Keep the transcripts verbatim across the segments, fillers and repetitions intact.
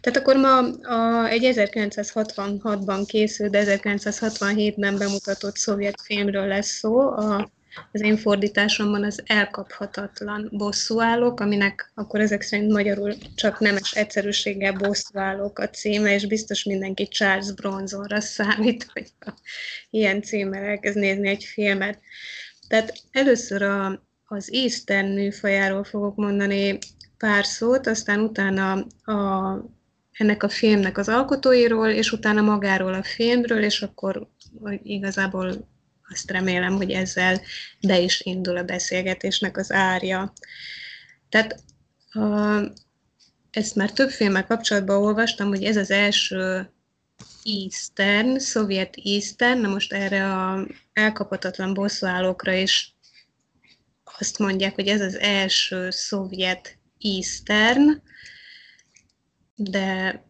Tehát akkor ma a, egy ezerkilencszázhatvanhatban készült, de ezerkilencszázhatvanhétben bemutatott szovjet filmről lesz szó. A, az én fordításomban Az elkaphatatlan bosszúállók, aminek akkor ezek szerint magyarul csak nemes egyszerűséggel bosszúállók a címe, és biztos mindenki Charles Bronsonra számít, hogy ilyen címmel elkezd nézni egy filmet. Tehát először a, az eastern műfajáról fogok mondani pár szót, aztán utána a, ennek a filmnek az alkotóiról, és utána magáról a filmről, és akkor igazából azt remélem, hogy ezzel be is indul a beszélgetésnek az árja. Tehát a, ezt már több filmmel kapcsolatban olvastam, hogy ez az első eastern, szovjet eastern, na most erre az elkaphatatlan bosszúállókra is azt mondják, hogy ez az első szovjet eastern, de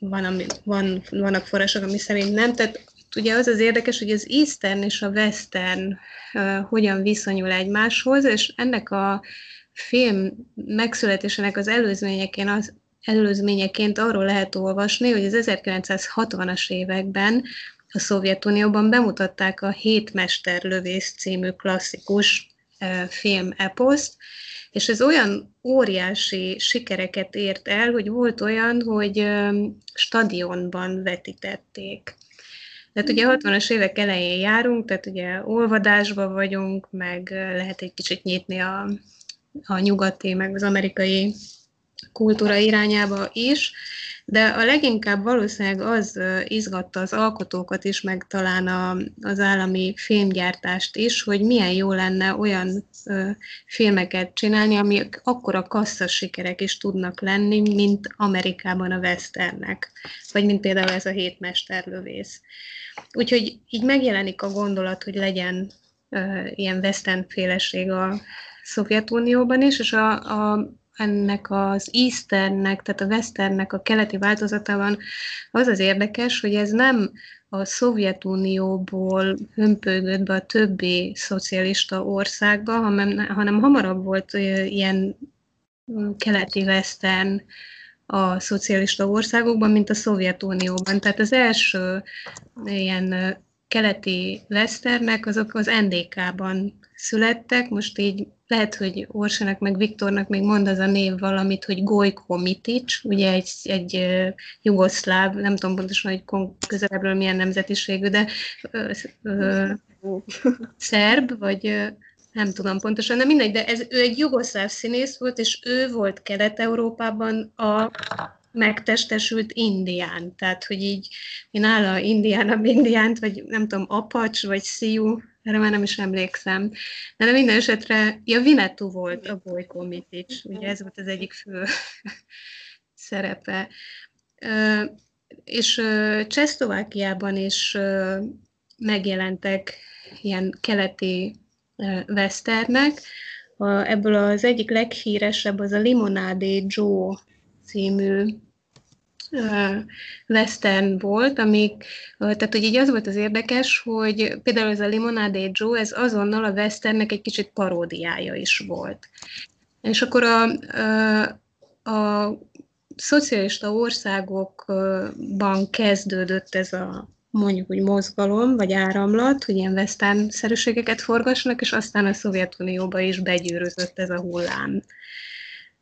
van, ami, van, vannak források, ami szerint nem. Tehát ugye az az érdekes, hogy az eastern és a western uh, hogyan viszonyul egymáshoz, és ennek a film megszületésének az előzményeként, az előzményeként arról lehet olvasni, hogy az ezerkilencszázhatvanas években a Szovjetunióban bemutatták a Hétmesterlövész című klasszikus uh, film eposzt, és ez olyan óriási sikereket ért el, hogy volt olyan, hogy um, stadionban vetítették. Tehát ugye hatvanas évek elején járunk, tehát ugye olvadásban vagyunk, meg lehet egy kicsit nyitni a, a nyugati, meg az amerikai kultúra irányába is, de a leginkább valószínűleg az izgatta az alkotókat is, meg talán a, az állami filmgyártást is, hogy milyen jó lenne olyan ö, filmeket csinálni, amik akkora kasszasikerek is tudnak lenni, mint Amerikában a westernnek, vagy mint például ez a Hétmesterlövész. Úgyhogy így megjelenik a gondolat, hogy legyen ö, ilyen westernféleség a Szovjetunióban is, és a, a ennek az easternnek, tehát a westernnek a keleti változatában az az érdekes, hogy ez nem a Szovjetunióból hömpögött be a többi szocialista országba, hanem, hanem hamarabb volt ilyen keleti western a szocialista országokban, mint a Szovjetunióban. Tehát az első ilyen keleti westernek azok az en dé ká-ban születtek, most így lehet, hogy Orsának meg Viktornak még mond az a név valamit, hogy Gojko Mitić, ugye egy, egy jugoszláv, nem tudom pontosan, hogy közelebbről milyen nemzetiségű, de ö, ö, szerb, vagy nem tudom pontosan, de mindegy, de ez, ő egy jugoszláv színész volt, és ő volt Kelet-Európában a megtestesült indián, tehát hogy így nála indiánabb indiánt, vagy nem tudom, apacs, vagy sziú, erre már nem is emlékszem. De, de minden esetre, ja, Vinnetou volt a Gojko Mitić, ugye ez volt az egyik fő szerepe. Ö, és ö, Csehszlovákiában is ö, megjelentek ilyen keleti ö, westernek. A, ebből az egyik leghíresebb az a Limonádé Joe című western volt, amik, tehát hogy így az volt az érdekes, hogy például ez a Limonádé Joe, ez azonnal a westernnek egy kicsit paródiája is volt. És akkor a, a, a szocialista országokban kezdődött ez a mondjuk úgy mozgalom, vagy áramlat, hogy ilyen western-szerűségeket forgassanak, és aztán a Szovjetunióba is begyűrözött ez a hullám.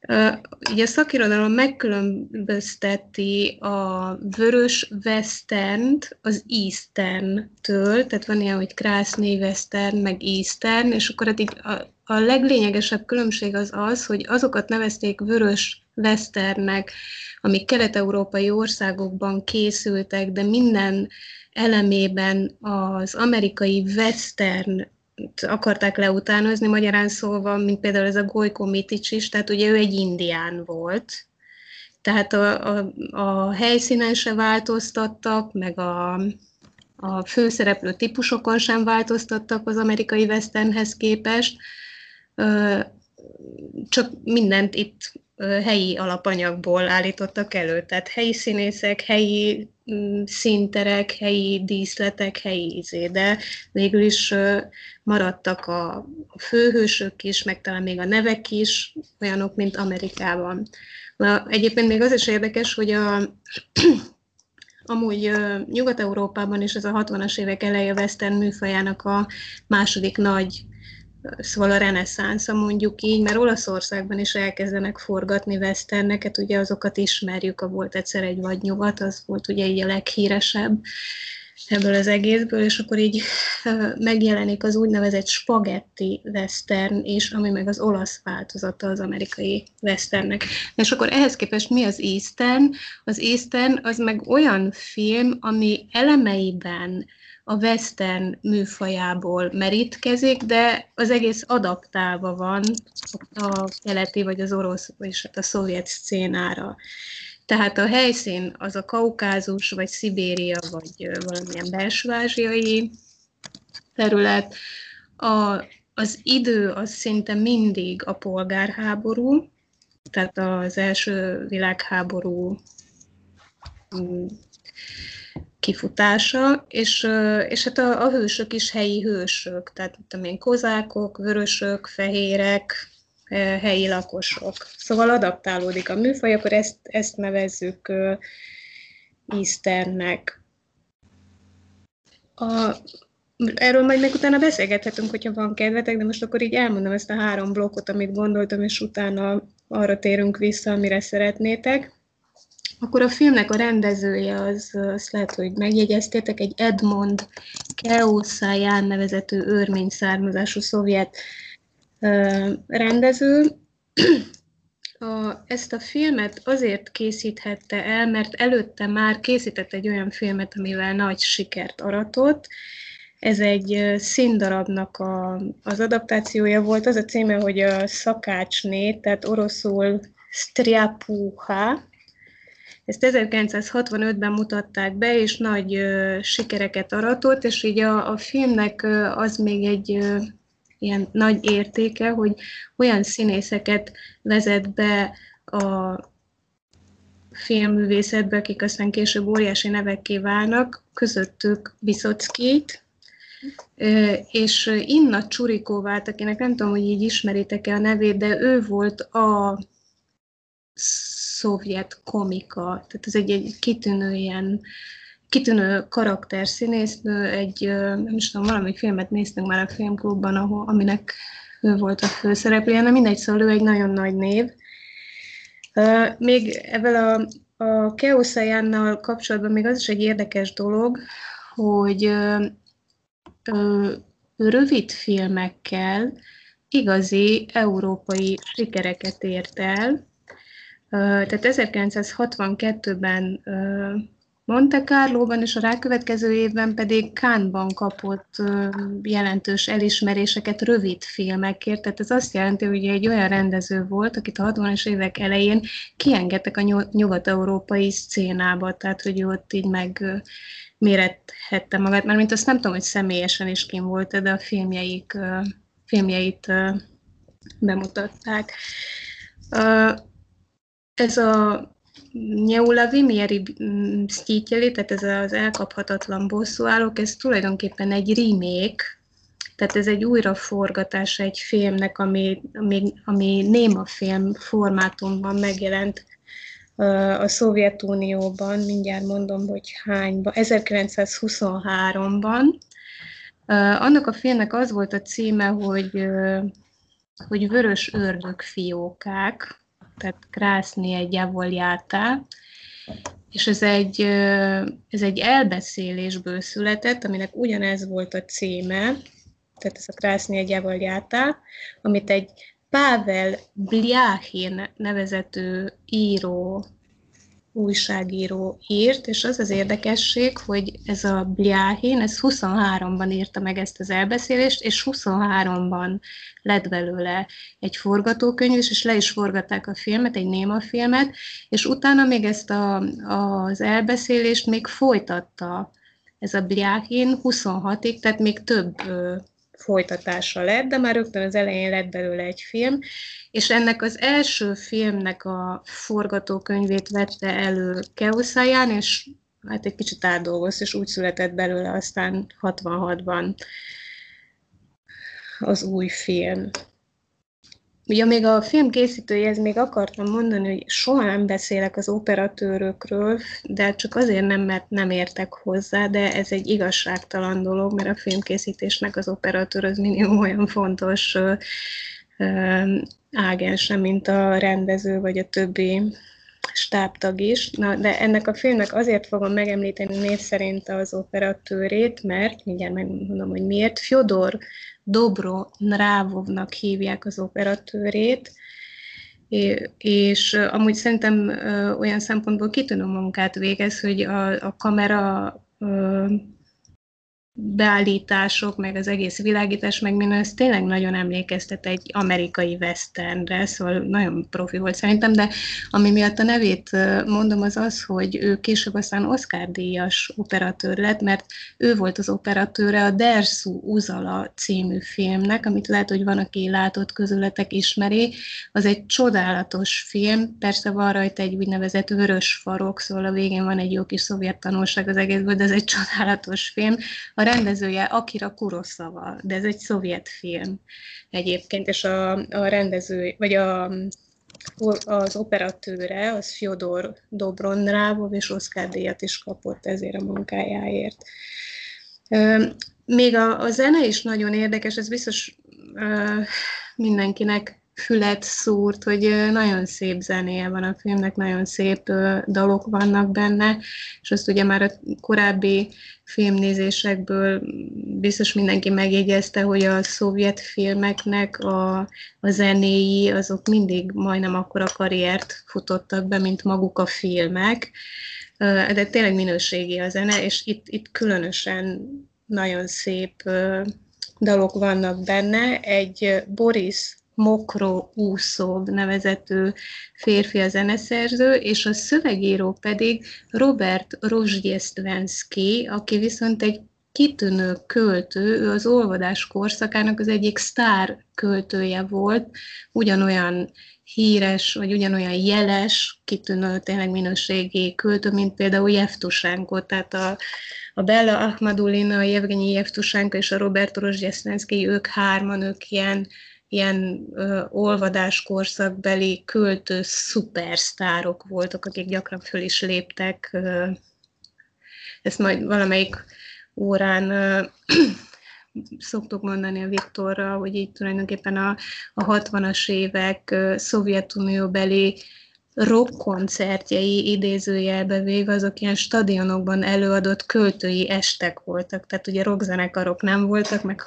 Uh, ugye a szakirodalom megkülönbözteti a vörös westernt az easterntől, tehát van ilyen, hogy krásny western, meg eastern, és akkor eddig a, a leglényegesebb különbség az az, hogy azokat nevezték vörös westernnek, amik kelet-európai országokban készültek, de minden elemében az amerikai western akarták leutánozni, magyarán szólva, mint például ez a Gojko Mitić is, tehát ugye ő egy indián volt, tehát a, a, a helyszínen se változtattak, meg a, a főszereplő típusokon sem változtattak az amerikai westernhez képest, csak mindent itt helyi alapanyagból állítottak elő, tehát helyi színészek, helyi színterek, helyi díszletek, helyi ízé, de végül is maradtak a főhősök is, meg talán még a nevek is olyanok, mint Amerikában. Na, egyébként még az is érdekes, hogy a, amúgy Nyugat-Európában is ez a hatvanas évek eleje western műfajának a második nagy, szóval a reneszánsza, mondjuk így, mert Olaszországban is elkezdenek forgatni westerneket, ugye azokat ismerjük, a Volt egyszer egy vadnyugat, az volt ugye így a leghíresebb ebből az egészből, és akkor így megjelenik az úgynevezett spagetti western, és ami meg az olasz változata az amerikai westernnek. És akkor ehhez képest mi az eastern? Az eastern az meg olyan film, ami elemeiben a western műfajából merítkezik, de az egész adaptálva van a keleti, vagy az orosz, vagyis hát a szovjet szcénára. Tehát a helyszín az a Kaukázus, vagy Szibéria, vagy valamilyen belső-ázsiai terület. A, az idő az szinte mindig a polgárháború, tehát az első világháború kifutása, és, és hát a, a hősök is helyi hősök, tehát itt amilyen kozákok, vörösök, fehérek, helyi lakosok. Szóval adaptálódik a műfaj, akkor ezt, ezt nevezzük uh, easternnek. A, erről majd meg utána beszélgethetünk, hogyha van kedvetek, de most akkor így elmondom ezt a három blokkot, amit gondoltam, és utána arra térünk vissza, amire szeretnétek. Akkor a filmnek a rendezője, az, azt lehet, hogy megjegyeztétek, egy Edmond Keosayan nevezetű örmény származású szovjet Uh, rendező. A, ezt a filmet azért készíthette el, mert előtte már készített egy olyan filmet, amivel nagy sikert aratott. Ez egy uh, színdarabnak a, az adaptációja volt. Az a címe, hogy a Szakácsné, tehát oroszul Striapuha. Ezt ezerkilencszázhatvanötben mutatták be, és nagy uh, sikereket aratott, és így a, a filmnek uh, az még egy... Uh, ilyen nagy értéke, hogy olyan színészeket vezet be a filmművészetbe, akik aztán később óriási nevekké válnak, közöttük Viszockit, és Inna Churikovát, akinek nem tudom, hogy így ismeritek-e a nevét, de ő volt a szovjet komika, tehát ez egy, egy kitűnő ilyen, kitűnő karakterszínésznő, egy, nem is tudom, valamelyik filmet néztünk már a filmklubban, ahol, aminek ő volt a főszereplője, de mindegy, szóval ő egy nagyon nagy név. Még evel a, a Keosayannal kapcsolatban még az is egy érdekes dolog, hogy ö, ö, rövid filmekkel igazi európai sikereket ért el. Ö, tehát ezerkilencszázhatvankettőben ö, Monte Carlóban, és a rákövetkező évben pedig Cannes-ban kapott jelentős elismeréseket rövid filmekért. Tehát ez azt jelenti, hogy egy olyan rendező volt, akit a hatvanas évek elején kiengedtek a nyugat-európai szcénába, tehát hogy ott így megmérethette magát. Mármint azt nem tudom, hogy személyesen is kim volt, de a filmjeik, filmjeit bemutatták. Ez a Nyeulavi Mieri Sztyítjeli, tehát ez az elkaphatatlan bosszúállók, ez tulajdonképpen egy remake, tehát ez egy újraforgatása egy filmnek, ami, ami, ami némafilm formátumban megjelent a Szovjetunióban, mindjárt mondom, hogy hányban, ezerkilencszázhuszonháromban. Annak a filmnek az volt a címe, hogy, hogy Vörös ördög fiókák, tehát Krásnyije Gyavoljátá, és ez egy, ez egy elbeszélésből született, aminek ugyanez volt a címe, tehát ez a Krásnyije Gyavoljátá, amit egy Pavel Blyakhin nevezetű író, újságíró írt, és az az érdekesség, hogy ez a Blyakhin, ez huszonháromban írta meg ezt az elbeszélést, és huszonháromban lett belőle egy forgatókönyv, és le is forgatták a filmet, egy néma filmet, és utána még ezt a, az elbeszélést még folytatta ez a Blyakhin huszonhatig, tehát még több folytatása lett, de már rögtön az elején lett belőle egy film, és ennek az első filmnek a forgatókönyvét vette elő Keosayan, és hát egy kicsit átdolgozt, és úgy született belőle aztán hatvanhatban az új film. Ugye még a film készítőjéhez még akartam mondani, hogy soha nem beszélek az operatőrökről, de csak azért nem, mert nem értek hozzá, de ez egy igazságtalan dolog, mert a filmkészítésnek az operatőr az minimum olyan fontos ö, ö, ágense, mint a rendező vagy a többi stábtag is. Na, de ennek a filmnek azért fogom megemlíteni név szerint az operatőrét, mert mindjárt megmondom, hogy miért. Fyodor Dobronravovnak hívják az operatőrét, és amúgy szerintem olyan szempontból kitűnő munkát végez, hogy a, a kamera beállítások, meg az egész világítás, meg minden, ez tényleg nagyon emlékeztet egy amerikai westernre, szóval nagyon profi volt szerintem, de ami miatt a nevét mondom, az az, hogy ő később aztán Oscar-díjas operatőr lett, mert ő volt az operatőre a Dersu Uzala című filmnek, amit lehet, hogy van, aki látott közületek ismeri. Az egy csodálatos film, persze van rajta egy úgynevezett vörös farok, szóval a végén van egy jó kis szovjet tanulság az egészből, de ez egy csodálatos film. A rendezője Akira Kurosawa, de ez egy szovjet film egyébként, és a, a rendező, vagy a, az operatőre, az Fyodor Dobronravov, és Oscar-díjat is kapott ezért a munkájáért. Még a, a zene is nagyon érdekes, ez biztos mindenkinek fület szúrt, hogy nagyon szép zenéje van a filmnek, nagyon szép dalok vannak benne, és azt ugye már a korábbi filmnézésekből biztos mindenki megjegyezte, hogy a szovjet filmeknek a, a zenéi azok mindig majdnem akkora karriert futottak be, mint maguk a filmek, de tényleg minőségi a zene, és itt, itt különösen nagyon szép dalok vannak benne. Egy Boris Mokrousov nevezető férfi a zeneszerző, és a szövegíró pedig Robert Rozhdestvensky, aki viszont egy kitűnő költő, ő az olvadás korszakának az egyik sztár költője volt, ugyanolyan híres, vagy ugyanolyan jeles, kitűnő, tényleg minőségi költő, mint például Jevtusenko, tehát a, a Bella Akhmadulina, a Jevgenyi Jevtusenko és a Robert Rozhdestvensky, ők hárman, ők ilyen ilyen ö, olvadáskorszakbeli költő szupersztárok voltak, akik gyakran föl is léptek. Ö, ezt majd valamelyik órán ö, szoktuk mondani a Viktorra, hogy így tulajdonképpen a, a hatvanas évek ö, Szovjetunióbeli rockkoncertjei, idézőjelbe véve, azok ilyen stadionokban előadott költői estek voltak. Tehát ugye rockzenekarok nem voltak, meg,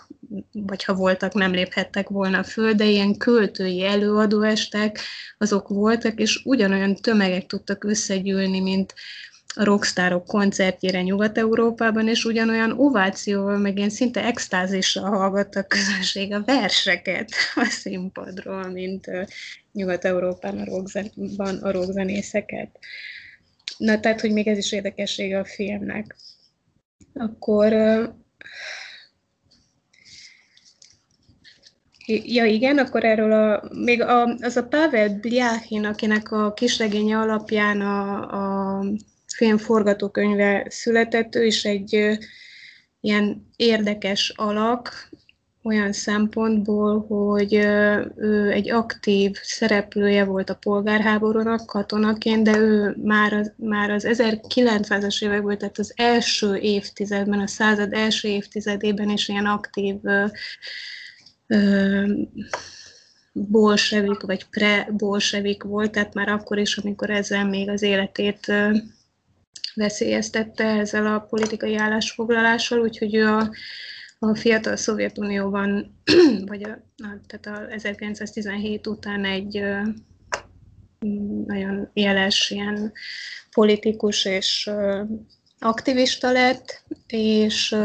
vagy ha voltak, nem léphettek volna föl, de ilyen költői előadóestek azok voltak, és ugyanolyan tömegek tudtak összegyűlni, mint a rockstárok koncertjére Nyugat-Európában, és ugyanolyan ovációval, meg ilyen szinte extázissal hallgattak közönség a verseket a színpadról, mint Nyugat-Európában a rockzenészeket. Na, tehát, hogy még ez is érdekessége a filmnek. Akkor... Ja, igen, akkor erről a, még a, az a Pavel Blyakhin, akinek a kisregénye alapján a, a film forgatókönyve született, ő is egy ö, ilyen érdekes alak olyan szempontból, hogy ö, ő egy aktív szereplője volt a polgárháborúnak katonaként, de ő már az, már az ezerkilencszázas évekből, tehát az első évtizedben, a század első évtizedében is ilyen aktív ö, ö, bolsevik vagy pre-bolsevik volt, tehát már akkor is, amikor ezzel még az életét ö, veszélyeztette ezzel a politikai állásfoglalással, úgyhogy ő a, a fiatal Szovjetunióban, vagy a, tehát a ezerkilencszáztizenhét után egy nagyon jeles ilyen politikus és aktivista lett, és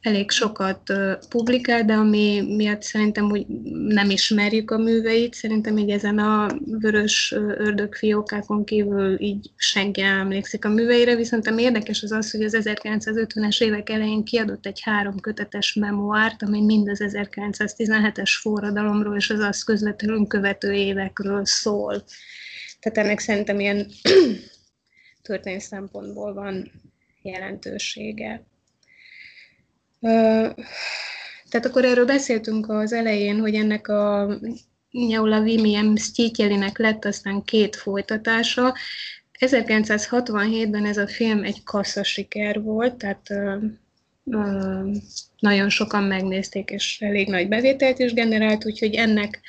elég sokat publikál, de ami miatt szerintem úgy nem ismerjük a műveit, szerintem így ezen a vörös ördögfiókákon kívül így senki nem emlékszik a műveire, viszont ami érdekes az az, hogy az ezerkilencszázötvenes évek elején kiadott egy három kötetes memoárt, ami mind az ezerkilencszáztizenhetes forradalomról és az azt közvetlenül követő évekről szól. Tehát ennek szerintem ilyen történet szempontból van jelentősége. Tehát akkor erről beszéltünk az elején, hogy ennek a Nyaulavi milyen Sztyitjelinek lett aztán két folytatása. ezerkilencszázhatvanhétben ez a film egy kassza siker volt, tehát ö, ö, nagyon sokan megnézték, és elég nagy bevételt is generált, úgyhogy ennek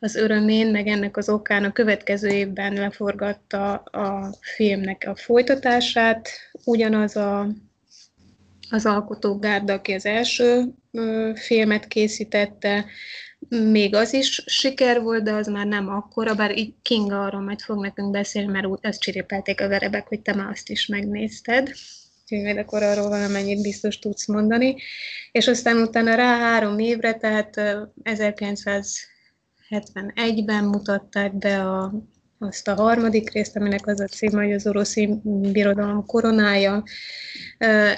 az örömén, meg ennek az okán a következő évben leforgatta a filmnek a folytatását. Ugyanaz a, az alkotógárda, aki az első ö, filmet készítette, még az is siker volt, de az már nem akkora, bár így Kinga arról majd fog nekünk beszélni, mert úgy azt csirépelték a verebek, hogy te már azt is megnézted. Úgyhogy majd akkor arról valamennyit biztos tudsz mondani. És aztán utána rá három évre, tehát ezerkilencszázhetvenegyben mutatták be a, azt a harmadik részt, aminek az a címe, hogy az Orosz Birodalom koronája,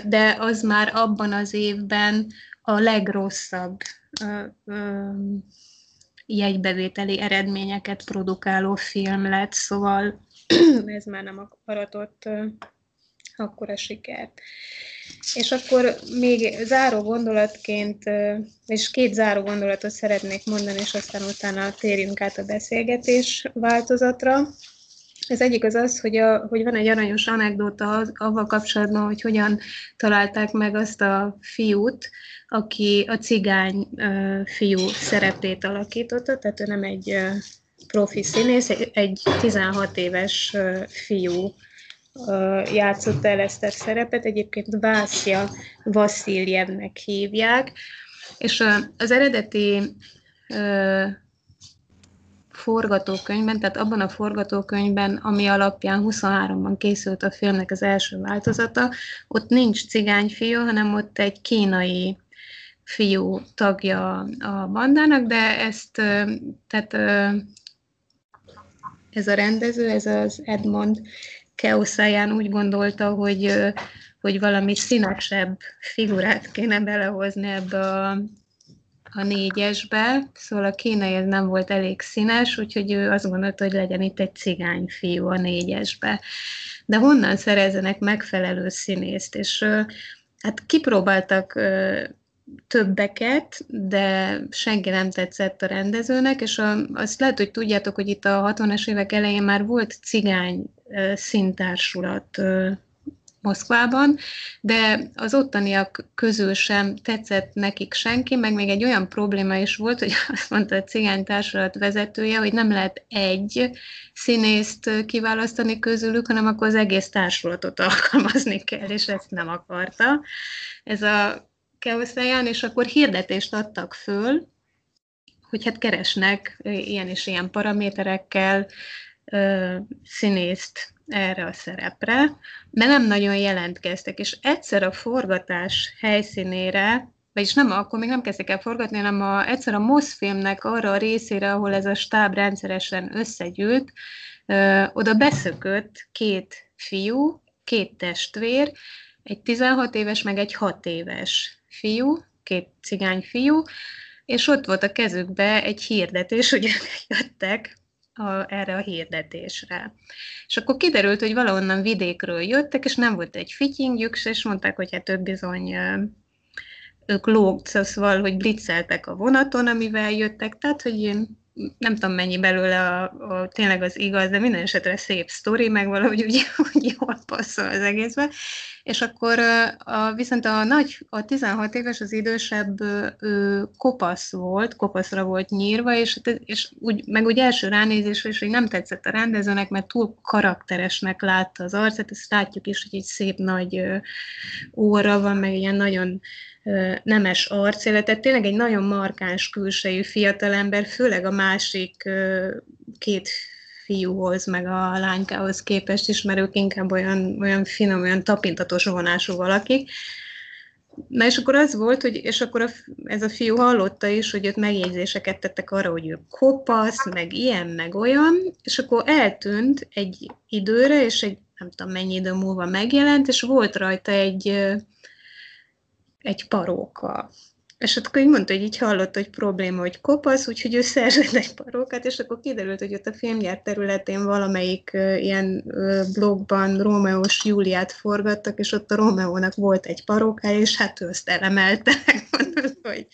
de az már abban az évben a legrosszabb jegybevételi eredményeket produkáló film lett, szóval ez már nem aratott akkora sikert. És akkor még záró gondolatként, és két záró gondolatot szeretnék mondani, és aztán utána térjünk át a beszélgetés változatra. Az egyik az az, hogy, a, hogy van egy aranyos anekdóta avval kapcsolatban, hogy hogyan találták meg azt a fiút, aki a cigány uh, fiú szerepét alakította, tehát ő nem egy uh, profi színész, egy tizenhat éves uh, fiú uh, játszott el ezt a szerepet, egyébként Vasya Vasilyevnek hívják, és uh, az eredeti uh, forgatókönyvben, tehát abban a forgatókönyvben, ami alapján huszonháromban készült a filmnek az első változata, ott nincs cigányfiú, hanem ott egy kínai fiú tagja a bandának, de ezt, tehát ez a rendező, ez az Edmond Keosayan úgy gondolta, hogy, hogy valami színesebb figurát kéne belehozni ebbe a, a négyesbe, szóval a kínai ez nem volt elég színes, úgyhogy ő azt gondolta, hogy legyen itt egy cigányfiú a négyesbe. De honnan szerezzenek megfelelő színészt? És hát kipróbáltak többeket, de senki nem tetszett a rendezőnek, és a, azt lehet, hogy tudjátok, hogy itt a hatvanas évek elején már volt cigány színtársulat Moszkvában, de az ottaniak közül sem tetszett nekik senki, meg még egy olyan probléma is volt, hogy azt mondta a cigány társulat vezetője, hogy nem lehet egy színészt kiválasztani közülük, hanem akkor az egész társulatot alkalmazni kell, és ezt nem akarta. Ez a Keosayan, és akkor hirdetést adtak föl, hogy hát keresnek ilyen és ilyen paraméterekkel ö, színészt erre a szerepre, de nem nagyon jelentkeztek, és egyszer a forgatás helyszínére, vagyis nem, akkor még nem kezdtek el forgatni, hanem a, egyszer a Mosfilmnek arra a részére, ahol ez a stáb rendszeresen összegyűlt, ö, oda beszökött két fiú, két testvér, egy tizenhat éves, meg egy hat éves fiú, két cigány fiú, és ott volt a kezükbe egy hirdetés, ugye jöttek a, erre a hirdetésre. És akkor kiderült, hogy valahonnan vidékről jöttek, és nem volt egy fittingjük, és mondták, hogy hát ők bizony ők lógcaszval, hogy blitzeltek a vonaton, amivel jöttek, tehát hogy én nem tudom mennyi belőle a, a, tényleg az igaz, de minden esetre szép sztori, meg valahogy úgy, úgy jól passzol az egészbe. És akkor a, viszont a nagy, a tizenhat éves, az idősebb ő kopasz volt, kopaszra volt nyírva, és, és úgy, meg úgy első ránézésre is, hogy nem tetszett a rendezőnek, mert túl karakteresnek látta az arcát, ezt látjuk is, hogy egy szép nagy óra van, meg ilyen nagyon nemes arcéle, tehát tényleg egy nagyon markáns külsejű fiatalember, főleg a másik két fiúhoz, meg a lánykához képest is, mert ők inkább olyan, olyan finom, olyan tapintatos vonású valakik. Na és akkor az volt, hogy, és akkor a, ez a fiú hallotta is, hogy ott megjegyzéseket tettek arra, hogy ő kopasz, meg ilyen, meg olyan, és akkor eltűnt egy időre, és egy nem tudom mennyi idő múlva megjelent, és volt rajta egy egy paróka. És akkor így mondta, hogy így hallott, hogy probléma, hogy kopasz, úgyhogy ő szerzett egy parókát, és akkor kiderült, hogy ott a filmgyár területén valamelyik uh, ilyen uh, blogban Rómeós Júliát forgattak, és ott a Rómeónak volt egy parókája, és hát ő azt elemeltek, mondod, hogy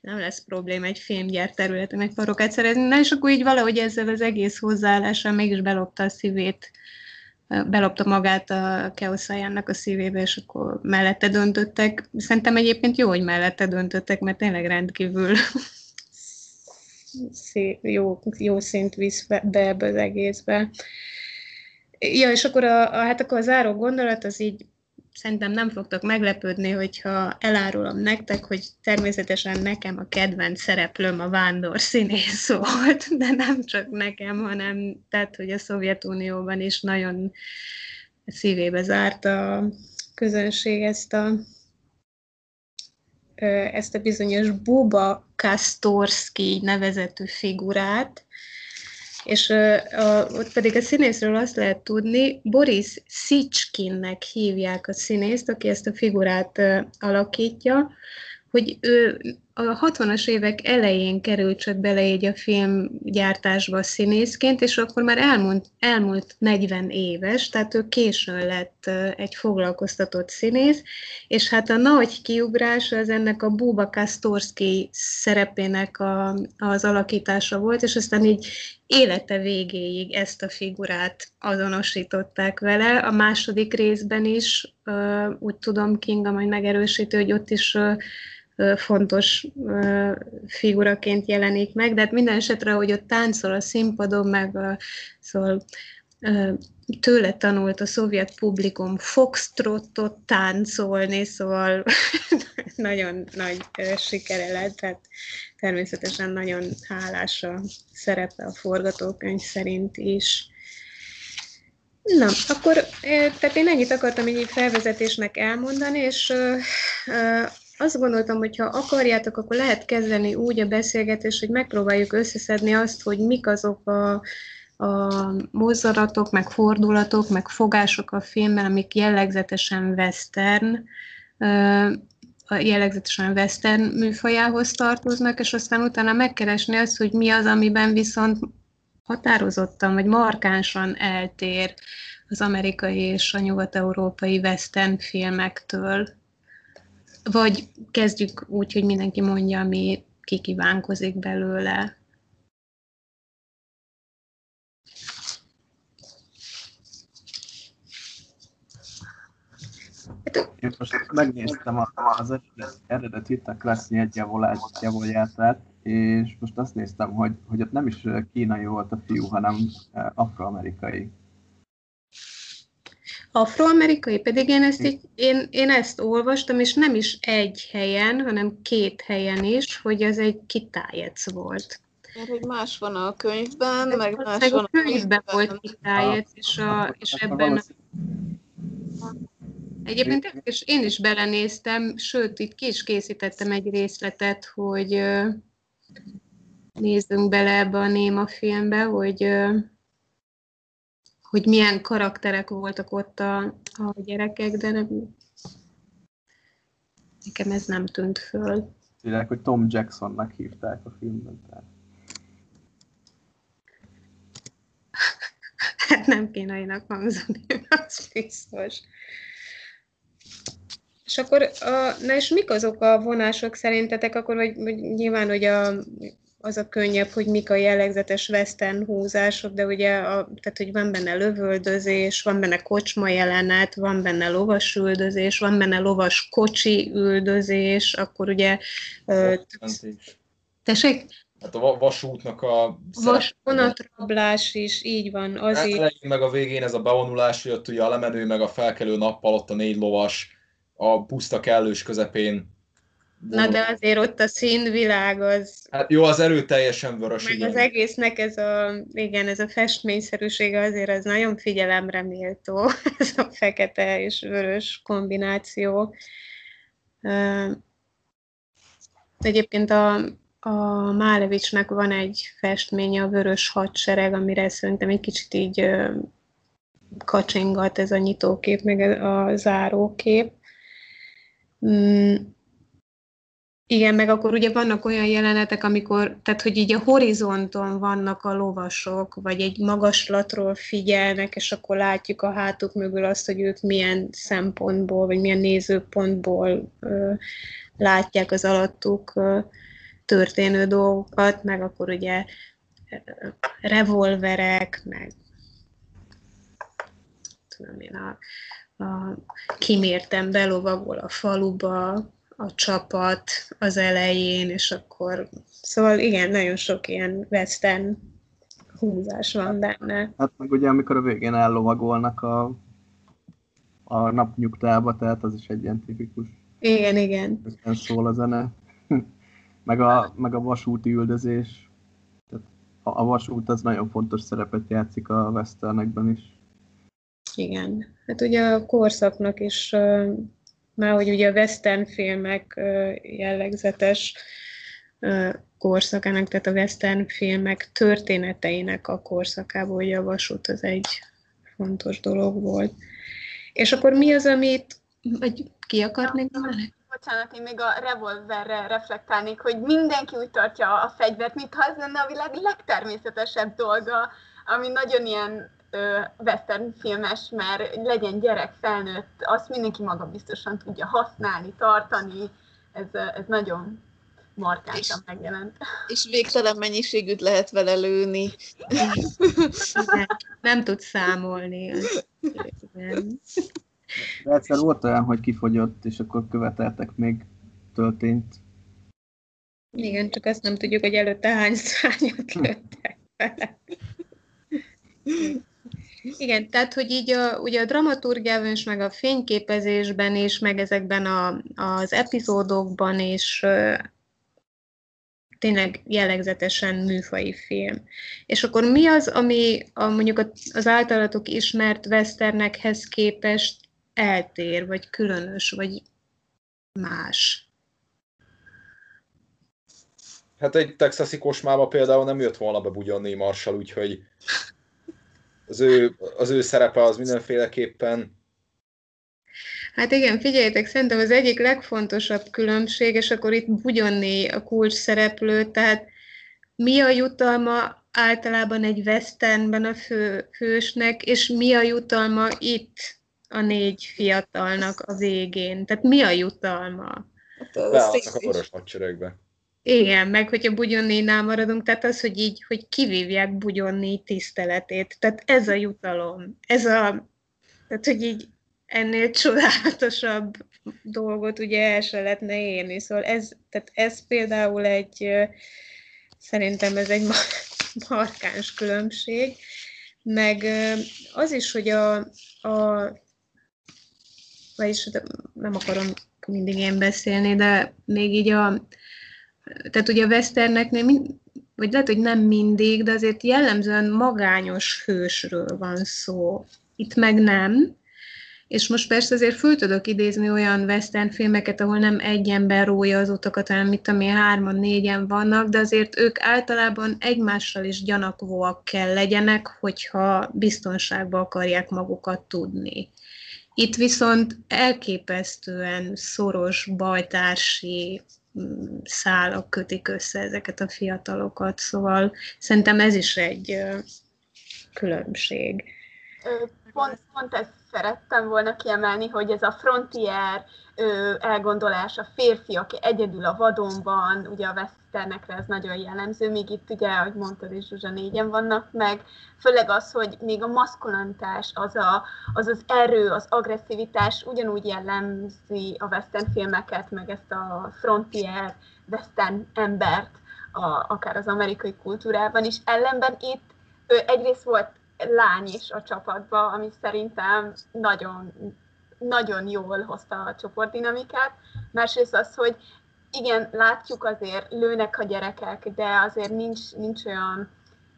nem lesz probléma egy filmgyár területen egy parókát szerezni. Na, és akkor így valahogy ezzel az egész hozzáállással mégis belopta a szívét, belopta magát a Keosayannak a szívébe, és akkor mellette döntöttek. Szerintem egyébként jó, hogy mellette döntöttek, mert tényleg rendkívül szép, jó, jó szint visz be ebbe az egészbe. Ja, és akkor a, a, hát akkor a záró gondolat az így, szerintem nem fogtok meglepődni, hogyha elárulom nektek, hogy természetesen nekem a kedvenc szereplőm a vándor színész volt, de nem csak nekem, hanem tehát, hogy a Szovjetunióban is nagyon szívébe zárt a közönség ezt a, ezt a bizonyos Buba Kastorszky nevezetű figurát, és a, ott pedig a színészről azt lehet tudni, Boris Szicskinnek hívják a színészt, aki ezt a figurát uh, alakítja, hogy ő a hatvanas évek elején került csak bele így a filmgyártásba színészként, és akkor már elmúlt, elmúlt negyven éves, tehát ő későn lett egy foglalkoztatott színész, és hát a nagy kiugrás az ennek a Buba Kastorszky szerepének a, az alakítása volt, és aztán így élete végéig ezt a figurát azonosították vele. A második részben is, úgy tudom, Kinga majd megerősítő, hogy ott is fontos uh, figuraként jelenik meg, de hát minden esetre, hogy ott táncol a színpadon, meg a, szóval, uh, tőle tanult a szovjet publikum foxtrottot táncolni, szóval nagyon nagy uh, sikere lett, tehát természetesen nagyon hálás a szerepe a forgatókönyv szerint is. Na, akkor tehát én ennyit akartam így felvezetésnek elmondani, és uh, uh, azt gondoltam, hogy ha akarjátok, akkor lehet kezdeni úgy a beszélgetést, hogy megpróbáljuk összeszedni azt, hogy mik azok a, a mozzanatok, meg fordulatok, meg fogások a filmben, amik jellegzetesen western, jellegzetesen western műfajához tartoznak, és aztán utána megkeresni azt, hogy mi az, amiben viszont határozottan, vagy markánsan eltér az amerikai és a nyugat-európai western filmektől. Vagy kezdjük úgy, hogy mindenki mondja, ami kikívánkozik belőle. Én most megnéztem az eredetit, a klassz jegyjavolását, és most azt néztem, hogy, hogy ott nem is kínai volt a fiú, hanem afroamerikai. Afroamerikai, pedig én ezt, így, én, én ezt olvastam, és nem is egy helyen, hanem két helyen is, hogy ez egy kitájec volt. Mert hogy más van a könyvben, meg más meg van a könyvben. A könyvben volt kitájec, és, a, és ebben... A... Egyébként és én is belenéztem, sőt, itt ki is készítettem egy részletet, hogy nézzünk bele ebbe a néma filmbe, hogy... hogy milyen karakterek voltak ott a, a gyerekek, de nem, nekem ez nem tűnt föl. Tudják, hogy Tom Jacksonnak hívták a filmben. Hát nem kínainak hangzani, az biztos. És akkor, a, na és mik azok a vonások szerintetek, akkor vagy, vagy nyilván, hogy a... az a könnyebb, hogy mik a jellegzetes western húzások, de ugye a, tehát, hogy van benne lövöldözés, van benne kocsma jelenet, van benne lovas üldözés, van benne lovas kocsi üldözés, akkor ugye... Tessék? Hát a vasútnak a... Vasvonatrablás is, így van, az így... Elején meg a végén ez a bevonulás, hogy ott ugye a lemenő meg a felkelő nappal, ott a négy lovas, a puszta kellős közepén. Na de azért ott a színvilág az... Hát jó, az erő teljesen vörös. Meg igen. Az egésznek ez a, igen, ez a festményszerűsége azért az nagyon figyelemre méltó, ez a fekete és vörös kombináció. Egyébként a, a Málevicsnek van egy festménye, a Vörös hadsereg, amire szerintem egy kicsit így kacsingat ez a nyitókép, meg a zárókép. Igen, meg akkor ugye vannak olyan jelenetek, amikor, tehát hogy így a horizonton vannak a lovasok, vagy egy magaslatról figyelnek, és akkor látjuk a hátuk mögül azt, hogy ők milyen szempontból, vagy milyen nézőpontból ö, látják az alattuk ö, történő dolgokat, meg akkor ugye ö, revolverek, meg tudom én, a, a kimértem belovagol a faluba, a csapat az elején, és akkor... Szóval igen, nagyon sok ilyen western húzás van benne. Hát meg ugye, amikor a végén ellovagolnak a, a napnyugtába, tehát az is egy ilyen tipikus... Igen, igen. Közben szól a zene. meg, a, meg a vasúti üldözés. Tehát a, a vasút az nagyon fontos szerepet játszik a westernekben is. Igen. Hát ugye a korszaknak is... Már hogy ugye a western filmek jellegzetes korszakának, tehát a western filmek történeteinek a korszakából, ugye a vasút az egy fontos dolog volt. És akkor mi az, amit vagy ki akart még mondani? Bocsánat, én még a revolverre reflektálnék, hogy mindenki úgy tartja a fegyvert, mintha az lenne a világ legtermészetesebb dolga, ami nagyon ilyen western filmes, mert legyen gyerek, felnőtt, azt mindenki maga biztosan tudja használni, tartani, ez, ez nagyon markánsan megjelent. És végtelen mennyiségűt lehet vele lőni. Nem, nem tud számolni. Nem. De egyszer volt olyan, hogy kifogyott, és akkor követeltek még, történt. Igen, csak azt nem tudjuk, hogy előtte hány szányot lőttek vele. Igen, tehát, hogy így a, ugye a dramaturgiában is, meg a fényképezésben is, meg ezekben a, az epizódokban is uh, tényleg jellegzetesen műfai film. És akkor mi az, ami a, mondjuk a, az általatok ismert westernekhez képest eltér, vagy különös, vagy más? Hát egy texasi kocsmába például nem jött volna be Budyonny Marshall, úgyhogy... Az ő, az ő szerepe az mindenféleképpen... Hát igen, figyeljétek, szerintem az egyik legfontosabb különbség, és akkor itt Budyonny a kulcs szereplő, tehát mi a jutalma általában egy westernben a fő, hősnek, és mi a jutalma itt a négy fiatalnak a végén? Tehát mi a jutalma? Beálltak a poros hadseregbe. Igen, meg hogyha Budyonnynál maradunk, tehát az, hogy így, hogy kivívják Budyonny tiszteletét. Tehát ez a jutalom, ez a, tehát hogy így ennél csodálatosabb dolgot ugye el se lehetne érni. Szóval ez, tehát ez például egy, szerintem ez egy markáns különbség. Meg az is, hogy a, a vagyis nem akarom mindig én beszélni, de még így a Tehát ugye a westerneknél, vagy lehet, hogy nem mindig, de azért jellemzően magányos hősről van szó. Itt meg nem. És most persze azért föl tudok idézni olyan western filmeket, ahol nem egy ember rója az utakat, hanem mit tudom én, hárman, négyen vannak, de azért ők általában egymással is gyanakvóak kell legyenek, hogyha biztonságba akarják magukat tudni. Itt viszont elképesztően szoros, bajtársi szálak kötik össze ezeket a fiatalokat, szóval szerintem ez is egy különbség. Pont, pont ezt szerettem volna kiemelni, hogy ez a frontier elgondolás, a férfiak egyedül a vadonban, ugye a westernekre ez nagyon jellemző, még itt ugye, ahogy mondtad is, Zsuzsa, négyen vannak meg, főleg az, hogy még a maszkulantás, az, a, az az erő, az agresszivitás ugyanúgy jellemzi a western filmeket, meg ezt a frontier western embert, a, akár az amerikai kultúrában is, ellenben itt egyrészt volt lány is a csapatban, ami szerintem nagyon, nagyon jól hozta a csoportdinamikát. Másrészt az, hogy igen, látjuk azért, lőnek a gyerekek, de azért nincs, nincs olyan,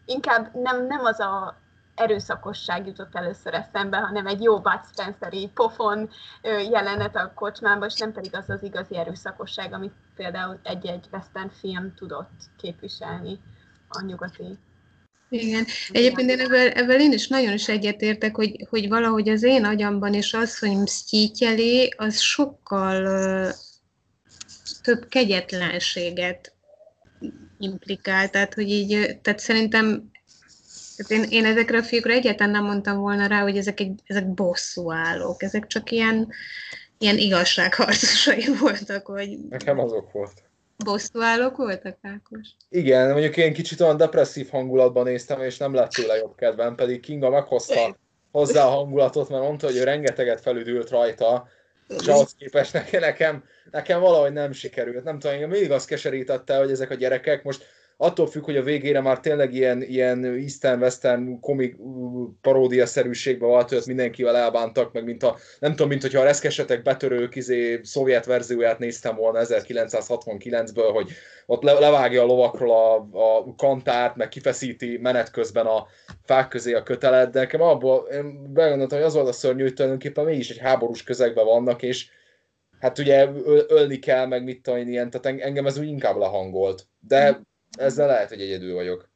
inkább nem, nem az a erőszakosság jutott először eszembe, hanem egy jó Bud Spencer-i pofon jelenet a kocsmában, és nem pedig az az igazi erőszakosság, amit például egy-egy western film tudott képviselni a nyugati. Igen. Egyébként én ebből, ebből én is nagyon is egyetértek, hogy, hogy valahogy az én agyamban is az, hogy msztyítjelé, az sokkal több kegyetlenséget implikál, tehát hogy így, tehát szerintem tehát én, én ezekre a fiúkra egyáltalán nem mondtam volna rá, hogy ezek, egy, ezek bosszúállók, ezek csak ilyen, ilyen igazságharcosai voltak, vagy... Nekem azok volt. Bosszúállók voltak, Ákos? Igen, mondjuk én kicsit olyan depresszív hangulatban néztem, és nem lett tőle jobb kedvem, pedig Kinga meghozta hozzá a hangulatot, mert mondta, hogy ő rengeteget felüdült rajta, és ahhoz képest nekem, nekem valahogy nem sikerült. Nem tudom, mindig azt keserítette, hogy ezek a gyerekek most attól függ, hogy a végére már tényleg ilyen, ilyen eastern-western komik paródiaszerűségbe változott, mindenkivel elbántak, meg mint a, nem tudom, mint hogyha a reszkesetek betörők izé, szovjet verzióját néztem volna ezerkilencszázhatvankilencből, hogy ott levágja a lovakról a, a kantárt, meg kifeszíti menet közben a fák közé a kötelet, de nekem abból én begondoltam, hogy az volt a szörnyű, hogy tulajdonképpen mégis egy háborús közegben vannak, és hát ugye ölni kell, meg mit tudom, ilyen, tehát engem ez úgy inkább lehangolt. De ezzel lehet, hogy egyedül vagyok.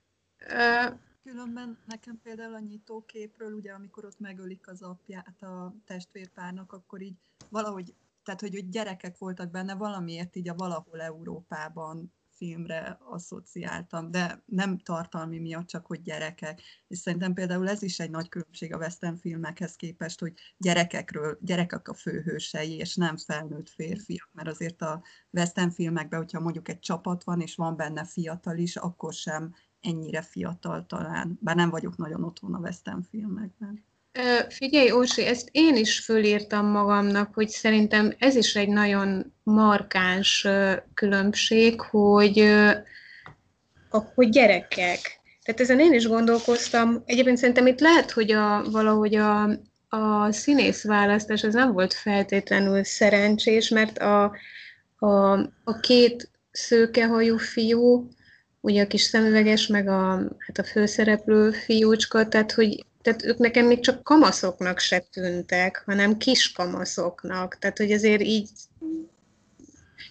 Különben nekem például a nyitóképről, ugye amikor ott megölik az apját a testvérpárnak, akkor így valahogy, tehát hogy, hogy gyerekek voltak benne, valamiért így a Valahol Európában filmre asszociáltam, de nem tartalmi miatt, csak hogy gyerekek. És szerintem például ez is egy nagy különbség a western filmekhez képest, hogy gyerekekről, gyerekek a főhősei, és nem felnőtt férfiak, mert azért a western filmekben, hogyha mondjuk egy csapat van, és van benne fiatal is, akkor sem ennyire fiatal talán. Bár nem vagyok nagyon otthon a western filmekben. Ö, figyelj, Orsi, ezt én is fölírtam magamnak, hogy szerintem ez is egy nagyon markáns ö, különbség, hogy, ö, hogy gyerekek. Tehát ezen én is gondolkoztam. Egyébként szerintem itt lehet, hogy a, valahogy a, a színészválasztás az nem volt feltétlenül szerencsés, mert a, a, a két szőkehajú fiú, ugye a kis szemüveges, meg a, hát a főszereplő fiúcska, tehát hogy Tehát ők nekem még csak kamaszoknak se tűntek, hanem kis kamaszoknak. Tehát, hogy azért így...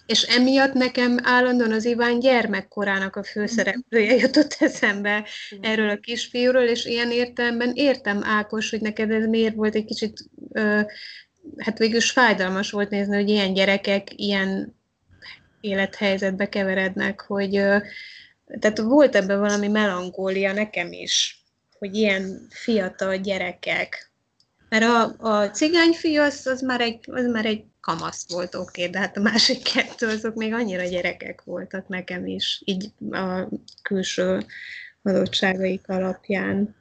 És emiatt nekem állandóan az Iván gyermekkorának a főszereplője jutott eszembe erről a kisfiúról, és ilyen értelemben értem, Ákos, hogy neked ez miért volt egy kicsit... Hát végül is fájdalmas volt nézni, hogy ilyen gyerekek ilyen élethelyzetbe keverednek, hogy... Tehát volt ebben valami melankólia nekem is, hogy ilyen fiatal gyerekek. Mert a, a cigányfiú az, az, már egy, az már egy kamasz volt, oké, okay, de hát a másik kettő azok még annyira gyerekek voltak nekem is, így a külső adottságaik alapján.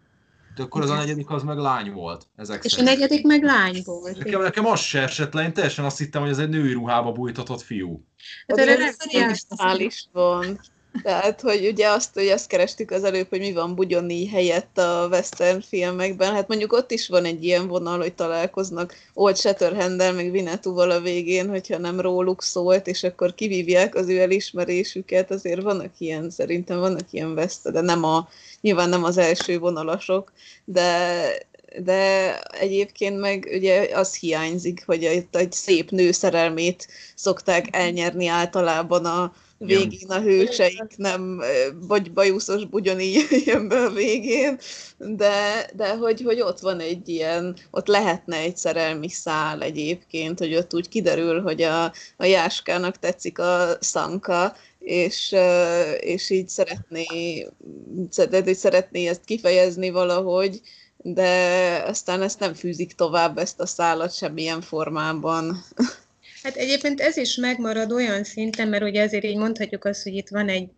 De akkor az a negyedik az meg lány volt. Ezek és szerint. A negyedik meg lány volt. Nekem, nekem az se esett le, én teljesen azt hittem, hogy ez egy női ruhába bújtatott fiú. Hát erre nem szociális van. Tehát, hogy ugye azt, hogy azt kerestük az előbb, hogy mi van Budyonny helyett a western filmekben, hát mondjuk ott is van egy ilyen vonal, hogy találkoznak Old Shatterhanddel, meg Vinnetouval a végén, hogyha nem róluk szólt, és akkor kivívják az ő elismerésüket, azért vannak ilyen, szerintem vannak ilyen western, de nem a, nyilván nem az első vonalasok, de... de egyébként meg ugye az hiányzik, hogy itt egy szép nő szerelmét szokták elnyerni általában a végén a hőseik, nem, vagy bajuszos Budyonny jön be a végén, de, de hogy, hogy ott van egy ilyen, ott lehetne egy szerelmi szál egyébként, hogy ott úgy kiderül, hogy a, a Jáskának tetszik a Sanka, és, és így szeretné, szeretné ezt kifejezni valahogy, de aztán ezt nem fűzik tovább, ezt a szálat semmilyen formában. Hát egyébként ez is megmarad olyan szinten, mert ugye azért így mondhatjuk azt, hogy itt van egy,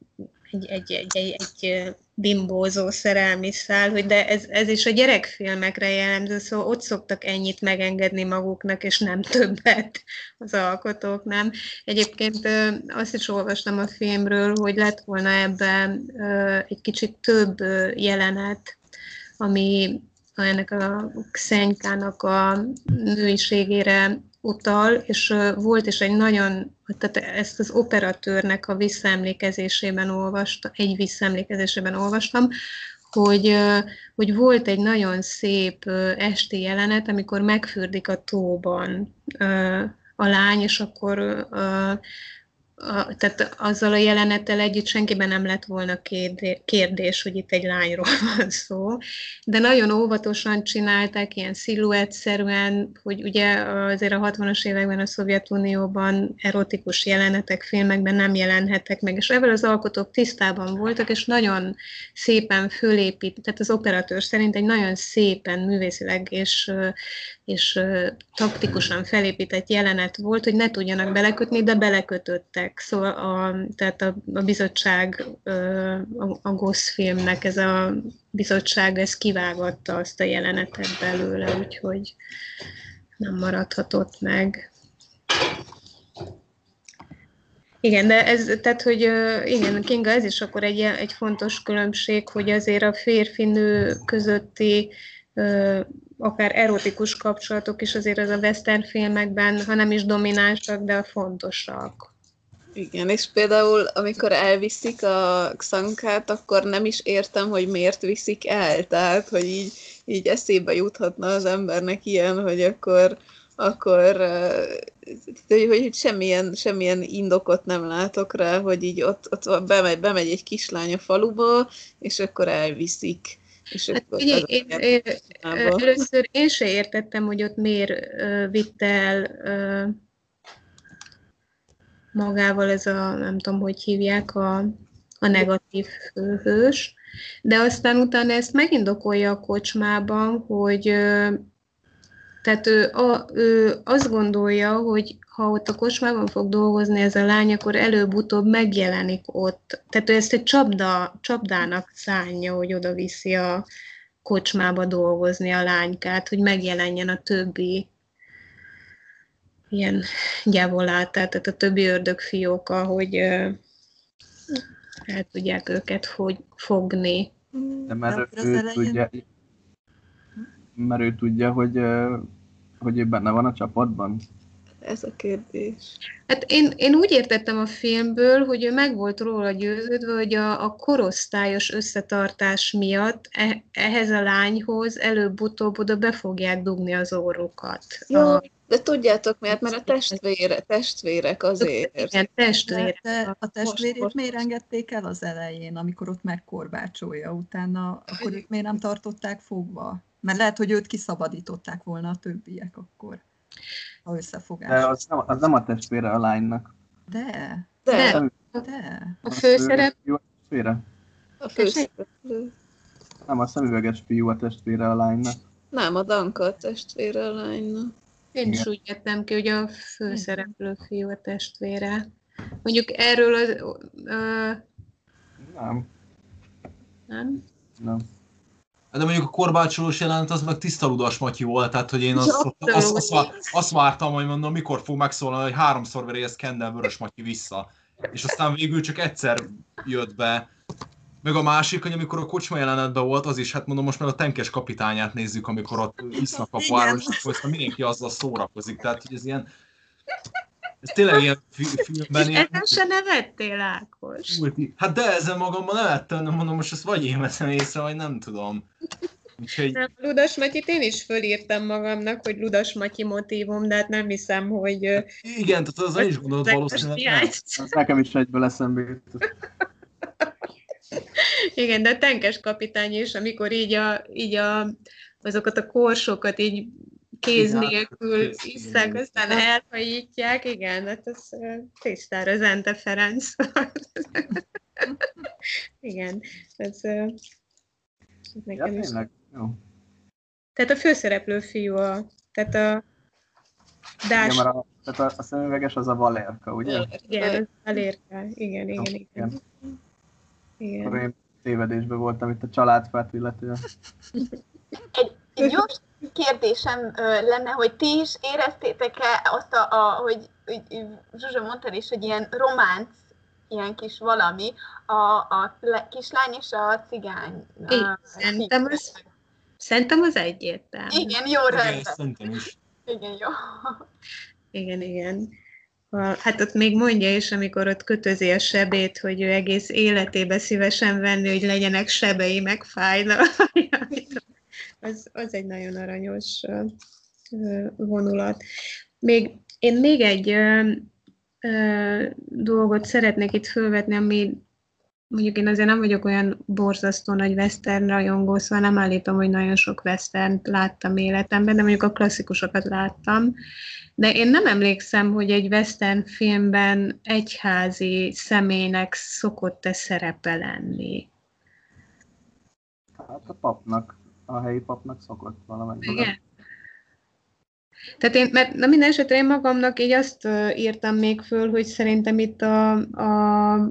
egy, egy, egy, egy, egy bimbózó szerelmi szál, hogy de ez, ez is a gyerekfilmekre jellemző, szóval ott szoktak ennyit megengedni maguknak, és nem többet az alkotók, nem? Egyébként azt is olvastam a filmről, hogy lett volna ebben egy kicsit több jelenet, ami ennek a Xenykának a nőiségére utal, és volt is egy nagyon, tehát ezt az operatőrnek a visszaemlékezésében olvastam, egy visszaemlékezésében olvastam, hogy, hogy volt egy nagyon szép esti jelenet, amikor megfürdik a tóban a lány, és akkor a, tehát azzal a jelenettel együtt senkiben nem lett volna kérdés, hogy itt egy lányról van szó, de nagyon óvatosan csinálták, ilyen sziluettszerűen, hogy ugye azért a hatvanas években a Szovjetunióban erotikus jelenetek filmekben nem jelenhettek meg, és ebből az alkotók tisztában voltak, és nagyon szépen fölépít, tehát az operatőr szerint egy nagyon szépen művészileg és, és taktikusan felépített jelenet volt, hogy ne tudjanak belekötni, de belekötöttek. Szóval a, tehát a, a bizottság, a, a Goszfilmnek ez a bizottság, ez kivágatta azt a jelenetet belőle, úgyhogy nem maradhatott meg. Igen, de ez, tehát, hogy igen, Kinga, ez is akkor egy, egy fontos különbség, hogy azért a férfi-nő közötti akár erotikus kapcsolatok is azért az a western filmekben, ha nem is dominánsak, de fontosak. Igen, és például amikor elviszik a Xankát, akkor nem is értem, hogy miért viszik el, tehát hogy így, így eszébe juthatna az embernek ilyen, hogy akkor, akkor hogy, hogy semmilyen, semmilyen indokot nem látok rá, hogy így ott, ott bemegy, bemegy egy kislány a faluba, és akkor elviszik. Hát ugye, én, én, először én se értettem, hogy ott miért uh, vitte el uh, magával ez a, nem tudom, hogy hívják, a, a negatív hős, de aztán utána ezt megindokolja a kocsmában, hogy uh, tehát ő, a, ő azt gondolja, hogy ha ott a kocsmában fog dolgozni ez a lány, akkor előbb-utóbb megjelenik ott. Tehát ő ezt egy csapda, csapdának szánja, hogy oda viszi a kocsmába dolgozni a lánykát, hogy megjelenjen a többi ilyen gyávolát, tehát a többi ördögfióka, hogy el tudják őket fog, fogni. Nem, mert ő, ő tudja, mert ő tudja, hogy, hogy ő benne van a csapatban. Ez a kérdés. Hát én, én úgy értettem a filmből, hogy ő meg volt róla győződve, hogy a, a korosztályos összetartás miatt e, ehhez a lányhoz előbb-utóbb oda be fogják dugni az orrukat. Jó, a... de tudjátok miért, mert a testvére, testvérek azért. Igen, testvérek. De a testvérét miért engedték el az elején, amikor ott megkorbácsolja utána, akkor ők miért nem tartották fogva? Mert lehet, hogy őt kiszabadították volna a többiek akkor. A összefogás. De az nem, az nem a testvére a lánynak. De. De. de. de. A főszerep. A testvére. A főszereplő. Nem, a szemüveges fiú a testvére a lánynak. Nem, a Danka a testvére a lánynak. Én is úgy jöttem ki, hogy a főszereplő fiú a testvére. Mondjuk erről az... Ö... Nem. Nem? Nem. De mondjuk a korbácsolós jelenet az meg tiszta ludas matyi volt, tehát hogy én azt, azt, azt, azt vártam, hogy mondom, mikor fog megszólalni, hogy háromszor veri ezt Kendall vörös matyi vissza. És aztán végül csak egyszer jött be. Meg a másik, hogy amikor a kocsma jelenetben volt, az is, hát mondom, most már a tenkes kapitányát nézzük, amikor ott isznak a poárban, és aztán mindenki azzal szórakozik. Tehát, hogy ez ilyen... Ez tényleg ilyen filmben... És ezen se nevettél, Ákos? Hát de ezen magamban nevettem, nem mondom, most ezt vagy én veszem észre, vagy nem tudom. Úgyhogy... Nem, Ludas Matyit én is fölírtam magamnak, hogy Ludas Matyi motívum, de hát nem hiszem, hogy... Hát igen, tehát az én is gondolod valószínűleg nem. Nekem is egyből eszembe jutott. Igen, de a tenkes kapitány is, amikor így, a, így a, azokat a korsokat így... kéz nélkül isszák, aztán elhajítják, igen, hát ez tisztára Zente Ferenc. Igen, ez, ez nekem ja, is. Jó. Tehát a főszereplő fiú, a, tehát a Dás... Igen, a, tehát a, a szemüveges az a Valérka, ugye? Igen, az Valérka, igen, igen, igen. igen. igen. Akkor én tévedésben voltam itt a családfát illetően. Egy gyors kérdésem lenne, hogy ti is éreztétek-e azt, a, a, hogy, hogy Zsuzsa mondta is, hogy ilyen románc, ilyen kis valami, a, a kislány és a cigány. Igen, szerintem az, szerintem az egyértelmű. Igen, jó rendben. Igen, jó. Igen, igen. Hát ott még mondja is, amikor ott kötözi a sebét, hogy ő egész életébe szívesen venni, hogy legyenek sebei, meg fájna. Az, az egy nagyon aranyos vonulat. Még, én még egy ö, dolgot szeretnék itt fölvetni, ami mondjuk én azért nem vagyok olyan borzasztó nagy western rajongó, szóval nem állítom, hogy nagyon sok westernt láttam életemben, de mondjuk a klasszikusokat láttam. De én nem emlékszem, hogy egy western filmben egyházi személynek szokott-e szerepe lenni. Hát a papnak, a helyi papnak szokott valamelyik. Igen. Tehát én, mert na minden esetre én magamnak így azt írtam még föl, hogy szerintem itt a, a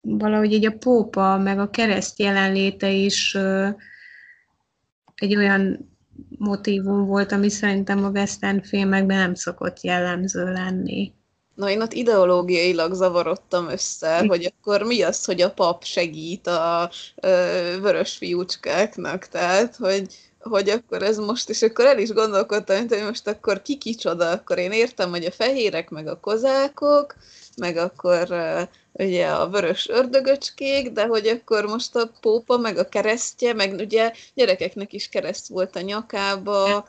valahogy így a pópa, meg a kereszt jelenléte is ö, egy olyan motívum volt, ami szerintem a western filmekben nem szokott jellemző lenni. Na, én ott ideológiailag zavarodtam össze, hogy akkor mi az, hogy a pap segít a ö, vörös fiúcskáknak, tehát, hogy hogy akkor ez most, és akkor el is gondolkodtam, hogy most akkor ki kicsoda, akkor én értem, hogy a fehérek, meg a kozákok, meg akkor ugye a vörös ördögöcskék, de hogy akkor most a pópa, meg a keresztje, meg ugye gyerekeknek is kereszt volt a nyakába,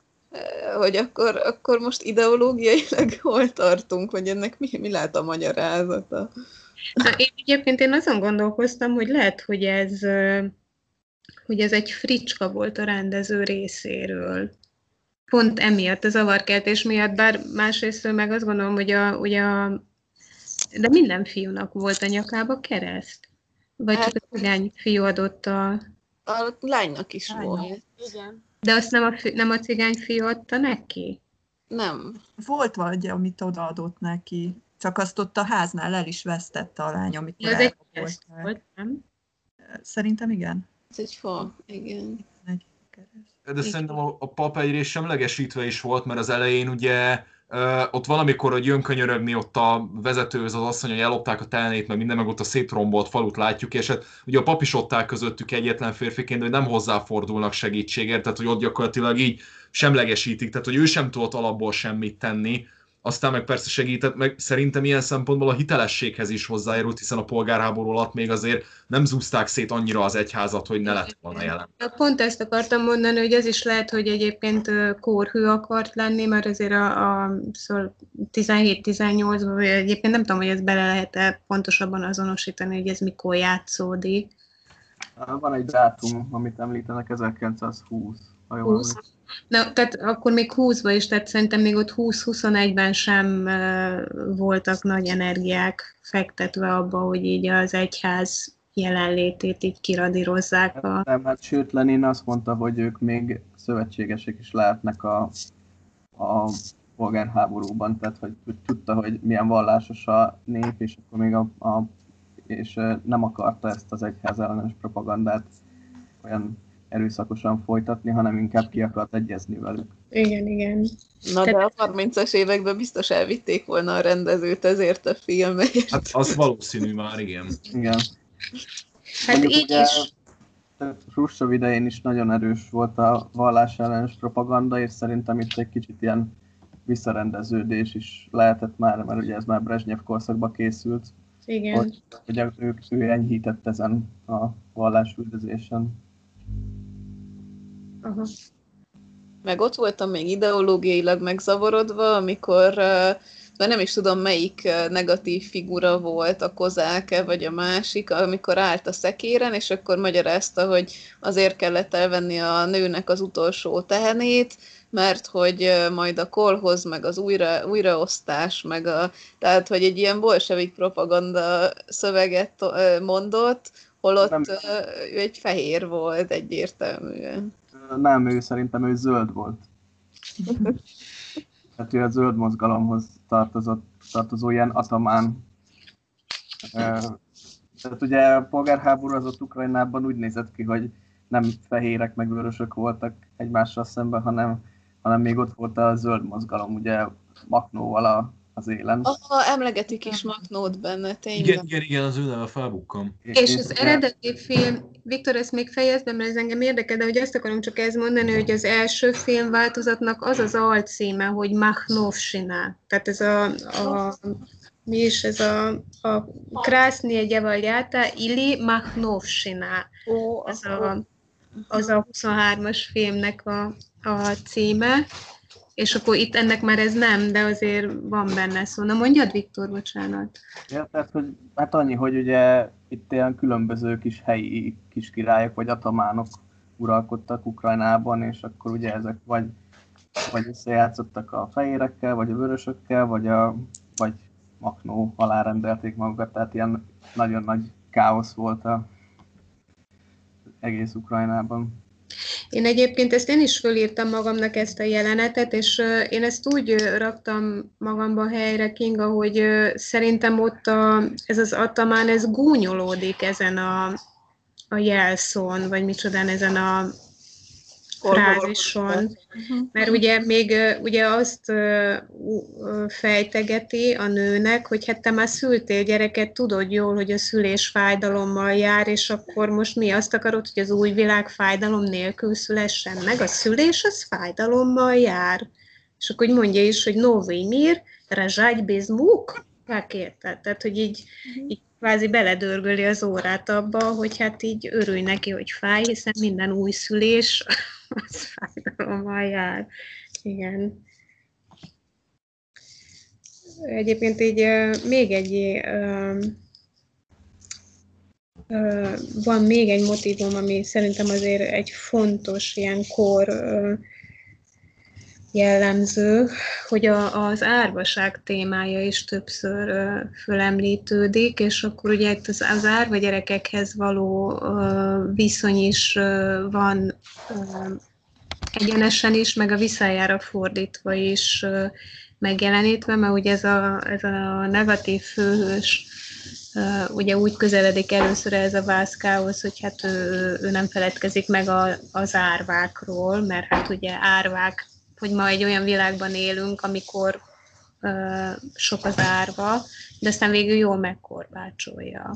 hogy akkor, akkor most ideológiailag hol tartunk, hogy ennek mi, mi lehet a magyarázata. Na, én egyébként én azon gondolkoztam, hogy lehet, hogy ez... hogy ez egy fricska volt a rendező részéről. Pont emiatt, a zavarkeltés miatt, bár másrésztől meg azt gondolom, hogy a, hogy a... de minden fiúnak volt a nyakába kereszt? Vagy hát, csak a cigány fiú adott a... A lánynak is lánynak. Volt. Igen. De azt nem a, nem a cigány fiú adta neki? Nem. Volt vagy, amit odaadott neki. Csak azt ott a háznál el is vesztette a lány, amit ja, elkapott. Ez egy volt, nem? Szerintem igen. Ez egy fa, igen. De igen. Szerintem a, a pap egyrészt semlegesítve is volt, mert az elején ugye ö, ott valamikor, hogy jön könyörögni ott a vezetőhöz az asszony, hogy ellopták a telenét, meg minden, meg ott a szétrombolt falut látjuk, és hát ugye a pap is ott áll közöttük egyetlen férfiként, hogy nem hozzáfordulnak segítségért, tehát hogy ott gyakorlatilag így semlegesítik, tehát hogy ő sem tudott alapból semmit tenni, aztán meg persze segített, meg szerintem ilyen szempontból a hitelességhez is hozzájárult, hiszen a polgárháború alatt még azért nem zúzták szét annyira az egyházat, hogy ne lett volna jelen. Pont ezt akartam mondani, hogy ez is lehet, hogy egyébként kórhű akart lenni, mert azért a, a szóval tizenhét-tizennyolcban, vagy egyébként nem tudom, hogy ezt bele lehet-e pontosabban azonosítani, hogy ez mikor játszódik. Van egy dátum, amit említenek, ezerkilencszázhúsz. húsz. Na, tehát akkor még húszban is, tehát szerintem még ott húsz-huszonegyben sem uh, voltak nagy energiák fektetve abba, hogy így az egyház jelenlétét így kiradírozzák. A... Nem, hát sőt, Lenin azt mondta, hogy ők még szövetségesek is lehetnek a, a polgárháborúban, tehát hogy tudta, hogy milyen vallásos a nép, és akkor még a, a és nem akarta ezt az egyház ellenes propagandát olyan erőszakosan folytatni, hanem inkább ki akart egyezni velük. Igen, igen. Na de a harmincas években biztos elvitték volna a rendezőt ezért a filmért. Hát az valószínű már, igen. Igen. Hát mondjuk, így ugye, is. Hrussov idején is nagyon erős volt a vallás ellenes propaganda, és szerintem itt egy kicsit ilyen visszarendeződés is lehetett már, mert ugye ez már Brezsnyev korszakban készült. Igen. Hogy, hogy ők, ő enyhített ezen a vallásüldözésen. Aha. Meg ott voltam még ideológiailag megzavarodva, amikor, de nem is tudom melyik negatív figura volt, a kozáke vagy a másik, amikor állt a szekéren, és akkor magyarázta, hogy azért kellett elvenni a nőnek az utolsó tehenét, mert hogy majd a kolhoz, meg az újra, újraosztás, meg a, tehát hogy egy ilyen bolsevik propaganda szöveget mondott, holott nem. Ő egy fehér volt egyértelműen. Nem, ő szerintem ő zöld volt. Tehát ő a zöld mozgalomhoz tartozott, tartozó ilyen atamán. Tehát ugye a polgárháború az ott Ukrajnában úgy nézett ki, hogy nem fehérek meg vörösök voltak egymással szemben, hanem, hanem még ott volt a zöld mozgalom, ugye Maknóval a az élen. Aha, emlegetik is Maknót benne, tényleg. Igen, igen, igen, az ő neve felbukkam. És az eredeti film, Viktor, ezt még fejezd be, mert ez engem érdekel, de hogy azt akarom csak ezt mondani, hogy az első film változatnak az az alcíme, hogy Makhnovshina. Tehát ez a, a mi is ez a, a Krásnije Gyevaljátá, Ili Makhnovshina. Az a, az a huszonhármas filmnek a, a címe. és akkor itt ennek már ez nem, de azért van benne szó. Na mondjad, Viktor, bocsánat. Ja, tehát, hogy, hát annyi, hogy ugye itt ilyen különböző kis helyi kis királyok vagy atamánok uralkodtak Ukrajnában, és akkor ugye ezek vagy, vagy összejátszottak a fehérekkel, vagy a vörösökkel, vagy a vagy maknó alá rendelték magukat, tehát ilyen nagyon nagy káosz volt a egész Ukrajnában. Én egyébként ezt én is fölírtam magamnak ezt a jelenetet, és én ezt úgy raktam magamba a helyre, Kinga, hogy szerintem ott a, ez az atamán, ez gúnyolódik ezen a, a jelszón, vagy micsodán ezen a frázison. Mert ugye még ugye azt fejtegeti a nőnek, hogy hát te már szültél gyereket, tudod jól, hogy a szülés fájdalommal jár, és akkor most mi azt akarod, hogy az új világ fájdalom nélkül szülessen meg? A szülés az fájdalommal jár. És akkor úgy mondja is, hogy nový mír, rozságy bez múk. Tehát, hogy így, így kvázi beledörgöli az órát abba, hogy hát így örülj neki, hogy fáj, hiszen minden új szülés az fájdalommal jár. Igen. Egyébként így uh, még egy... Uh, uh, van még egy motívum, ami szerintem azért egy fontos ilyen kor... Uh, jellemző, hogy a, az árvaság témája is többször ö, fölemlítődik, és akkor ugye itt az, az árva gyerekekhez való ö, viszony is ö, van ö, egyenesen is, meg a visszájára fordítva is ö, megjelenítve, mert ugye ez a, ez a negatív főhős Uh, ugye úgy közeledik először ez a Vászkához, hogy hát ő, ő nem feledkezik meg a, az árvákról, mert hát ugye árvák, hogy ma egy olyan világban élünk, amikor uh, sok az árva, de aztán végül jól megkorbácsolja.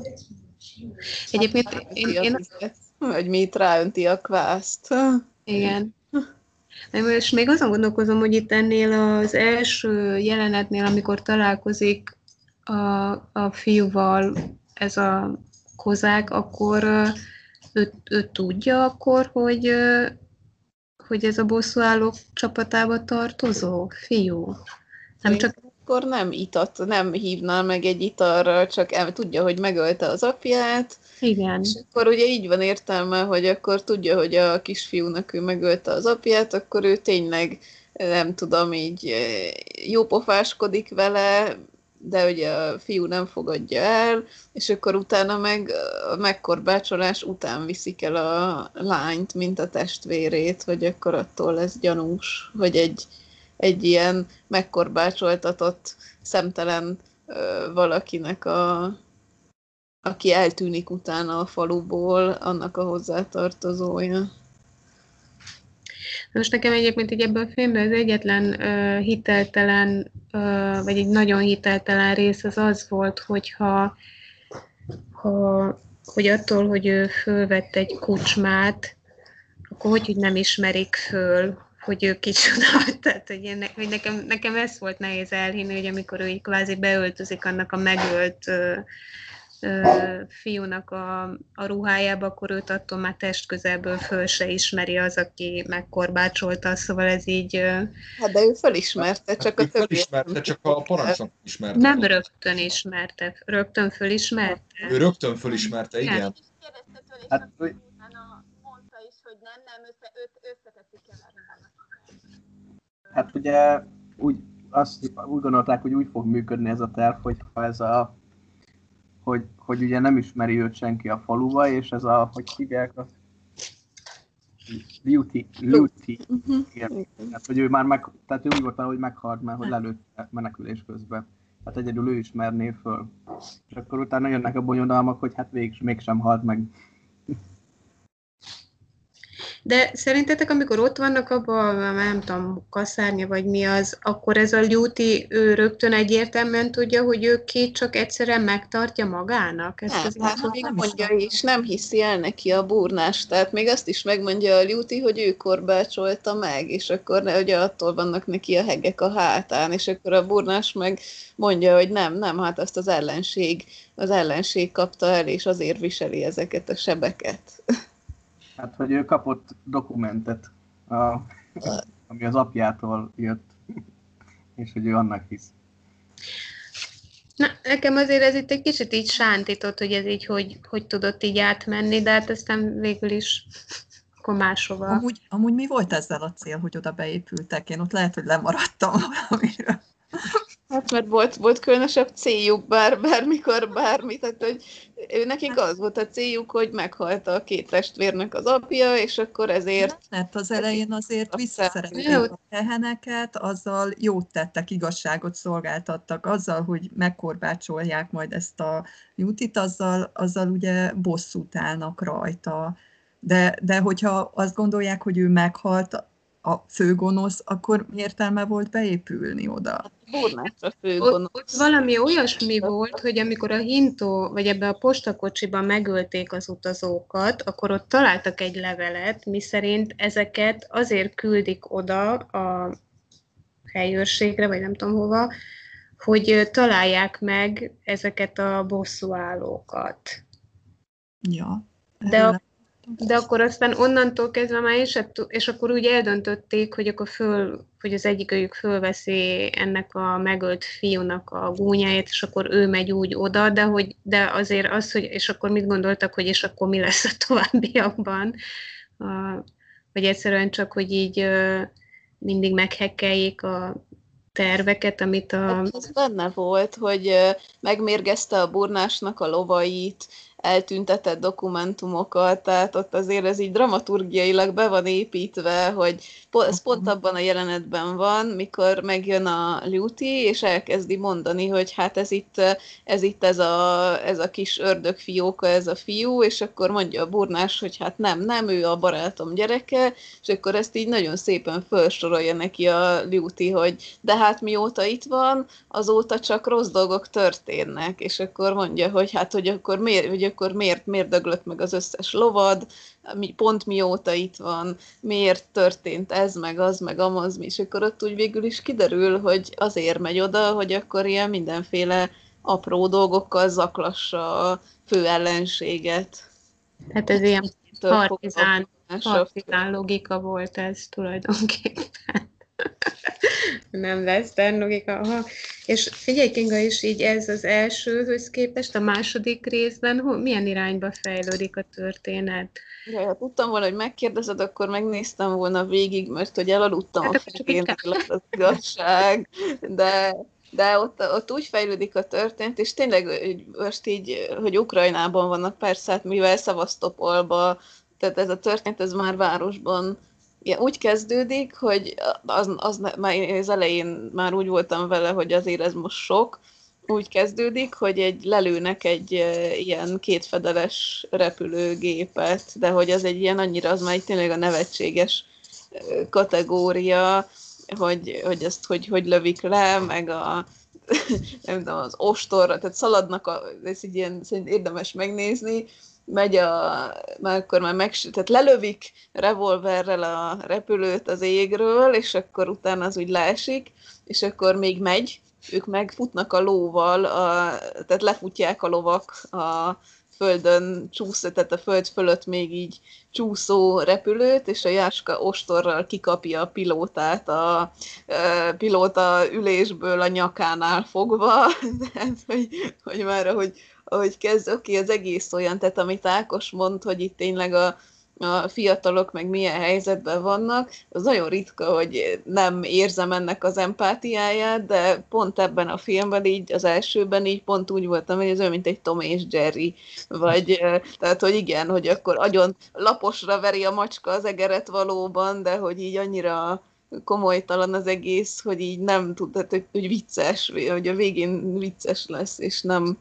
Egyébként én... én, én vizet, hogy mi itt ráönti a kvászt. Igen. És még azon gondolkozom, hogy itt ennél az első jelenetnél, amikor találkozik A, a fiúval ez a kozák, akkor ő, ő tudja akkor, hogy, hogy ez a bosszúállók csapatába tartozó fiú. Nem csak... Akkor nem itat, nem hívná meg egy italra, csak tudja, hogy megölte az apját. Igen. És akkor ugye így van értelme, hogy akkor tudja, hogy a kisfiúnak ő megölte az apját, akkor ő tényleg, nem tudom, így jópofáskodik vele, de ugye a fiú nem fogadja el, és akkor utána meg a megkorbácsolás után viszik el a lányt, mint a testvérét, hogy akkor attól lesz gyanús, hogy egy, egy ilyen megkorbácsoltatott, szemtelen ö, valakinek, a, aki eltűnik utána a faluból, annak a hozzátartozója. Most nekem egyébként így ebben a filmben az egyetlen uh, hiteltelen, uh, vagy egy nagyon hiteltelen rész az az volt, hogyha, ha, hogy attól, hogy ő fölvett egy kucsmát, akkor hogy, hogy nem ismerik föl, hogy ő kicsoda. Tehát, hogy, én, hogy nekem, nekem ez volt nehéz elhinni, hogy amikor ő így kvázi beöltözik annak a megölt uh, fiúnak a, a ruhájába, akkor őt attól már testközelből föl se ismeri az, aki megkorbácsolta, szóval ez így... Hát de ő fölismerte, csak hát, a többi... csak a parancsnok ismerte. Nem rögtön ismerte, rögtön fölismerte. Ő rögtön fölismerte, igen. igen. Hát, hogy... hát ugye úgy, azt, úgy gondolták, hogy úgy fog működni ez a terv, hogyha ez a Hogy, hogy ugye nem ismeri őt senki a faluba, és ez a, hogy hívják a Liuti, Liuti, igen. Tehát, hogy ő már meg, tehát ő úgy volt, hogy meghalt, mert hogy lelőtte menekülés közben. Hát egyedül ő ismerné föl. És akkor utána jönnek a bonyodalmak, hogy hát vég, mégsem halt meg. De szerintetek, amikor ott vannak abban, nem tudom, kaszárnya vagy mi az, akkor ez a Liuti, ő rögtön egyértelműen tudja, hogy ő ki, csak egyszerűen megtartja magának? Ezt nem, az hát az még mondja is, nem hiszi el neki a burnás, tehát még azt is megmondja a Liuti, hogy ő korbácsolta meg, és akkor ugye attól vannak neki a hegek a hátán, és akkor a burnás meg mondja, hogy nem, nem, hát azt az ellenség, az ellenség kapta el, és azért viseli ezeket a sebeket. Hát, hogy ő kapott dokumentet, a, ami az apjától jött. és hogy ő annak hisz. Na, nekem azért ez itt egy kicsit így sántított, hogy ez így hogy, hogy tudott így átmenni, de hát aztán végül is akkor máshova. Amúgy, amúgy mi volt ezzel a cél, hogy oda beépültek? Én ott lehet, hogy lemaradtam valamiről. Hát mert volt, volt különösebb céljuk bár, bármikor, bármit, tehát hogy nekik az volt a céljuk, hogy meghalt a két testvérnek az apja, és akkor ezért... Hát az elején azért visszaszerették a teheneket, azzal jót tettek, igazságot szolgáltattak, azzal, hogy megkorbácsolják majd ezt a Jutit, azzal, azzal ugye bosszút állnak rajta. De, de hogyha azt gondolják, hogy ő meghalt, a főgonosz, akkor értelme volt beépülni oda? Ott, ott valami olyasmi volt, hogy amikor a hintó, vagy ebbe a postakocsiban megölték az utazókat, akkor ott találtak egy levelet, miszerint ezeket azért küldik oda a helyőrségre, vagy nem tudom hova, hogy találják meg ezeket a bosszúállókat. Ja. De a De akkor aztán onnantól kezdve már is, és akkor úgy eldöntötték, hogy akkor föl, hogy az egyikőjük fölveszi ennek a megölt fiúnak a gúnyáját, és akkor ő megy úgy oda, de, hogy, de azért az, hogy és akkor mit gondoltak, hogy és akkor mi lesz a továbbiakban, vagy egyszerűen csak, hogy így mindig meghekkeljék a terveket, amit a... Hát az benne volt, hogy megmérgezte a burnásnak a lovait, eltüntetett dokumentumokat, tehát ott azért ez így dramaturgiailag be van építve, hogy ez pont abban a jelenetben van, mikor megjön a Liuti, és elkezdi mondani, hogy hát ez itt ez, itt ez, a, ez a kis ördögfióka, ez a fiú, és akkor mondja a burnás, hogy hát nem, nem, ő a barátom gyereke, és akkor ezt így nagyon szépen felsorolja neki a Liuti, hogy de hát mióta itt van, azóta csak rossz dolgok történnek, és akkor mondja, hogy hát, hogy akkor miért, hogy akkor miért, miért döglött meg az összes lovad, pont mióta itt van, miért történt ez, meg az, meg amaz, és akkor ott úgy végül is kiderül, hogy azért megy oda, hogy akkor ilyen mindenféle apró dolgokkal zaklassa a fő ellenséget. Hát ez ilyen partizán, partizán logika volt ez tulajdonképpen. Nem lesz logika. Aha. És figyelj, Kinga, is így ez az elsőhöz képest, a második részben hol, milyen irányba fejlődik a történet? Ja, ha tudtam volna, hogy megkérdezed, akkor megnéztem volna végig, mert hogy elaludtam hát, a fején, az igazság, de... de ott, ott úgy fejlődik a történet, és tényleg most így, hogy Ukrajnában vannak, persze, hát mivel Szevasztopolban, tehát ez a történet, ez már városban. Igen, úgy kezdődik, hogy az, az, az elején már úgy voltam vele, hogy azért ez most sok, úgy kezdődik, hogy egy lelőnek egy ilyen kétfedeles repülőgépet, de hogy az egy ilyen annyira, az már tényleg a nevetséges kategória, hogy, hogy ezt hogy, hogy lövik le, meg a nem tudom, az ostorra, tehát szaladnak, a, ez így ilyen érdemes megnézni, megy a, már akkor már meg, tehát lelövik revolverrel a repülőt az égről, és akkor utána az úgy leesik, és akkor még megy, ők meg futnak a lóval, a, tehát lefutják a lovak a földön csúszó, tehát a föld fölött még így csúszó repülőt, és a Jáska ostorral kikapja a pilótát, a, a pilóta ülésből a nyakánál fogva, tehát, hogy, hogy már ahogy ahogy kezd, oké, az egész olyan, tehát amit Ákos mond, hogy itt tényleg a, a fiatalok meg milyen helyzetben vannak, az nagyon ritka, hogy nem érzem ennek az empátiáját, de pont ebben a filmben így, az elsőben így pont úgy voltam, hogy ez olyan, mint egy Tom és Jerry, vagy tehát, hogy igen, hogy akkor agyon laposra veri a macska az egeret valóban, de hogy így annyira komolytalan az egész, hogy így nem tud, tehát, hogy, hogy vicces, hogy a végén vicces lesz, és nem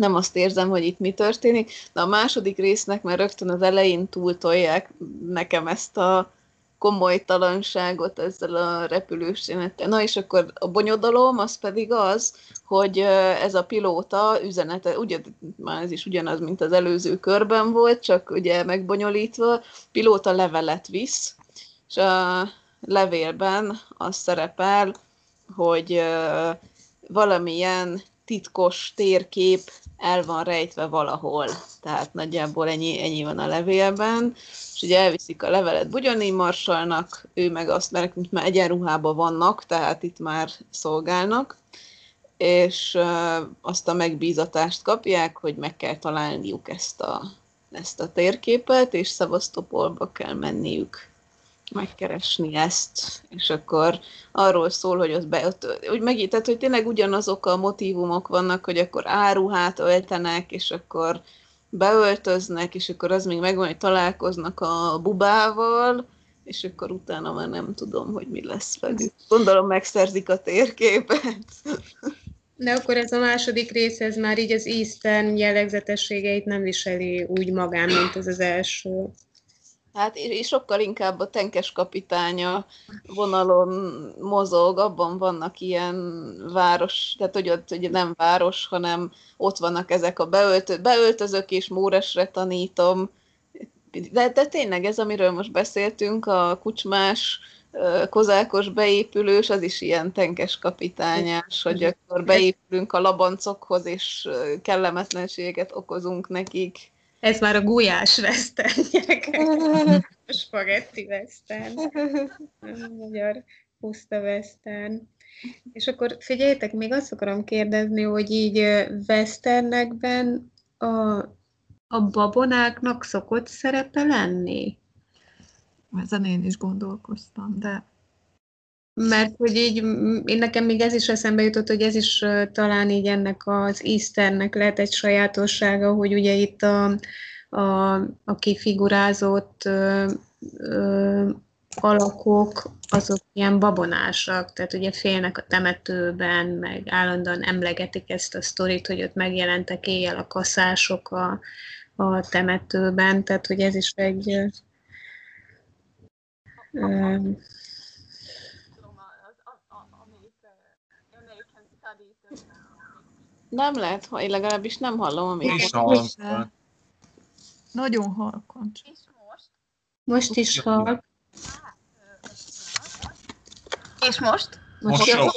nem azt érzem, hogy itt mi történik. De a második résznek már rögtön az elején túltolják nekem ezt a komolytalanságot ezzel a repülős jelenettel. Na és akkor a bonyodalom az pedig az, hogy ez a pilóta üzenete, ugye már ez is ugyanaz, mint az előző körben volt, csak ugye megbonyolítva, pilóta levelet visz, és a levélben az szerepel, hogy valamilyen titkos térkép el van rejtve valahol. Tehát nagyjából ennyi, ennyi van a levélben. És ugye elviszik a levelet Budyonny marsalnak, ő meg azt, mert mint már egyenruhában vannak, tehát itt már szolgálnak, és azt a megbízatást kapják, hogy meg kell találniuk ezt a, ezt a térképet, és Szevasztopolba kell menniük megkeresni ezt, és akkor arról szól, hogy az be, ott, úgy megint, tehát, hogy tényleg ugyanazok a motívumok vannak, hogy akkor áruhát öltenek, és akkor beöltöznek, és akkor az még megvan, hogy találkoznak a bubával, és akkor utána már nem tudom, hogy mi lesz velük. Gondolom megszerzik a térképet. De akkor ez a második rész, ez már így az Eastern jellegzetességeit nem viseli úgy magán, mint ez az első. Hát és sokkal inkább a tenkes kapitánya vonalon mozog, abban vannak ilyen város, tehát hogy ott ugye nem város, hanem ott vannak ezek a beöltö- beöltözök és móresre tanítom. De, de tényleg ez, amiről most beszéltünk, a kucsmás, kozákos beépülős, az is ilyen tenkes kapitányás, hogy akkor beépülünk a labancokhoz, és kellemetlenséget okozunk nekik. Ez már a gulyás western, gyerekek. A spagetti western. A magyar puszta western. És akkor figyeljétek, még azt akarom kérdezni, hogy így westernekben a, a babonáknak szokott szerepe lenni? Ezen én is gondolkoztam, de... Mert hogy így, én nekem még ez is eszembe jutott, hogy ez is uh, talán így ennek az Easternek lehet egy sajátossága, hogy ugye itt a, a, a kifigurázott uh, uh, alakok, azok ilyen babonásak, tehát ugye félnek a temetőben, meg állandóan emlegetik ezt a sztorit, hogy ott megjelentek éjjel a kaszások a, a temetőben, tehát hogy ez is egy... Uh, Nem lehet, ha én legalábbis nem hallom, amit mondom. Nagyon halkan. Most is halk. És most? Most jó. Ah,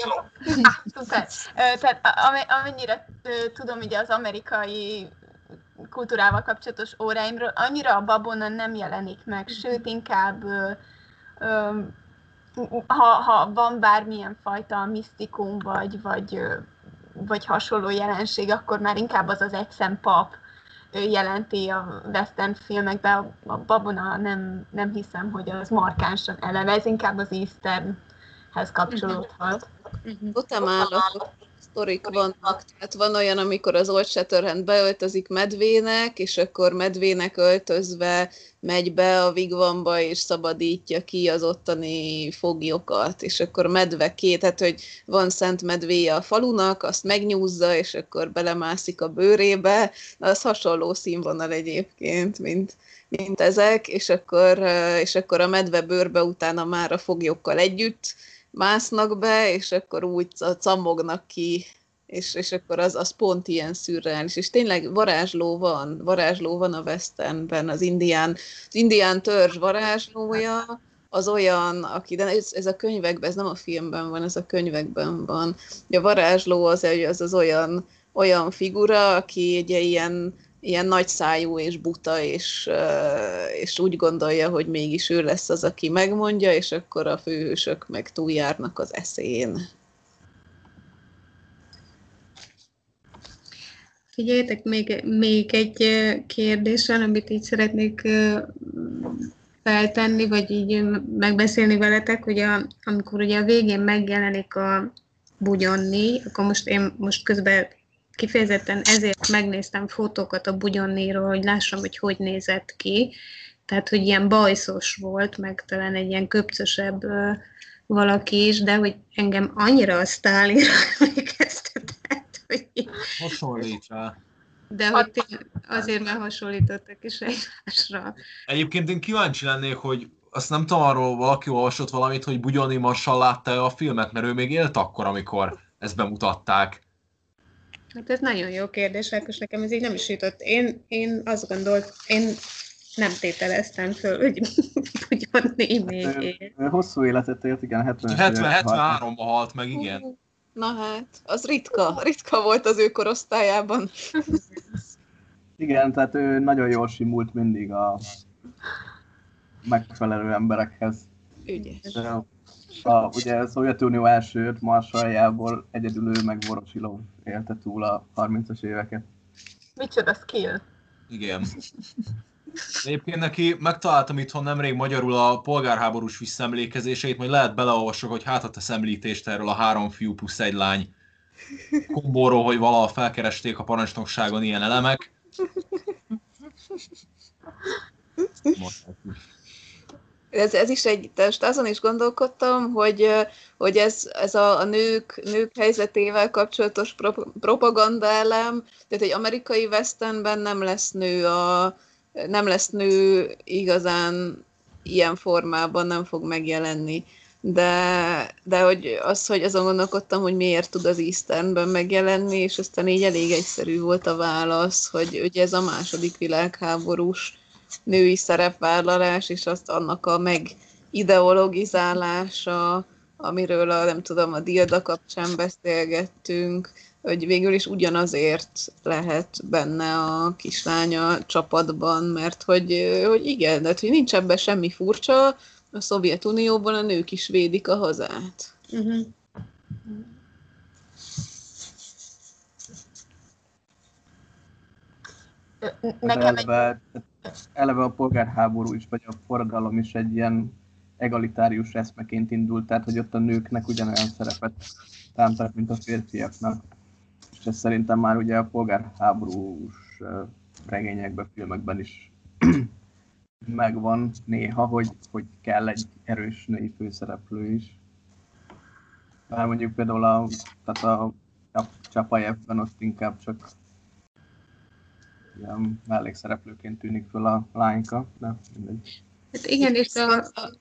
szuper. Tehát amennyire tudom, ugye az amerikai kultúrával kapcsolatos óráimról, annyira a babona nem jelenik meg, sőt, inkább... Ha, ha van bármilyen fajta misztikum, vagy, vagy, vagy hasonló jelenség, akkor már inkább az az egyszem pap jelenti a western filmekben. A babona nem, nem hiszem, hogy az markánsan eleve, ez inkább az Easternhez kapcsolódhat. Utámálok sztorik vannak, tehát van olyan, amikor az Old Shatterhand beöltözik medvének, és akkor medvének öltözve megy be a vigvamba, és szabadítja ki az ottani foglyokat, és akkor medveké, tehát hogy van szent medvéje a falunak, azt megnyúzza, és akkor belemászik a bőrébe, az hasonló színvonal egyébként, mint, mint ezek, és akkor, és akkor a medve bőrbe utána már a foglyokkal együtt másznak be, és akkor úgy camognak ki, és, és akkor az, az pont ilyen szürreális. És tényleg varázsló van, varázsló van a westernben, az indián, az indián törzs varázslója, az olyan, aki, de ez, ez a könyvekben, ez nem a filmben van, ez a könyvekben van. A varázsló az az, az olyan, olyan figura, aki ugye ilyen, ilyen nagyszájú és buta, és, és úgy gondolja, hogy mégis ő lesz az, aki megmondja, és akkor a főhősök meg túljárnak az eszén. Figyeljetek, még, még egy kérdésen, amit így szeretnék feltenni, vagy így megbeszélni veletek, hogy a, amikor ugye a végén megjelenik a Budyonny, akkor most én most közben kifejezetten ezért megnéztem fotókat a Budyonnyról, hogy lássam, hogy hogy nézett ki. Tehát, hogy ilyen bajszos volt, meg talán egy ilyen köpcösebb ö, valaki is, de hogy engem annyira a Sztálinra emlékeztetett, hogy... Hasonlít rá. De hogy azért már hasonlítottak is egymásra. Egyébként én kíváncsi lennék, hogy azt nem tudom, arról valaki olvasott valamit, hogy Budyonny marssal látta a filmet, mert ő még élt akkor, amikor ezt bemutatták. Hát ez nagyon jó kérdés, Ákos, nekem ez így nem is jutott. Én, én azt gondolt, én nem tételeztem föl, hogy Budyonny még él. Hosszú életet élt, igen, hetvenes években. hetvenhárom-ban halt meg, igen. Na hát, az ritka, ritka volt az ő korosztályában. Igen, tehát ő nagyon jól simult mindig a megfelelő emberekhez. Ügyes. De a, ugye a Szovjetunió első marsaljából egyedül ő meg Vorosilov élte túl a harmincas éveket. Micsoda skill? Igen. Egyébként neki megtaláltam itthon nemrég magyarul a polgárháborús visszaemlékezéseit, majd lehet beleolvasok, hogy hát a te szemlítést erről a három fiú plusz egy lány kombóról, hogy valaha felkeresték a parancsnokságon ilyen elemek. Ez, ez is egy test. Azon is gondolkodtam, hogy, hogy ez, ez a nők, nők helyzetével kapcsolatos propagandaelem, tehát egy amerikai westernben nem lesz nő a nem lesz nő igazán ilyen formában, nem fog megjelenni. De, de hogy az, hogy azon gondolkodtam, hogy miért tud az Easternben megjelenni, és aztán így elég egyszerű volt a válasz, hogy ugye ez a második világháborús női szerepvállalás, és azt annak a megideologizálása, amiről a, nem tudom, a Dilda kapcsán beszélgettünk, hogy végül is ugyanazért lehet benne a kislánya csapatban, mert hogy, hogy igen, de hogy nincs ebben semmi furcsa, a Szovjetunióban a nők is védik a hazát. Uh-huh. Eleve, eleve a polgárháború is, vagy a forradalom is egy ilyen egalitárius eszmeként indult, tehát hogy ott a nőknek ugyanolyan szerepet tántott, mint a férfiaknak. És ez szerintem már ugye a polgárháborús regényekben, filmekben is megvan néha, hogy, hogy kell egy erős női főszereplő is. Már mondjuk például a, tehát a, a Csapajevben ott inkább csak ilyen mellékszereplőként tűnik föl a lányka, de mindegy. Hát igen, és a, a,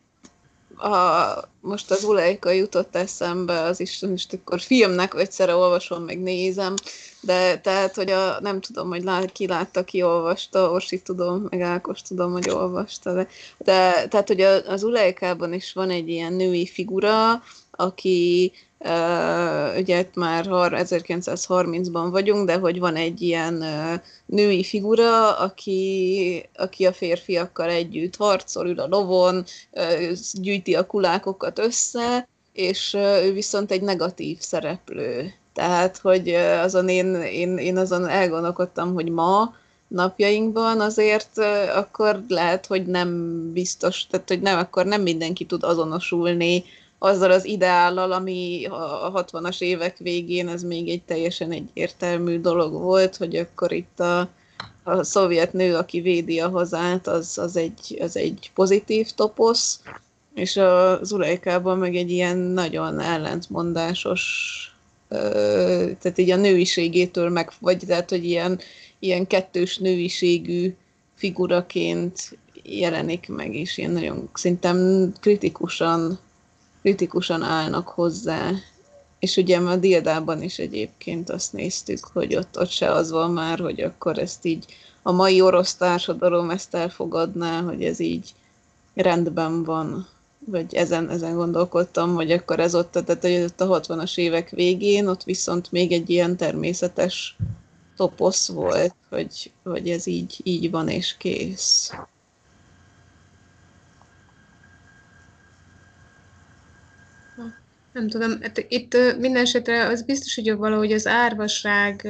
a, most az Ulejka jutott eszembe, az is, most akkor filmnek egyszerre olvasom, meg nézem, de tehát, hogy a, nem tudom, hogy lá, ki látta, ki olvasta, Orsi tudom, meg Ákos tudom, hogy olvasta, de, de tehát, hogy a, az Ulejkában is van egy ilyen női figura, aki Uh, ugye már ezerkilencszázharmincban vagyunk, de hogy van egy ilyen uh, női figura, aki, aki a férfiakkal együtt harcol, ül a lovon, uh, gyűjti a kulákokat össze, és uh, ő viszont egy negatív szereplő. Tehát, hogy uh, azon én, én, én azon elgondolkodtam, hogy ma napjainkban azért uh, akkor lehet, hogy nem biztos, tehát hogy nem, akkor nem mindenki tud azonosulni azzal az ideállal, ami a hatvanas évek végén ez még egy teljesen egyértelmű dolog volt, hogy akkor itt a, a szovjet nő, aki védi a hazát, az, az, egy, az egy pozitív toposz, és a Zulejkában meg egy ilyen nagyon ellentmondásos, tehát így a nőiségétől meg, vagy tehát, hogy ilyen, ilyen kettős nőiségű figuraként jelenik meg, és ilyen nagyon szerintem kritikusan kritikusan állnak hozzá. És ugye a Dildában is egyébként azt néztük, hogy ott, ott se az van már, hogy akkor ezt így a mai orosz társadalom ezt elfogadná, hogy ez így rendben van. Vagy ezen, ezen gondolkodtam, hogy akkor ez ott, tehát hogy ott a hatvanas évek végén, ott viszont még egy ilyen természetes toposz volt, hogy, hogy ez így, így van és kész. Nem tudom, hát itt minden esetre az biztos, hogy valahogy az árvaság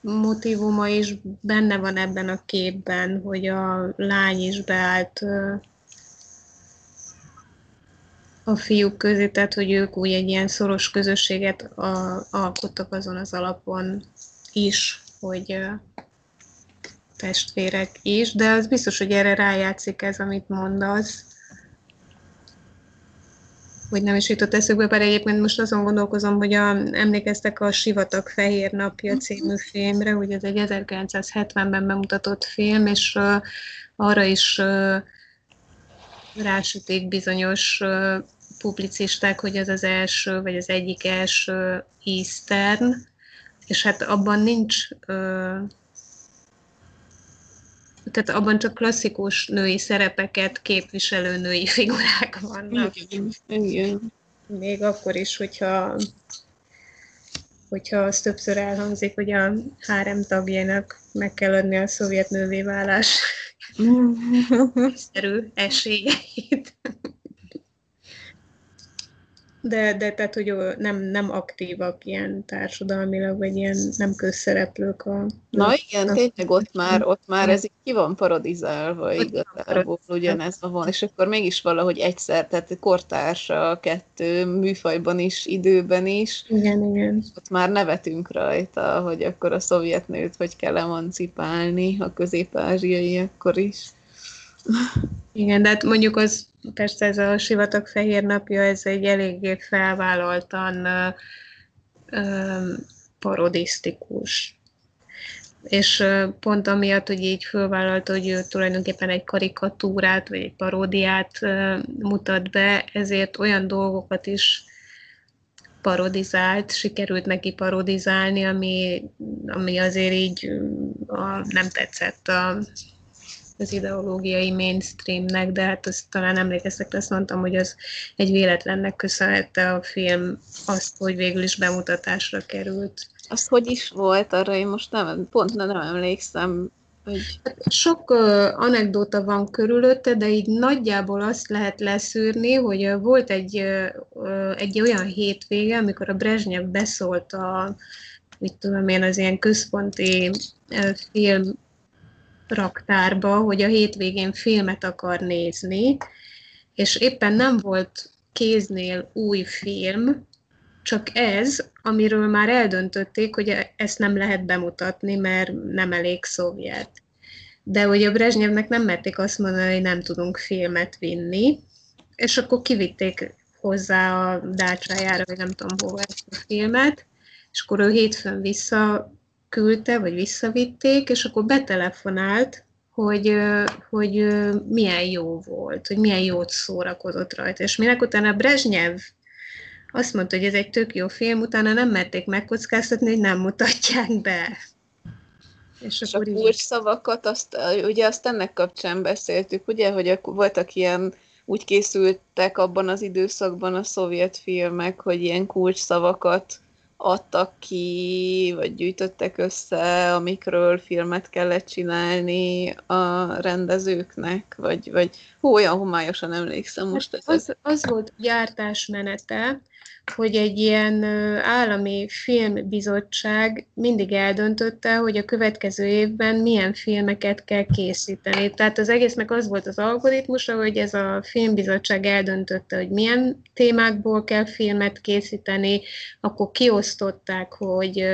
motívuma is benne van ebben a képben, hogy a lány is beállt a fiúk közé, tehát hogy ők úgy egy ilyen szoros közösséget alkottak azon az alapon is, hogy testvérek is, de az biztos, hogy erre rájátszik ez, amit mondasz. Hogy nem is jutott eszükbe, bár egyébként most azon gondolkozom, hogy a, emlékeztek a Sivatag fehér napja című filmre, hogy ez egy ezerkilencszázhetvenben bemutatott film, és uh, arra is uh, rásütik bizonyos uh, publicisták, hogy ez az első, vagy az egyik első Eastern, és hát abban nincs... Uh, Tehát abban csak klasszikus női szerepeket képviselő női figurák vannak. Igen. Még akkor is, hogyha hogyha az többször elhangzik, hogy a há er em tagjának meg kell adni a szovjet nővé válás szerű esélyeit. De, de tehát, hogy nem, nem aktívak ilyen társadalmilag, vagy ilyen nem közszereplők. A, Na igen, a... tényleg ott már, ott már ez így ki van parodizálva igazából, ugyanezben van, és akkor mégis valahogy egyszer, tehát kortársa, kettő, műfajban is, időben is. Igen, igen. Ott már nevetünk rajta, hogy akkor a szovjet nőt hogy kell emancipálni a közép-ázsiai akkor is. Igen, de hát mondjuk az, persze ez a Sivatag fehér napja, ez egy eléggé felvállaltan uh, parodisztikus. És uh, pont amiatt, hogy így felvállalta, hogy ő tulajdonképpen egy karikatúrát, vagy egy paródiát uh, mutat be, ezért olyan dolgokat is parodizált, sikerült neki parodizálni, ami, ami azért így a, nem tetszett a... az ideológiai mainstreamnek, de hát azt talán emlékeztek, azt mondtam, hogy az egy véletlennek köszönhette a film azt, hogy végül is bemutatásra került. Az hogy is volt, arra én most nem, pont nem emlékszem. Hogy... Sok uh, anekdóta van körülötte, de így nagyjából azt lehet leszűrni, hogy uh, volt egy, uh, egy olyan hétvége, amikor a Brezsnyev beszólt a, mit tudom én, az ilyen központi uh, film raktárba, hogy a hétvégén filmet akar nézni, és éppen nem volt kéznél új film, csak ez, amiről már eldöntötték, hogy ezt nem lehet bemutatni, mert nem elég szovjet. De hogy a Brezsnyevnek nem merték azt mondani, hogy nem tudunk filmet vinni, és akkor kivitték hozzá a dácsájára, vagy nem tudom hova ezt a filmet, és akkor ő hétfőn vissza küldte, vagy visszavitték, és akkor betelefonált, hogy, hogy milyen jó volt, hogy milyen jót szórakozott rajta. És minek utána Brezsnyev azt mondta, hogy ez egy tök jó film, utána nem merték megkockáztatni, hogy nem mutatják be. És, és a kulcsszavakat, azt, ugye azt ennek kapcsán beszéltük, ugye, hogy voltak ilyen, úgy készültek abban az időszakban a szovjet filmek, hogy ilyen kulcsszavakat adtak ki, vagy gyűjtöttek össze, amikről filmet kellett csinálni a rendezőknek, vagy, vagy hú, olyan homályosan emlékszem most. Hát az, az volt gyártásmenete, hogy egy ilyen állami filmbizottság mindig eldöntötte, hogy a következő évben milyen filmeket kell készíteni. Tehát az egésznek az volt az algoritmusa, hogy ez a filmbizottság eldöntötte, hogy milyen témákból kell filmet készíteni, akkor kiosztották, hogy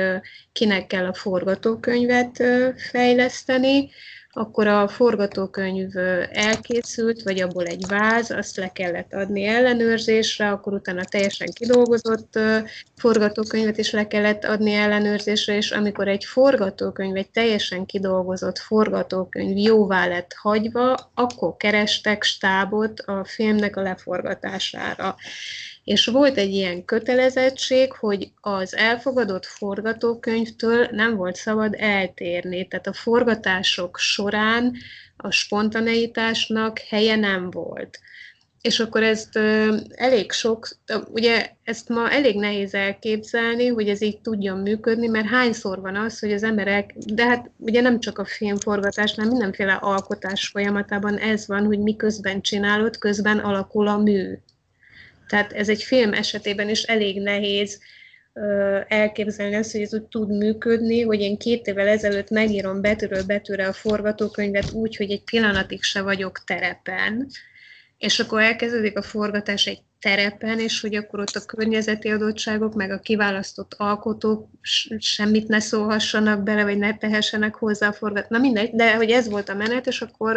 kinek kell a forgatókönyvet fejleszteni, akkor a forgatókönyv elkészült, vagy abból egy váz, azt le kellett adni ellenőrzésre, akkor utána teljesen kidolgozott forgatókönyvet is le kellett adni ellenőrzésre, és amikor egy forgatókönyv, egy teljesen kidolgozott forgatókönyv jóvá lett hagyva, akkor kerestek stábot a filmnek a leforgatására. És volt egy ilyen kötelezettség, hogy az elfogadott forgatókönyvtől nem volt szabad eltérni. Tehát a forgatások során a spontaneitásnak helye nem volt. És akkor ezt ö, elég sok, ugye ezt ma elég nehéz elképzelni, hogy ez így tudjon működni, mert hányszor van az, hogy az emberek, de hát ugye nem csak a filmforgatásnál, mindenféle alkotás folyamatában ez van, hogy miközben csinálod, közben alakul a mű. Tehát ez egy film esetében is elég nehéz ö, elképzelni azt, hogy ez úgy tud működni, hogy én két évvel ezelőtt megírom betűről betűre a forgatókönyvet úgy, hogy egy pillanatig se vagyok terepen, és akkor elkezdődik a forgatás egy terepen, és hogy akkor ott a környezeti adottságok, meg a kiválasztott alkotók semmit ne szólhassanak bele, vagy ne tehessenek hozzá a forgat. Na mindegy, de hogy ez volt a menet, és akkor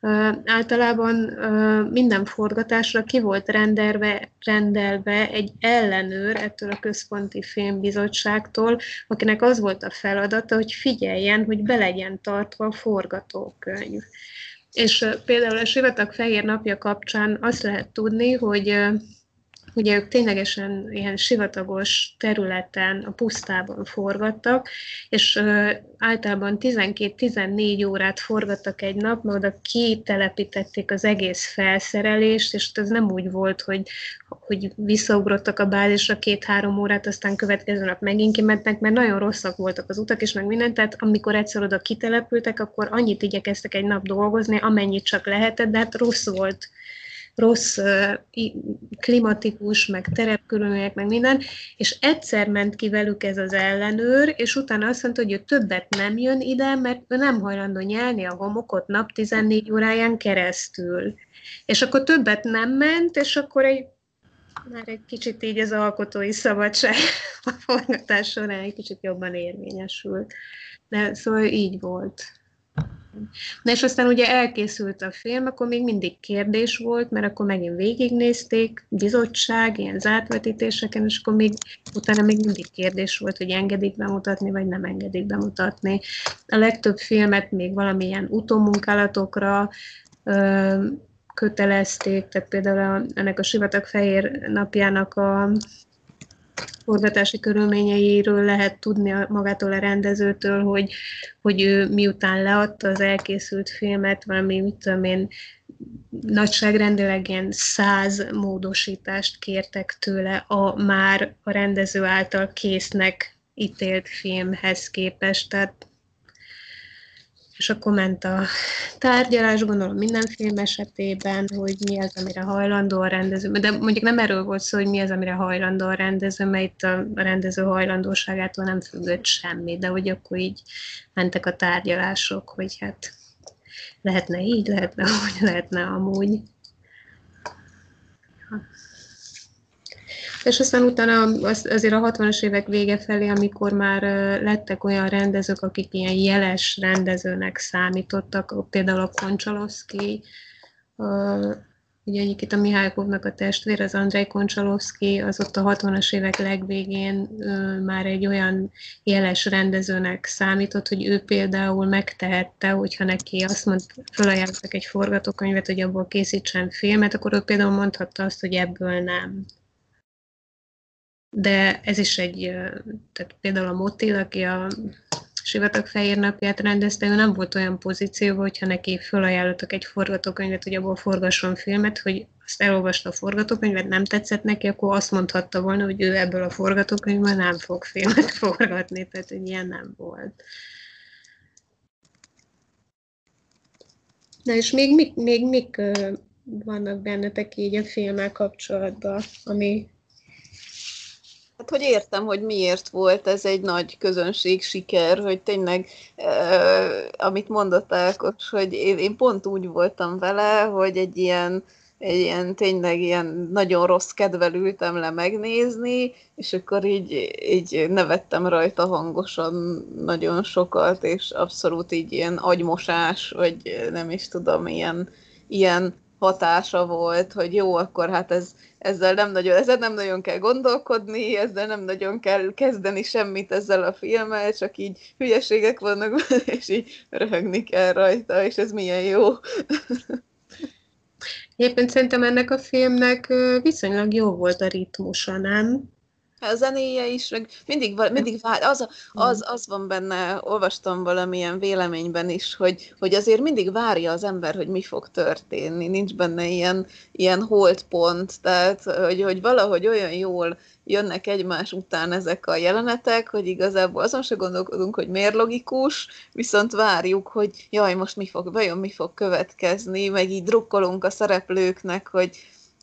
ö, általában ö, minden forgatásra ki volt rendelve, rendelve egy ellenőr ettől a Központi Filmbizottságtól, akinek az volt a feladata, hogy figyeljen, hogy be legyen tartva a forgatókönyv. És például a Sivatag fehér napja kapcsán azt lehet tudni, hogy Ugye ők ténylegesen ilyen sivatagos területen, a pusztában forgattak, és ö, általában tizenkét-tizennégy órát forgattak egy nap, mert oda kitelepítették az egész felszerelést, és ez nem úgy volt, hogy, hogy visszaugrottak a bázisra két-három órát, aztán következő nap megint kimentek, mert nagyon rosszak voltak az utak, és meg mindent, tehát amikor egyszer oda kitelepültek, akkor annyit igyekeztek egy nap dolgozni, amennyit csak lehetett, de hát rossz volt. Rossz, klimatikus, meg terepkörülmények, meg minden, és egyszer ment ki velük ez az ellenőr, és utána azt mondta, hogy ő többet nem jön ide, mert ő nem hajlandó nyelni a homokot nap tizennégy óráján keresztül. És akkor többet nem ment, és akkor egy, már egy kicsit így az alkotói szabadság a forgatás során egy kicsit jobban érvényesült. De szóval így volt. Na és aztán ugye elkészült a film, akkor még mindig kérdés volt, mert akkor megint végignézték, bizottság, ilyen zárt vetítéseken, és akkor még utána még mindig kérdés volt, hogy engedik bemutatni, vagy nem engedik bemutatni. A legtöbb filmet még valamilyen utómunkálatokra ö, kötelezték, tehát például a, ennek a Sivatag fehér napjának a forgatási körülményeiről lehet tudni magától a rendezőtől, hogy, hogy ő miután leadta az elkészült filmet, valami, mit tudom én, nagyságrendileg ilyen száz módosítást kértek tőle a már a rendező által késznek ítélt filmhez képest. Tehát, és akkor ment a tárgyalás, gondolom minden film esetében, hogy mi az, amire hajlandó a rendező. De mondjuk nem erről volt szó, hogy mi az, amire hajlandó a rendező, mert itt a rendező hajlandóságától nem függött semmi, de hogy akkor így mentek a tárgyalások, hogy hát lehetne így, lehetne úgy, lehetne amúgy. Ja. És aztán utána az, azért a hatvanas évek vége felé, amikor már lettek olyan rendezők, akik ilyen jeles rendezőnek számítottak, például a Konchalovszky, ugye egyik a Mihálykovnak a testvér, az Andrej Konchalovszky, az ott a hatvanas évek legvégén már egy olyan jeles rendezőnek számított, hogy ő például megtehette, hogyha neki azt mond, felajánlottak egy forgatókönyvet, hogy abból készítsen filmet, akkor ő például mondhatta azt, hogy ebből nem. De ez is egy, tehát például a Motil, aki a Sivatag fehér napját rendezte, ő nem volt olyan pozícióban, hogyha neki fölajánlottak egy forgatókönyvet, hogy abból forgasson filmet, hogy azt elolvasta a forgatókönyvet, nem tetszett neki, akkor azt mondhatta volna, hogy ő ebből a forgatókönyvből nem fog filmet forgatni, tehát hogy ilyen nem volt. Na és még mik, még, mik vannak bennetek így a filmmel kapcsolatban, ami... Hát, hogy értem, hogy miért volt ez egy nagy közönség siker, hogy tényleg, eh, amit mondott Ákos, hogy én, én pont úgy voltam vele, hogy egy ilyen, egy ilyen tényleg ilyen nagyon rossz kedvel ültem le megnézni, és akkor így, így nevettem rajta hangosan nagyon sokat, és abszolút így ilyen agymosás, vagy nem is tudom, ilyen... ilyen hatása volt, hogy jó, akkor hát ez, ezzel, nem nagyon, ezzel nem nagyon kell gondolkodni, ezzel nem nagyon kell kezdeni semmit ezzel a filmmel, csak így hülyeségek vannak, és így röhögni kell rajta, és ez milyen jó. Éppen szerintem ennek a filmnek viszonylag jó volt a ritmusa, nem? A zenéje is, meg mindig, mindig az, az, az van benne, olvastam valamilyen véleményben is, hogy, hogy azért mindig várja az ember, hogy mi fog történni, nincs benne ilyen, ilyen holdpont, tehát hogy, hogy valahogy olyan jól jönnek egymás után ezek a jelenetek, hogy igazából azon se gondolkodunk, hogy miért logikus, viszont várjuk, hogy jaj, most mi fog, vajon mi fog következni, meg így drukkolunk a szereplőknek, hogy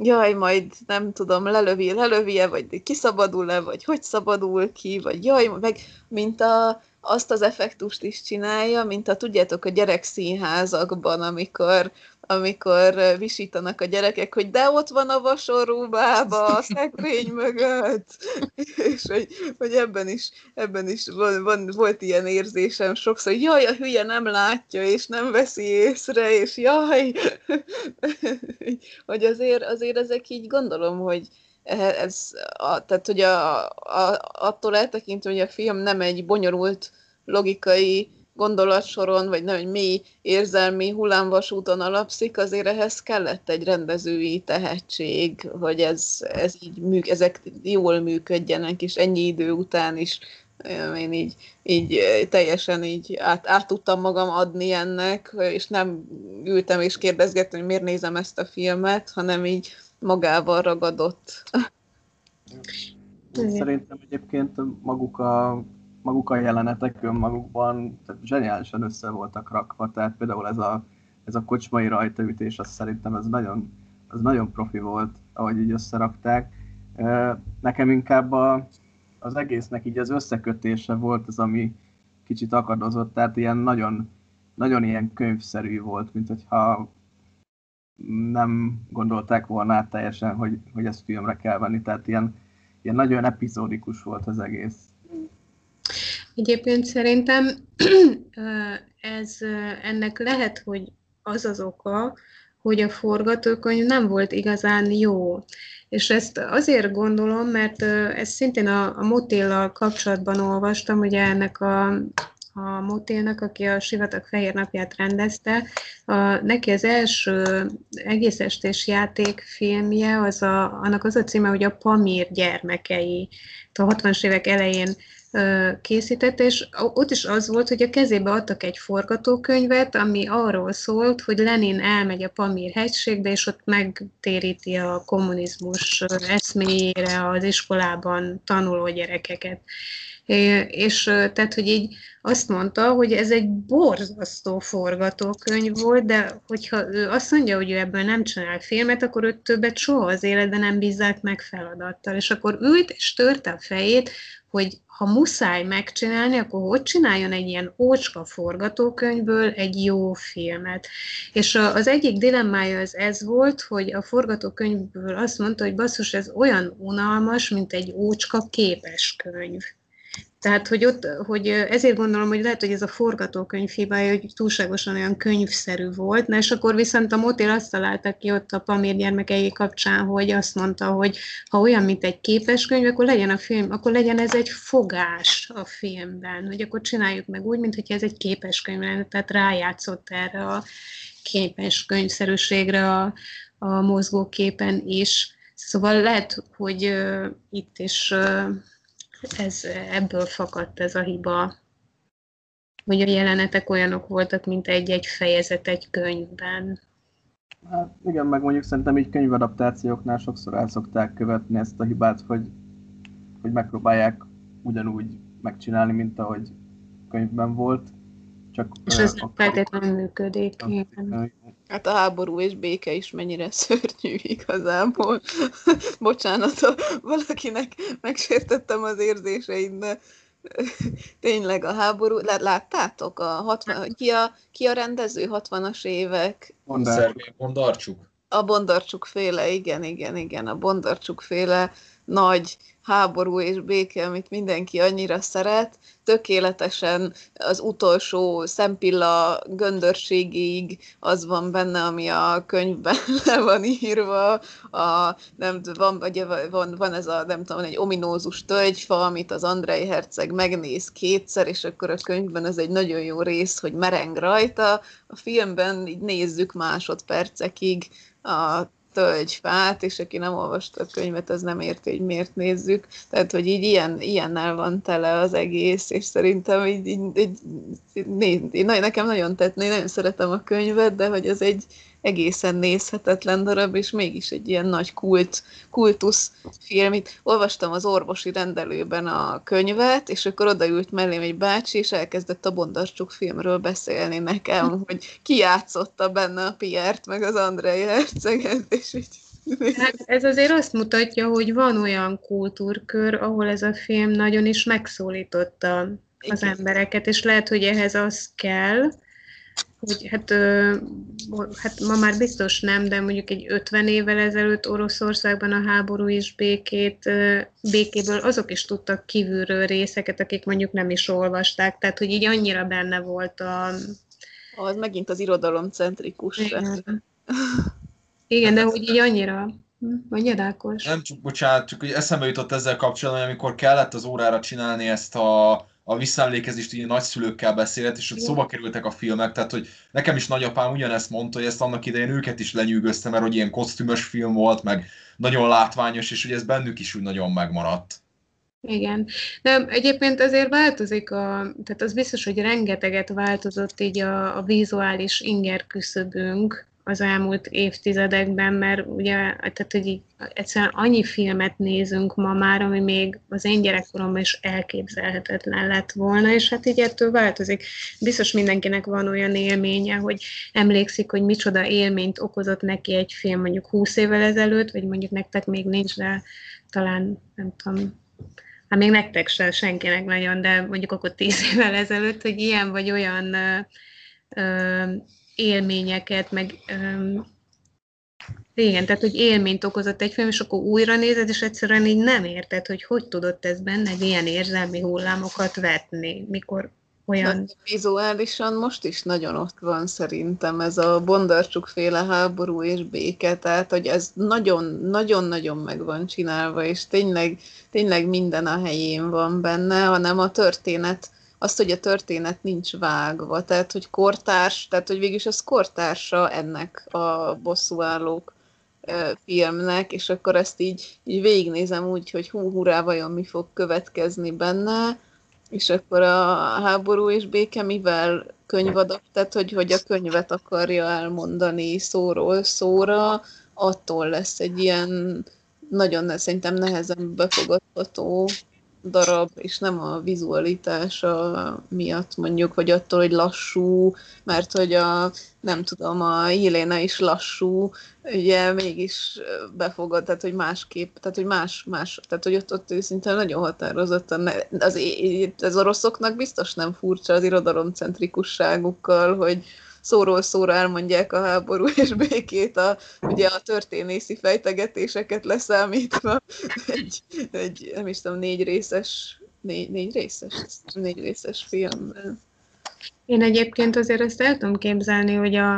jaj, majd nem tudom, lelövi, lelövie, vagy kiszabadul-e, vagy hogy szabadul ki, vagy jaj, meg mint a, azt az effektust is csinálja, mint a, tudjátok, a gyerekszínházakban, amikor, amikor visítanak a gyerekek, hogy de ott van a vasorrúbába, a szekrény mögött, és hogy, hogy ebben is, ebben is van, van, volt ilyen érzésem sokszor, hogy jaj, a hülye nem látja, és nem veszi észre, és jaj, hogy azért, azért ezek így gondolom, hogy ez, a, tehát hogy a, a, attól eltekintve, hogy a film nem egy bonyolult logikai gondolatsoron, vagy nem, hogy mély érzelmi hullámvasúton alapszik, azért ehhez kellett egy rendezői tehetség, hogy ez, ez így, ezek jól működjenek, és ennyi idő után is én így, így teljesen így át, át tudtam magam adni ennek, és nem ültem és kérdezgettem, hogy miért nézem ezt a filmet, hanem így magával ragadott. Szerintem egyébként maguk a maguk a jelenetek önmagukban zseniálisan össze voltak rakva, tehát például ez a, ez a kocsmai rajtaütés, azt szerintem ez nagyon, az nagyon profi volt, ahogy így összerakták. Nekem inkább a, az egésznek így az összekötése volt az, ami kicsit akadozott, tehát ilyen nagyon, nagyon ilyen könyvszerű volt, mint hogyha nem gondolták volna át teljesen, hogy, hogy ezt filmre kell venni, tehát ilyen, ilyen nagyon epizódikus volt az egész. Egyébként szerintem ez, ennek lehet, hogy az az oka, hogy a forgatókönyv nem volt igazán jó. És ezt azért gondolom, mert ezt szintén a, a motellal kapcsolatban olvastam, ugye ennek a, a motellnak, aki a Sivatag fehér napját rendezte, a, neki az első egész estés játékfilmje, az a, annak az a címe, hogy a Pamír gyermekei, a hatvanas évek elején készített, és ott is az volt, hogy a kezébe adtak egy forgatókönyvet, ami arról szólt, hogy Lenin elmegy a Pamír hegységbe, és ott megtéríti a kommunizmus eszméjére az iskolában tanuló gyerekeket. És tehát, hogy így azt mondta, hogy ez egy borzasztó forgatókönyv volt, de hogyha ő azt mondja, hogy ő ebből nem csinál filmet, akkor őt többet soha az életben nem bízzák meg feladattal. És akkor ült és törte a fejét, hogy ha muszáj megcsinálni, akkor hogy csináljon egy ilyen ócska forgatókönyvből egy jó filmet. És az egyik dilemmája az ez volt, hogy a forgatókönyvből azt mondta, hogy basszus, ez olyan unalmas, mint egy ócska képes könyv. Tehát, hogy, ott, hogy ezért gondolom, hogy lehet, hogy ez a forgatókönyv hibája, hogy túlságosan olyan könyvszerű volt, na és akkor viszont a motél azt találtak ki ott a Pamír gyermekei kapcsán, hogy azt mondta, hogy ha olyan, mint egy képeskönyv, akkor legyen a film, akkor legyen ez egy fogás a filmben, hogy akkor csináljuk meg úgy, mintha ez egy képeskönyv lenne, tehát rájátszott erre a képeskönyvszerűségre a, a mozgóképen is. Szóval lehet, hogy uh, itt is... Uh, Ez, ebből fakadt ez a hiba, hogy a jelenetek olyanok voltak, mint egy-egy fejezet egy könyvben. Hát igen, meg mondjuk szerintem így könyvadaptációknál sokszor el szokták követni ezt a hibát, hogy, hogy megpróbálják ugyanúgy megcsinálni, mint ahogy könyvben volt. Csak és ez uh, feltétlenül működik. Igen. Hát a háború és béke is mennyire szörnyű igazából. Bocsánat, ha valakinek megsértettem az érzéseit, de tényleg a háború... Láttátok? A hatvan... ki, a, ki a rendező hatvanas évek? Szerbia Bondarcsuk. A Bondarcsuk féle, igen, igen, igen. A Bondarcsuk féle nagy háború és béke, amit mindenki annyira szeret, tökéletesen az utolsó szempilla göndörségig az van benne, ami a könyvben le van írva, a, nem, van, van, van ez a, nem tudom, egy ominózus tölgyfa, amit az Andrej herceg megnéz kétszer, és akkor a könyvben ez egy nagyon jó rész, hogy mereng rajta, a filmben így nézzük másodpercekig a tölgyfát, és aki nem olvasta a könyvet, az nem érti, hogy miért nézzük. Tehát, hogy így ilyen, ilyennel van tele az egész, és szerintem így, így, így, így nekem nagyon tetné, nagyon szeretem a könyvet, de hogy ez egy egészen nézhetetlen darab, és mégis egy ilyen nagy kult, kultuszfilm. Itt olvastam az orvosi rendelőben a könyvet, és akkor odaült mellém egy bácsi, és elkezdett a Bondarcsuk filmről beszélni nekem, hogy kijátszotta benne a Pierre-t, meg az Andrej herceget, és így... Hát ez azért azt mutatja, hogy van olyan kultúrkör, ahol ez a film nagyon is megszólította az igen. embereket, és lehet, hogy ehhez az kell, hogy hát, hát ma már biztos nem, de mondjuk egy ötven évvel ezelőtt Oroszországban a háború és békét, békéből azok is tudtak kívülről részeket, akik mondjuk nem is olvasták, tehát hogy így annyira benne volt a... Az megint az irodalomcentrikus. Igen, Igen de hogy így annyira... Mondjad, Ákos? Nem, csak bocsánat, csak hogy eszembe jutott ezzel kapcsolatban, amikor kellett az órára csinálni ezt a... a visszaemlékezést így nagyszülőkkel beszélt, és ott szóba kerültek a filmek, tehát hogy nekem is nagyapám ugyanezt mondta, hogy ezt annak idején őket is lenyűgözte, mert hogy ilyen kosztümös film volt, meg nagyon látványos, és hogy ez bennük is úgy nagyon megmaradt. Igen. De egyébként azért változik, a, tehát az biztos, hogy rengeteget változott így a, a vizuális inger küszöbünk az elmúlt évtizedekben, mert ugye, tehát hogy így egyszerűen annyi filmet nézünk ma már, ami még az én gyerekkoromban is elképzelhetetlen lett volna, és hát így ettől változik. Biztos mindenkinek van olyan élménye, hogy emlékszik, hogy micsoda élményt okozott neki egy film mondjuk húsz évvel ezelőtt, vagy mondjuk nektek még nincs, de talán nem tudom, hát még nektek se, senkinek nagyon, de mondjuk akkor tíz évvel ezelőtt, hogy ilyen vagy olyan ö, ö, élményeket, meg öm, igen, tehát, hogy élményt okozott egy film, és akkor újra nézed, és egyszerűen így nem érted, hogy hogy tudott ez benned ilyen érzelmi hullámokat vetni, mikor olyan... Na, vizuálisan most is nagyon ott van szerintem ez a Bondarcsuk-féle háború és béke, tehát, hogy ez nagyon-nagyon-nagyon meg van csinálva, és tényleg, tényleg minden a helyén van benne, hanem a történet azt, hogy a történet nincs vágva, tehát, hogy kortárs, tehát, hogy végülis az kortársa ennek a bosszúállók filmnek, és akkor ezt így, így végignézem úgy, hogy hú, hurrá, vajon mi fog következni benne, és akkor a háború és béke mivel könyvadap, tehát, hogy, hogy a könyvet akarja elmondani szóról szóra, attól lesz egy ilyen nagyon szerintem nehezen befogadható darab, és nem a vizualitása miatt mondjuk, vagy attól, hogy lassú, mert hogy a, nem tudom, a Jelena is lassú, ugye mégis befogad, tehát hogy másképp, tehát hogy más, más, tehát hogy ott, ott szinte nagyon határozottan, az, ez oroszoknak biztos nem furcsa az irodalomcentrikusságukkal, hogy szóról szóra elmondják a háború és békét, a, ugye a történészi fejtegetéseket leszámítva egy, egy nem is tudom, négy részes, négy, négy részes, négy részes filmben. Én egyébként azért ezt el tudom képzelni, hogy a,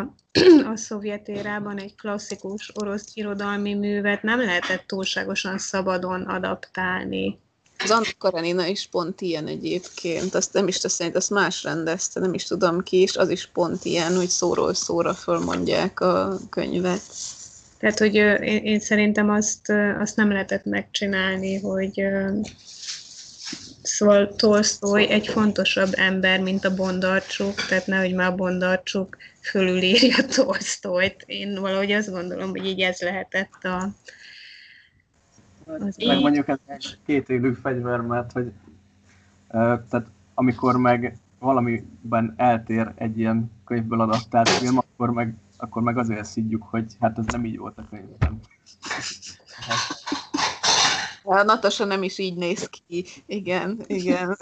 a szovjet érában egy klasszikus orosz irodalmi művet nem lehetett túlságosan szabadon adaptálni. Az Anna Karenina is pont ilyen egyébként, azt nem is szerint, azt más rendezte, nem is tudom ki, és az is pont ilyen, hogy szóról szóra fölmondják a könyvet. Tehát, hogy én, én szerintem azt, azt nem lehetett megcsinálni, hogy szóval Tolsztoj egy fontosabb ember, mint a Bondarcsuk, tehát nehogy már a Bondarcsuk fölülírja Tolsztojt. Én valahogy azt gondolom, hogy így ez lehetett a... Az meg így. Mondjuk ez egy két élő fegyver, mert hogy tehát amikor meg valamiben eltér egy ilyen könyvből adaptált film, akkor meg, akkor meg azért szidjuk, hogy hát ez nem így volt a könyvben. A Natasha nem is így néz ki, igen, igen.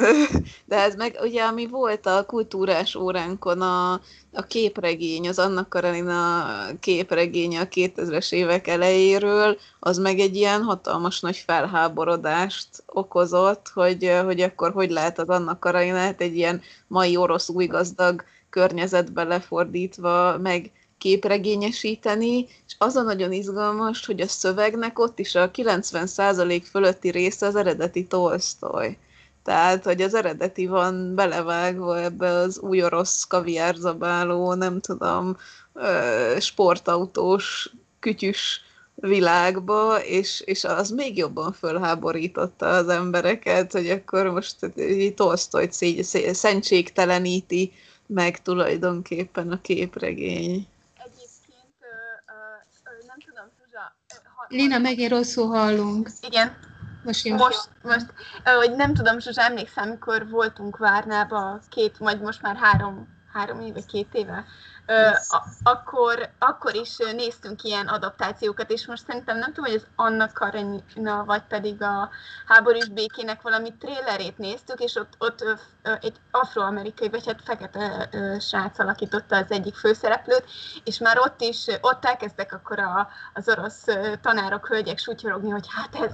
De ez meg ugye, ami volt a kultúrás óránkon, a, a képregény, az Anna Karenina képregénye a kétezres évek elejéről, az meg egy ilyen hatalmas nagy felháborodást okozott, hogy, hogy akkor hogy lehet az Anna Kareninát egy ilyen mai orosz új gazdag környezetbe lefordítva meg képregényesíteni, és az a nagyon izgalmas, hogy a szövegnek ott is a kilencven százalék fölötti része az eredeti Tolsztoj. Tehát, hogy az eredeti van belevágva ebbe az új orosz kaviárzabáló, nem tudom, sportautós, kütyüs világba, és, és az még jobban fölháborította az embereket, hogy akkor most Tolsztojt szentségteleníti meg tulajdonképpen a képregény. Egyébként, ö, ö, nem tudom, Zsuzsa... Lina, megint rosszul hallunk. Igen. Most jön. Most, most ö, nem tudom, Zsuzsa, emlékszem, amikor voltunk Várnában két, majd most már három, három éve, két éve, ö, a, akkor, akkor is néztünk ilyen adaptációkat, és most szerintem nem tudom, hogy az Anna Karenina, vagy pedig a háborús békének valami trélerét néztük, és ott, ott ö, ö, egy afroamerikai, vagy hát fekete ö, srác alakította az egyik főszereplőt, és már ott is, ott elkezdtek akkor a, az orosz tanárok, hölgyek sutyorogni, hogy hát ez...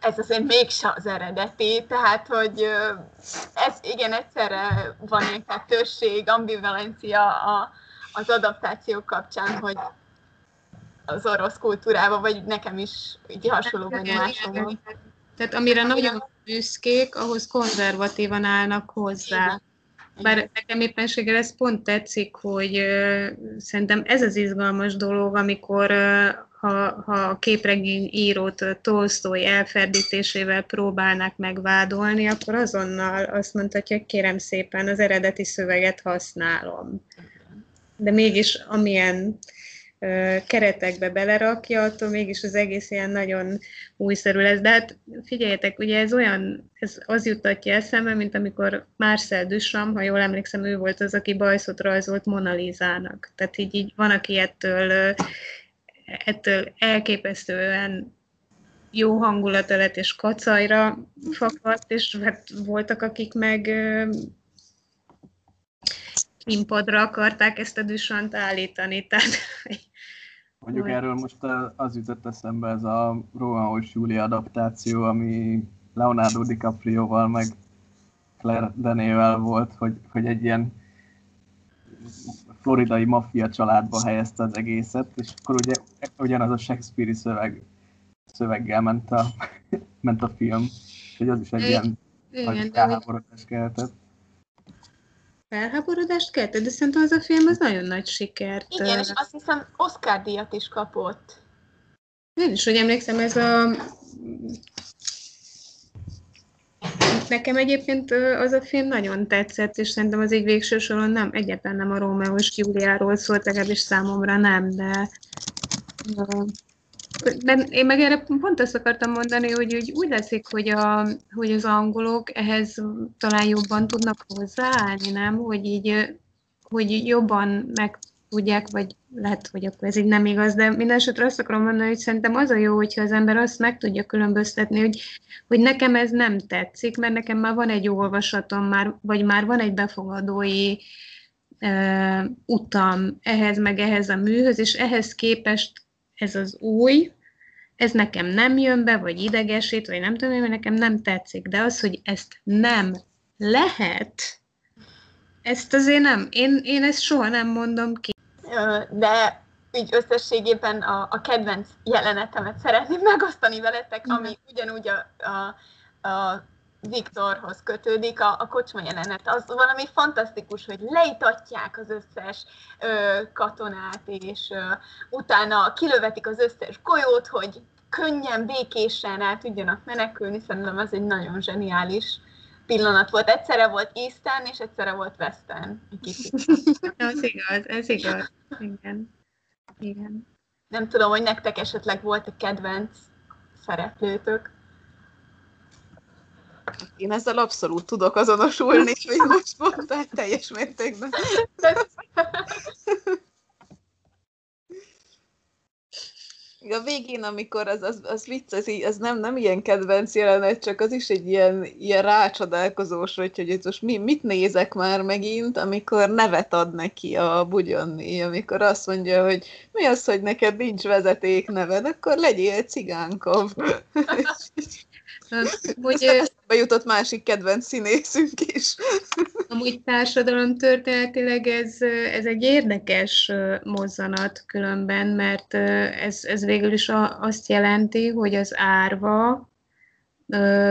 ez azért mégse az eredeti, tehát, hogy ez igen, egyszerre van ilyen kettősség, ambivalencia a, az adaptáció kapcsán, hogy az orosz kultúrában, vagy nekem is így hasonló benyomásom van. Tehát amire nagyon büszkék, ahhoz konzervatívan állnak hozzá. Bár nekem éppenséggel ez pont tetszik, hogy ö, szerintem ez az izgalmas dolog, amikor ö, ha, ha a képregény írót Tolsztoj elferdítésével próbálnak megvádolni, akkor azonnal azt mondhatja, hogy kérem szépen, az eredeti szöveget használom. De mégis amilyen ö, keretekbe belerakja, attól mégis az egész ilyen nagyon újszerű lesz. De hát figyeljetek, ugye ez olyan, ez az jutatja eszembe, mint amikor Marcel Duchamp, ha jól emlékszem, ő volt az, aki bajszot rajzolt Mona Lisának. Tehát így, így van, aki ettől... Ö, ettől elképesztően jó hangulata lett, és kacajra fakadt, és hát voltak, akik meg színpadra akarták ezt a Duchamp-t állítani. Tehát, mondjuk olyan. Erről most az jutott eszembe ez a Rómeó és Júlia adaptáció, ami Leonardo DiCaprioval meg Claire Denével volt, hogy, hogy egy ilyen floridai maffia családba helyezte az egészet, és akkor ugye ugyanaz a Shakespeare-i szöveg, szöveggel ment a, ment a film, hogy az is egy ilyen felháborodást keltett. Felháborodást keltett, de szerintem az a film az nagyon nagy sikert. Igen, és azt hiszem Oscar-díjat is kapott. Én is, hogy emlékszem, ez a... Nekem egyébként az a film nagyon tetszett, és szerintem az így végső soron nem, egyáltalán nem a Rómeó és Júliáról szólt, legalábbis számomra nem, de, de én meg erre pont azt akartam mondani, hogy úgy, úgy leszik, hogy, a, hogy az angolok ehhez talán jobban tudnak hozzáállni, nem? Hogy így hogy jobban meg tudják, vagy lehet, hogy akkor ez így nem igaz, de mindenesetre azt akarom mondani, hogy szerintem az a jó, hogyha az ember azt meg tudja különböztetni, hogy, hogy nekem ez nem tetszik, mert nekem már van egy olvasatom, már, vagy már van egy befogadói uh, utam ehhez, meg ehhez a műhöz, és ehhez képest ez az új, ez nekem nem jön be, vagy idegesít, vagy nem tudom, mert nekem nem tetszik, de az, hogy ezt nem lehet, ezt azért nem, én, én ezt soha nem mondom ki. De így összességében a, a kedvenc jelenetemet szeretném megosztani veletek, ami ugyanúgy a, a, a Viktorhoz kötődik, a, a kocsma jelenet. Az valami fantasztikus, hogy leitatják az összes ö, katonát, és ö, utána kilövetik az összes golyót, hogy könnyen, békésen el tudjanak menekülni. Szerintem ez egy nagyon zseniális pillanat volt. Egyszerre volt Eastern, és egyszerre volt Western. Ez igaz, ez igaz. Igen. Igen. Nem tudom, hogy nektek esetleg volt a kedvenc szereplőtök. Én ezzel abszolút tudok azonosulni, és még most mondtál teljes mértékben. A végén, amikor az, az, az vicc, ez, ez nem, nem ilyen kedvenc jelenet, csak az is egy ilyen, ilyen rácsodálkozós, hogy, hogy ez most mi, mit nézek már megint, amikor nevet ad neki a Budyonny, amikor azt mondja, hogy mi az, hogy neked nincs vezeték neved, akkor legyél cigánkov. Eszembe jutott másik kedvenc színészünk is. Amúgy társadalom történetileg ez, ez egy érdekes mozzanat különben, mert ez, ez végül is azt jelenti, hogy az árva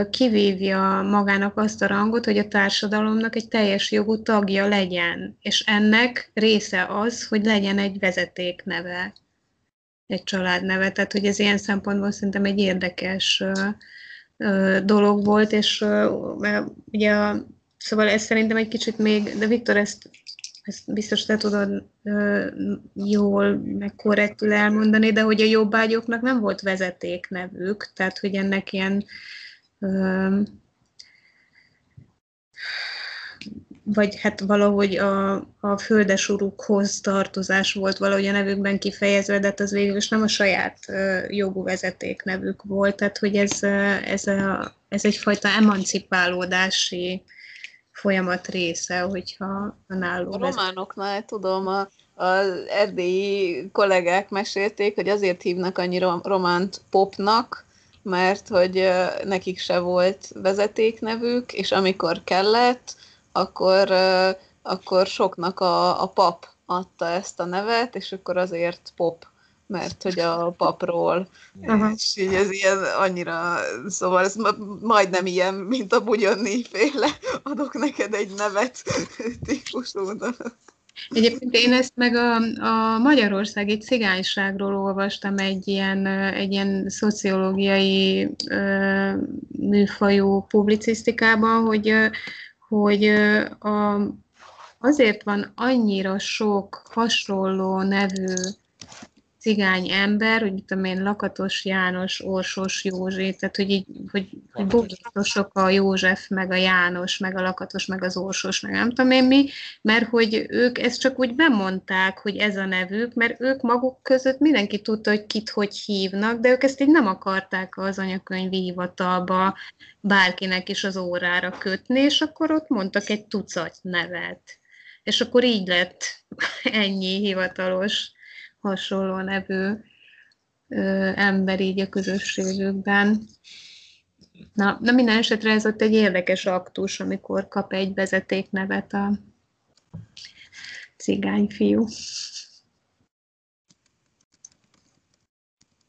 kivívja magának azt a rangot, hogy a társadalomnak egy teljes jogú tagja legyen, és ennek része az, hogy legyen egy vezetékneve, egy családneve. Tehát, hogy ez ilyen szempontból szerintem egy érdekes dolog volt, és uh, ugye, szóval ez szerintem egy kicsit még, de Viktor, ezt, ezt biztos te tudod uh, jól, meg korrektül elmondani, de hogy a jobbágyoknak nem volt vezetéknevük, tehát hogy ennek ilyen uh, vagy hát valahogy a, a földesurukhoz tartozás volt valahogy a nevükben kifejezve, de hát az végül is nem a saját uh, jogú vezeték nevük volt, tehát hogy ez, ez, a, ez egyfajta emancipálódási folyamat része, hogyha náló. A románoknál tudom, a, az erdélyi kollégák mesélték, hogy azért hívnak annyira románt popnak, mert hogy nekik se volt vezetéknevük, és amikor kellett, Akkor, akkor soknak a, a pap adta ezt a nevet, és akkor azért pop mert hogy a papról, uh-huh. és így ez ilyen annyira, szóval ez majdnem ilyen, mint a Budyonny féle, adok neked egy nevet típusú. Egyébként én ezt meg a, a magyarországi cigányságról olvastam egy ilyen, egy ilyen szociológiai ö, műfajú publicisztikában, hogy, hogy a, azért van annyira sok hasonló nevű cigány ember, hogy tudom én, Lakatos János, Orsós Józsi, tehát hogy így, hogy, hogy borzasztosok a József, meg a János, meg a Lakatos, meg az Orsós, meg nem tudom én mi, mert hogy ők ezt csak úgy bemondták, hogy ez a nevük, mert ők maguk között mindenki tudta, hogy kit hogy hívnak, de ők ezt így nem akarták az anyakönyvi hivatalba bárkinek is az órára kötni, és akkor ott mondtak egy tucat nevet. És akkor így lett ennyi hivatalos hasonló nevű ö, ember így a közösségükben. Na, na minden esetre ez ott egy érdekes aktus, amikor kap egy vezetéknevet a cigányfiú.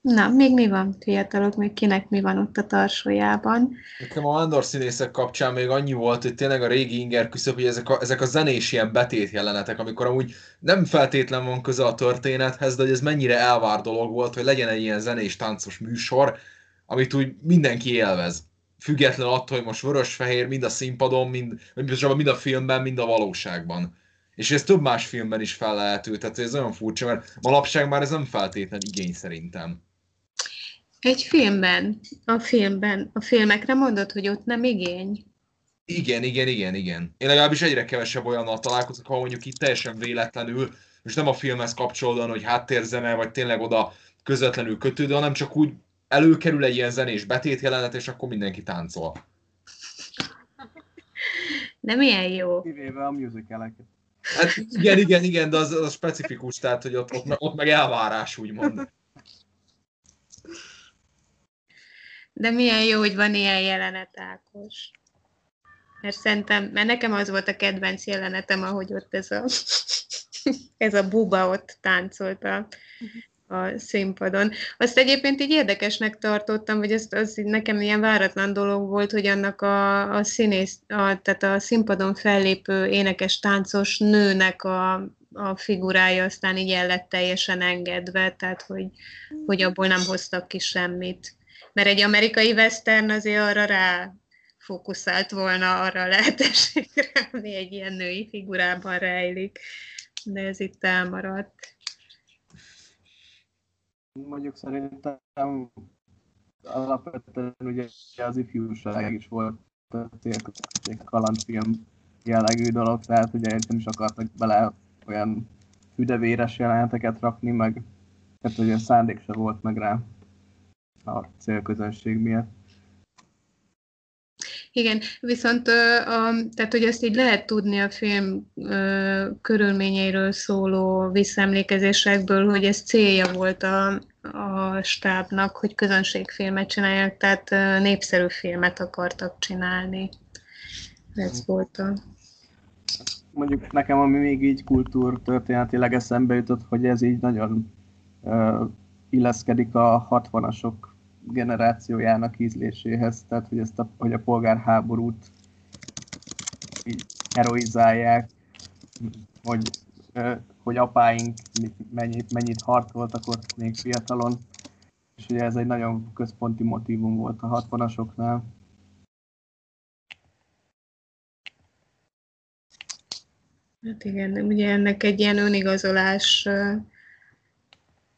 Na, még mi van, fiatalok, még kinek mi van ott a tarsójában? Nekem a vándor színészek kapcsán még annyi volt, hogy tényleg a régi inger küszöb, hogy ezek a, ezek a zenés ilyen betét jelenetek, amikor amúgy nem feltétlen van köze a történethez, de hogy ez mennyire elvár dolog volt, hogy legyen egy ilyen zenés táncos műsor, amit úgy mindenki élvez. Független attól, hogy most vörös-fehér, mind a színpadon, mind, mind a filmben, mind a valóságban. És ez több más filmben is fel lehető, tehát ez olyan furcsa, mert manapság már ez nem feltétlen igény szerintem. Egy filmben, a filmben, a filmekre mondod, hogy ott nem igény? Igen, igen, igen, igen. Én legalábbis egyre kevesebb olyannal találkozok, ha mondjuk itt teljesen véletlenül, most nem a filmhez kapcsolódóan, hogy háttérzene, vagy tényleg oda közvetlenül kötődő, hanem csak úgy előkerül egy ilyen zenés betét jelenet, és akkor mindenki táncol. De milyen jó. Kivéve a musicaleket. Hát igen, igen, igen, de az, az specifikus, tehát hogy ott, ott, meg, ott meg elvárás, úgymond. De milyen jó, hogy van ilyen jelenet, Ákos. Mert szerintem, mert nekem az volt a kedvenc jelenetem, ahogy ott ez a, ez a buba ott táncolt a, a színpadon. Azt egyébként így érdekesnek tartottam, hogy ez, az nekem ilyen váratlan dolog volt, hogy annak a, a színész, a, tehát a színpadon fellépő énekes-táncos nőnek a... a figurája aztán így el lett teljesen engedve, tehát hogy, hogy abból nem hoztak ki semmit. Mert egy amerikai western azért arra rá fókuszált volna arra a lehetőségre, ami egy ilyen női figurában rejlik. De ez itt elmaradt. Mondjuk szerintem alapvetően ugye az ifjúság is volt egy kalandfilm jellegű dolog, tehát ugye nem is akartak bele olyan hüdevéres jeleneteket rakni, meg hát, hogy a szándék se volt meg rá a célközönség miatt. Igen, viszont a, tehát, hogy azt így lehet tudni a film ö, körülményeiről szóló visszaemlékezésekből, hogy ez célja volt a, a stábnak, hogy közönségfilmet csinálják, tehát ö, népszerű filmet akartak csinálni. Ez volt a... Mondjuk nekem, ami még így kultúrtörténetileg eszembe jutott, hogy ez így nagyon uh, illeszkedik a hatvanasok generációjának ízléséhez, tehát hogy, ezt a, hogy a polgárháborút így heroizálják, hogy, uh, hogy apáink mennyit, mennyit harcoltak ott még fiatalon, és ugye ez egy nagyon központi motívum volt a hatvanasoknál. Hát igen, ugye ennek egy ilyen önigazolás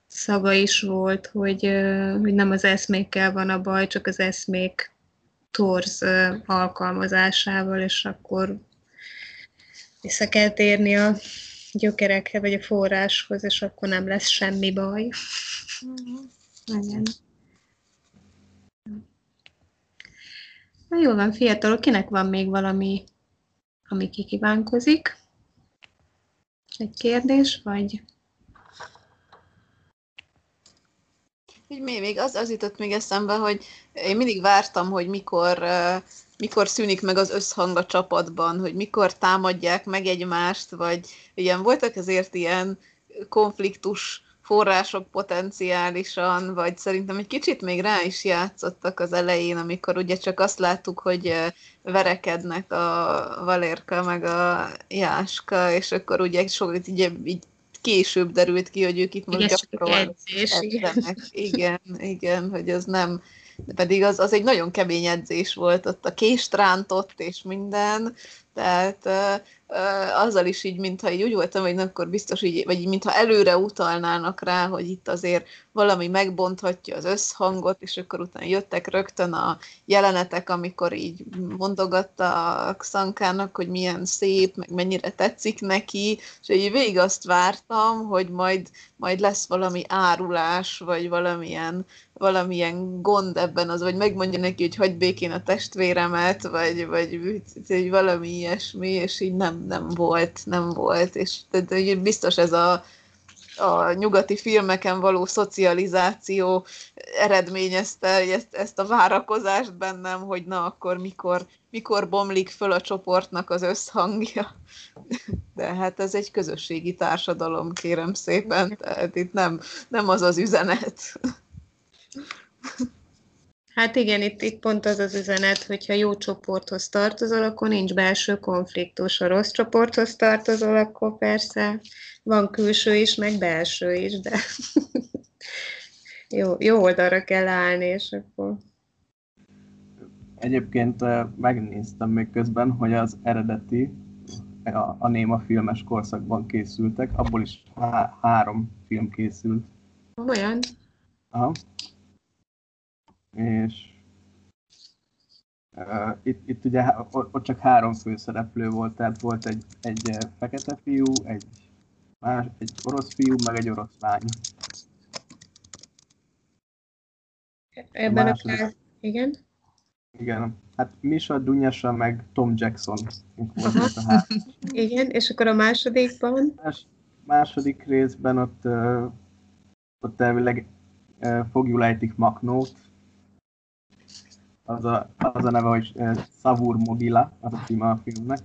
szaga is volt, hogy, hogy nem az eszmékkel van a baj, csak az eszmék torz alkalmazásával, és akkor vissza kell térni a gyökerekre, vagy a forráshoz, és akkor nem lesz semmi baj. Igen. Na jól van, fiatalok, kinek van még valami, ami kikívánkozik? Egy kérdés, vagy? Még az, az jutott még eszembe, hogy én mindig vártam, hogy mikor, mikor szűnik meg az összhang a csapatban, hogy mikor támadják meg egymást, vagy ilyen voltak ezért ilyen konfliktus források potenciálisan, vagy szerintem egy kicsit még rá is játszottak az elején, amikor ugye csak azt láttuk, hogy verekednek a Valérka meg a Jáska, és akkor ugye sok, ugye, így később derült ki, hogy ők itt mondjuk a igen. igen, igen, hogy az nem... De pedig az, az egy nagyon kemény edzés volt, ott a kést rántott és minden, tehát uh, uh, azzal is így, mintha így úgy voltam, hogy akkor biztos így, vagy így, mintha előre utalnának rá, hogy itt azért valami megbonthatja az összhangot, és akkor utána jöttek rögtön a jelenetek, amikor így mondogatta a Xankának, hogy milyen szép, meg mennyire tetszik neki, és így végig azt vártam, hogy majd, majd lesz valami árulás, vagy valamilyen valamilyen gond ebben az, vagy megmondja neki, hogy hagyd békén a testvéremet, vagy, vagy, vagy valami ilyesmi, és így nem, nem volt, nem volt. És tehát, biztos ez a, a nyugati filmeken való szocializáció eredményezte ezt, ezt a várakozást bennem, hogy na akkor mikor, mikor bomlik föl a csoportnak az összhangja. De hát ez egy közösségi társadalom, kérem szépen, tehát itt nem, nem az az üzenet. Hát igen, itt, itt pont az az üzenet, hogyha jó csoporthoz tartozol, akkor nincs belső konfliktus. Ha rossz csoporthoz tartozol, akkor persze van külső is, meg belső is, de jó, jó oldalra kell állni, és akkor... Egyébként megnéztem még közben, hogy az eredeti, a, a néma filmes korszakban készültek, abból is há- három film készült. Olyan? Aha. És uh, itt, itt ugye ott csak három főszereplő volt, tehát volt egy, egy fekete fiú, egy, más, egy orosz fiú, meg egy orosz lány. Ebben a kár... Igen? Igen. Hát Misha, Dunyasa, meg Tom Jackson volt itt a három. Igen, és akkor a másodikban? Más, második részben ott, uh, ott elvileg uh, fogjul ejtik Maknót. Az a, az a neve, hogy Savur Mogila, az a címe a filmnek.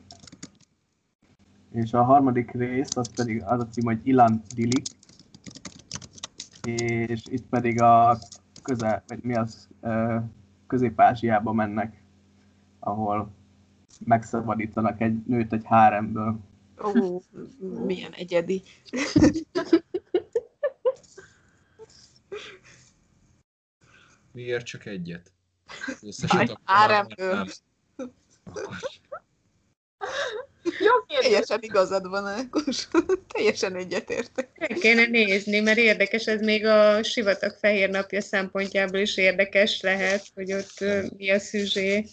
És a harmadik rész, az pedig az a címe, hogy Ilan Dilik. És itt pedig a közel, vagy mi az, Közép-Ázsiába mennek, ahol megszabadítanak egy nőt egy háremből. Ó, milyen egyedi. Miért csak egyet? Áremből. Teljesen igazad van, Ákos. Teljesen egyetértek. Meg kéne nézni, mert érdekes, ez még a Sivatag fehér napja szempontjából is érdekes lehet, hogy ott mi a szüzsé.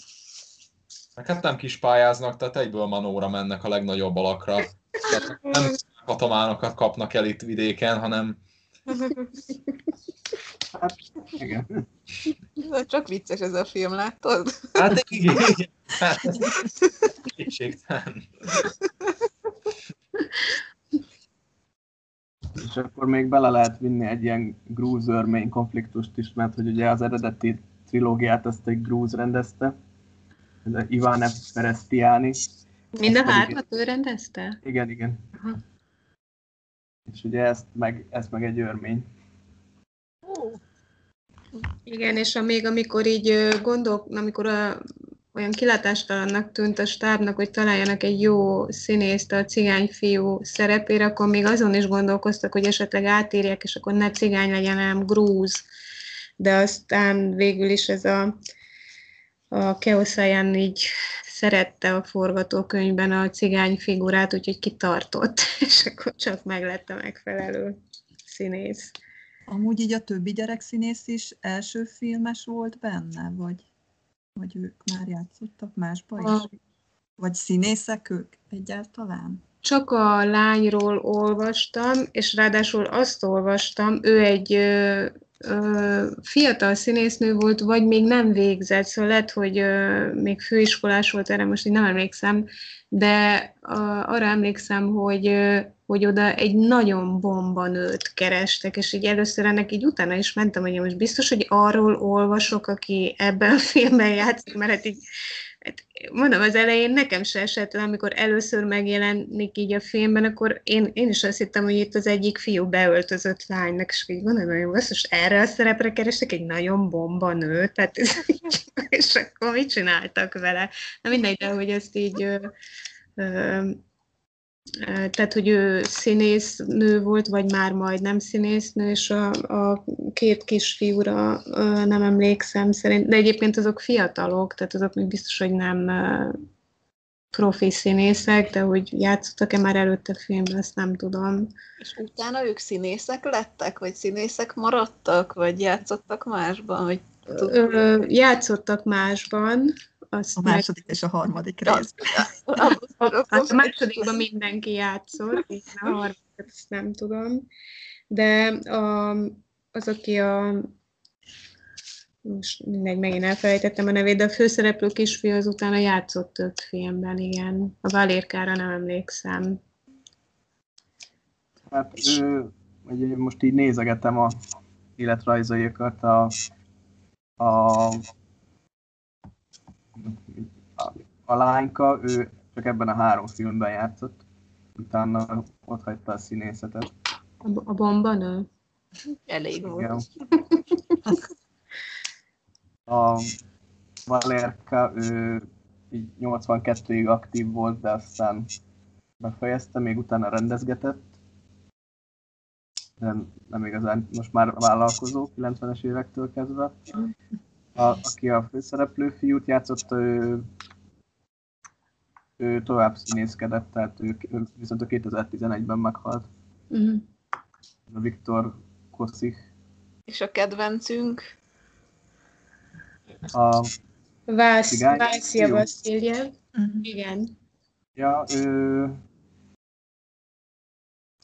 Nekem nem kis pályáznak, tehát egyből Manóra mennek a legnagyobb alakra. Tehát nem katonánokat kapnak el itt vidéken, hanem... Hát, igen. Csak vicces ez a film, láttad? Hát igen, igen. Hát, kétségtelen. És akkor még bele lehet vinni egy ilyen grúz örmény konfliktust is, mert hogy ugye az eredeti trilógiát ezt egy grúz rendezte, ez Ivan Feresztiáni. Mind a hármat ő rendezte? Igen, igen. Aha. És ugye ezt meg, ezt meg egy örmény. Igen, és még amikor így gondolk, amikor a, olyan kilátástalannak tűnt a stábnak, hogy találjanak egy jó színészt a cigányfiú szerepére, akkor még azon is gondolkoztak, hogy esetleg átírják, és akkor ne cigány legyen, hanem grúz. De aztán végül is ez a, a Keosayan így szerette a forgatókönyvben a cigány figurát, úgyhogy kitartott, és akkor csak meglett a megfelelő színész. Amúgy így a többi gyerekszínész is első filmes volt benne, vagy, vagy ők már játszottak másba is? A... Vagy színészek ők egyáltalán? Csak a lányról olvastam, és ráadásul azt olvastam, ő egy ö, ö, fiatal színésznő volt, vagy még nem végzett, szóval lehet, hogy ö, még főiskolás volt, erre most így nem emlékszem, de ö, arra emlékszem, hogy... Ö, hogy oda egy nagyon bombanőt kerestek, és így először ennek így utána is mentem, hogy most biztos, hogy arról olvasok, aki ebben a filmben játszik, mert hát így Hát mondom, az elején nekem se esett, amikor először megjelenik így a filmben, akkor én, én is azt hittem, hogy itt az egyik fiú beöltözött lánynak, és így gondolom, hogy basszus, erre a szerepre kerestek egy nagyon bomba nőt, tehát és akkor mit csináltak vele? Na mindegy, de hogy ezt így, ö, ö, ö, tehát hogy ő színésznő volt, vagy már majdnem színésznő, és a, a két kisfiúra ö, nem emlékszem szerint, de egyébként azok fiatalok, tehát azok még biztos, hogy nem ö, profi színészek, de hogy játszottak-e már előtte filmben, ezt nem tudom. És utána ők színészek lettek, vagy színészek maradtak, vagy játszottak másban, vagy Ö, játszottak másban. Azt a második meg... és a harmadik rész. A, a, a másodikban mindenki játszott, én a harmadikat ezt nem tudom. De a, az, aki a... Most mindegy, megint elfelejtettem a nevét, de a főszereplő kisfiú az utána játszott több filmben, igen. A Valérkára nem emlékszem. Hát és... ő, ugye most így nézegetem a életrajzaikat, a A, a, a lányka, ő csak ebben a három filmben játszott, utána ott hagyta a színészetet. A, a bombanő? Elég igen. Volt. A Valerka, ő így nyolcvankettőig aktív volt, de aztán befejezte, még utána rendezgetett. Nem, nem igazán, most már vállalkozó, kilencvenes évektől kezdve. A, aki a főszereplő fiút játszott, ő, ő tovább színészkedett, tehát ő, viszont a kétezer-tizenegyben meghalt. Uh-huh. A Viktor Kosszich. És a kedvencünk? A Vasya Vasilyev. Uh-huh. Igen. Ja, ő...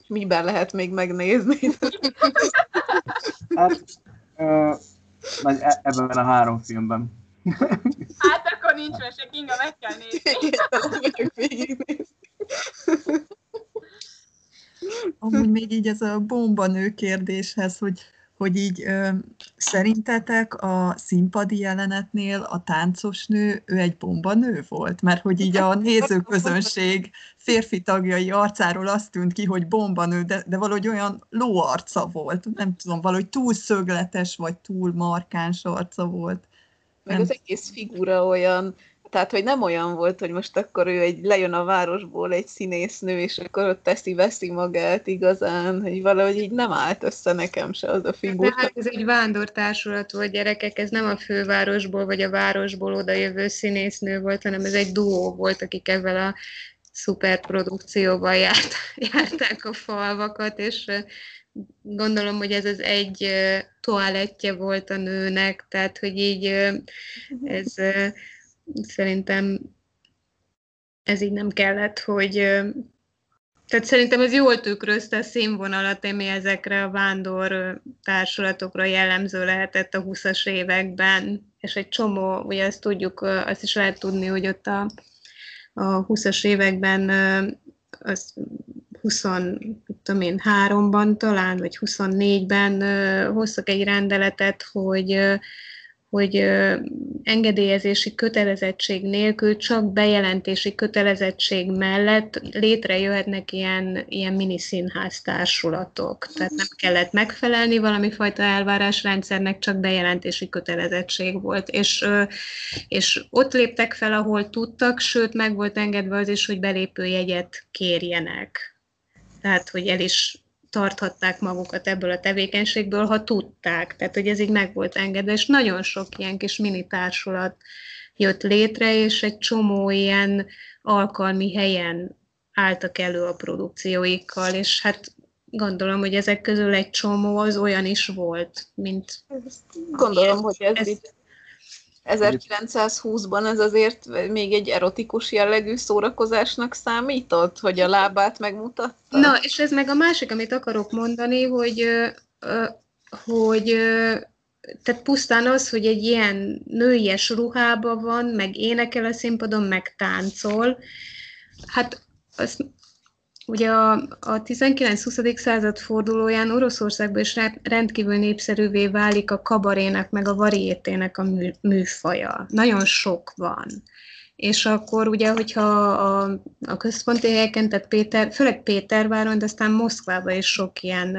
Miben lehet még megnézni? Hát, ö, e- ebben a három filmben. Hát akkor nincs mese, Kinga, meg kell nézni. Amúgy még így ez a bombanő kérdéshez, hogy, hogy így ö, szerintetek a színpadi jelenetnél a táncos nő, ő egy bombanő volt? Mert hogy így a nézőközönség férfi tagjai arcáról azt tűnt ki, hogy bombanő, de, de valahogy olyan lóarca volt. Nem tudom, valahogy túl szögletes, vagy túl markáns arca volt. Meg nem. Az egész figura olyan, tehát hogy nem olyan volt, hogy most akkor ő egy, lejön a városból egy színésznő, és akkor ott teszi-veszi magát igazán, hogy valahogy így nem állt össze nekem se az a figura. Hát ez egy vándortársulat volt, gyerekek, ez nem a fővárosból, vagy a városból odajövő színésznő volt, hanem ez egy duó volt, akik ezzel a szuperprodukcióval járt, járták a falvakat, és gondolom, hogy ez az egy toalettje volt a nőnek, tehát hogy így ez szerintem ez így nem kellett, hogy tehát szerintem ez jól tükrözte a színvonalat, ami ezekre a vándor társulatokra jellemző lehetett a húszas években, és egy csomó, ugye azt tudjuk, azt is lehet tudni, hogy ott a a húszas években, az huszonháromban talán, vagy huszonnégyben hoztak egy rendeletet, hogy, hogy engedélyezési kötelezettség nélkül, csak bejelentési kötelezettség mellett létrejöhetnek ilyen, ilyen miniszínház társulatok. Tehát nem kellett megfelelni valami fajta elvárásrendszernek, csak bejelentési kötelezettség volt. És, és ott léptek fel, ahol tudtak, sőt, meg volt engedve az is, hogy belépőjegyet kérjenek. Tehát, hogy el is tarthatták magukat ebből a tevékenységből, ha tudták. Tehát, hogy ez így meg volt engedve, és nagyon sok ilyen kis mini társulat jött létre, és egy csomó ilyen alkalmi helyen álltak elő a produkcióikkal, és hát gondolom, hogy ezek közül egy csomó az olyan is volt, mint... Gondolom, hogy ez itt ezerkilencszázhúszban ez azért még egy erotikus jellegű szórakozásnak számított, hogy a lábát megmutatta? Na, és ez meg a másik, amit akarok mondani, hogy, hogy tehát pusztán az, hogy egy ilyen nőies ruhában van, meg énekel a színpadon, meg táncol, hát azt... Ugye a, a tizenkilenc-huszadik század fordulóján Oroszországban is rendkívül népszerűvé válik a kabarének, meg a variétének a mű, műfaja. Nagyon sok van. és akkor ugye, hogyha a, a központi helyeken, tehát Péter, főleg Péterváron, de aztán Moszkvában is sok ilyen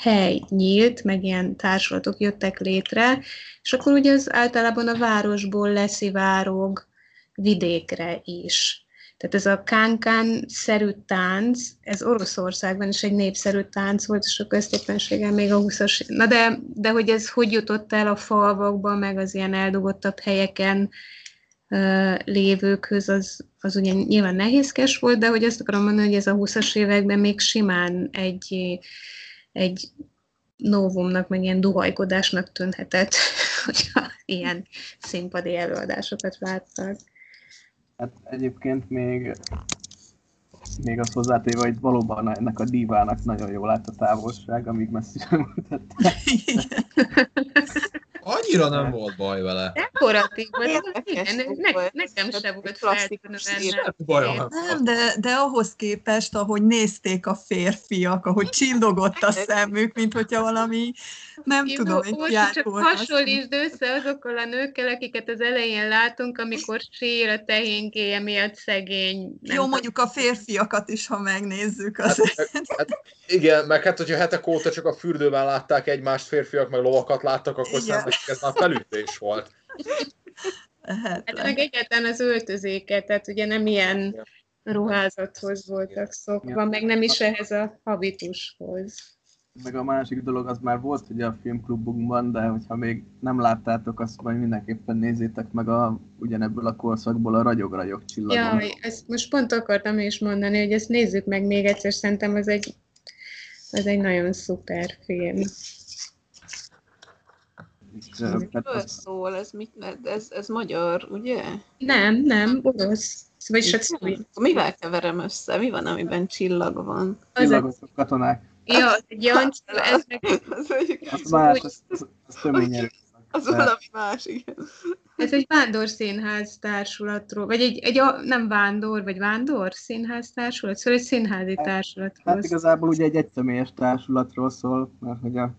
hely nyílt, meg ilyen társulatok jöttek létre, és akkor ugye az általában a városból leszivárog vidékre is. Tehát ez a kánkán-szerű tánc, ez Oroszországban is egy népszerű tánc volt, és a köztéppenségen még a huszas... Na de, de hogy ez hogy jutott el a falvakba, meg az ilyen eldugottabb helyeken uh, lévőkhöz, az, az ugye nyilván nehézkes volt, de hogy azt akarom mondani, hogy ez a huszas években még simán egy... egy novumnak, meg ilyen duhajkodásnak tűnhetett, hogyha ilyen színpadi előadásokat láttak. Hát egyébként még, még azt hozzátéve, hogy valóban ennek a dívának nagyon jól állt a távolság, amíg messzire mutatták. Annyira nem volt baj vele. Dekoratív volt. Nekem se volt feltétlenül. De, de ahhoz képest, ahogy nézték a férfiak, ahogy csillogott a szemük, mint hogyha valami, nem én tudom, egy járkó. Csak hasonlítsd össze azokkal a nőkkel, akiket az elején látunk, amikor sír a tehénkéje miatt szegény. Jó, mondjuk a férfiakat is, ha megnézzük. Az hát, hát, igen, meg hát, hogyha hetek óta csak a fürdőben látták egymást férfiak, meg lovakat láttak, akkor szemben ez már felütés volt. Hát meg egyáltalán az öltözéket, tehát ugye nem ilyen ruházathoz voltak szokva, meg nem is ehhez a habitushoz. Meg a másik dolog az már volt ugye a filmklubunkban, de hogyha még nem láttátok, azt majd mindenképpen nézzétek meg a, ugyanebből a korszakból a Ragyog-ragyog csillagon. Jaj, ezt most pont akartam is mondani, hogy ezt nézzük meg még egyszer, szerintem az egy, az egy nagyon szuper film. Miről szól? Ez, mit, ez, ez magyar, ugye? Nem, nem, orosz. Mivel keverem össze? Mi van, amiben csillag van? Csillagos katonák. Ja, az egy Jancs, ez meg... Az más, az, az, az töményen. Az valami más, igen. Ez egy vándorszínház társulatról, vagy egy, egy a, nem vándor, vagy vándor színház társulat, szóval egy színházi társulatról. Hát igazából ugye egy egyszemélyes társulatról szól, mert hogy a,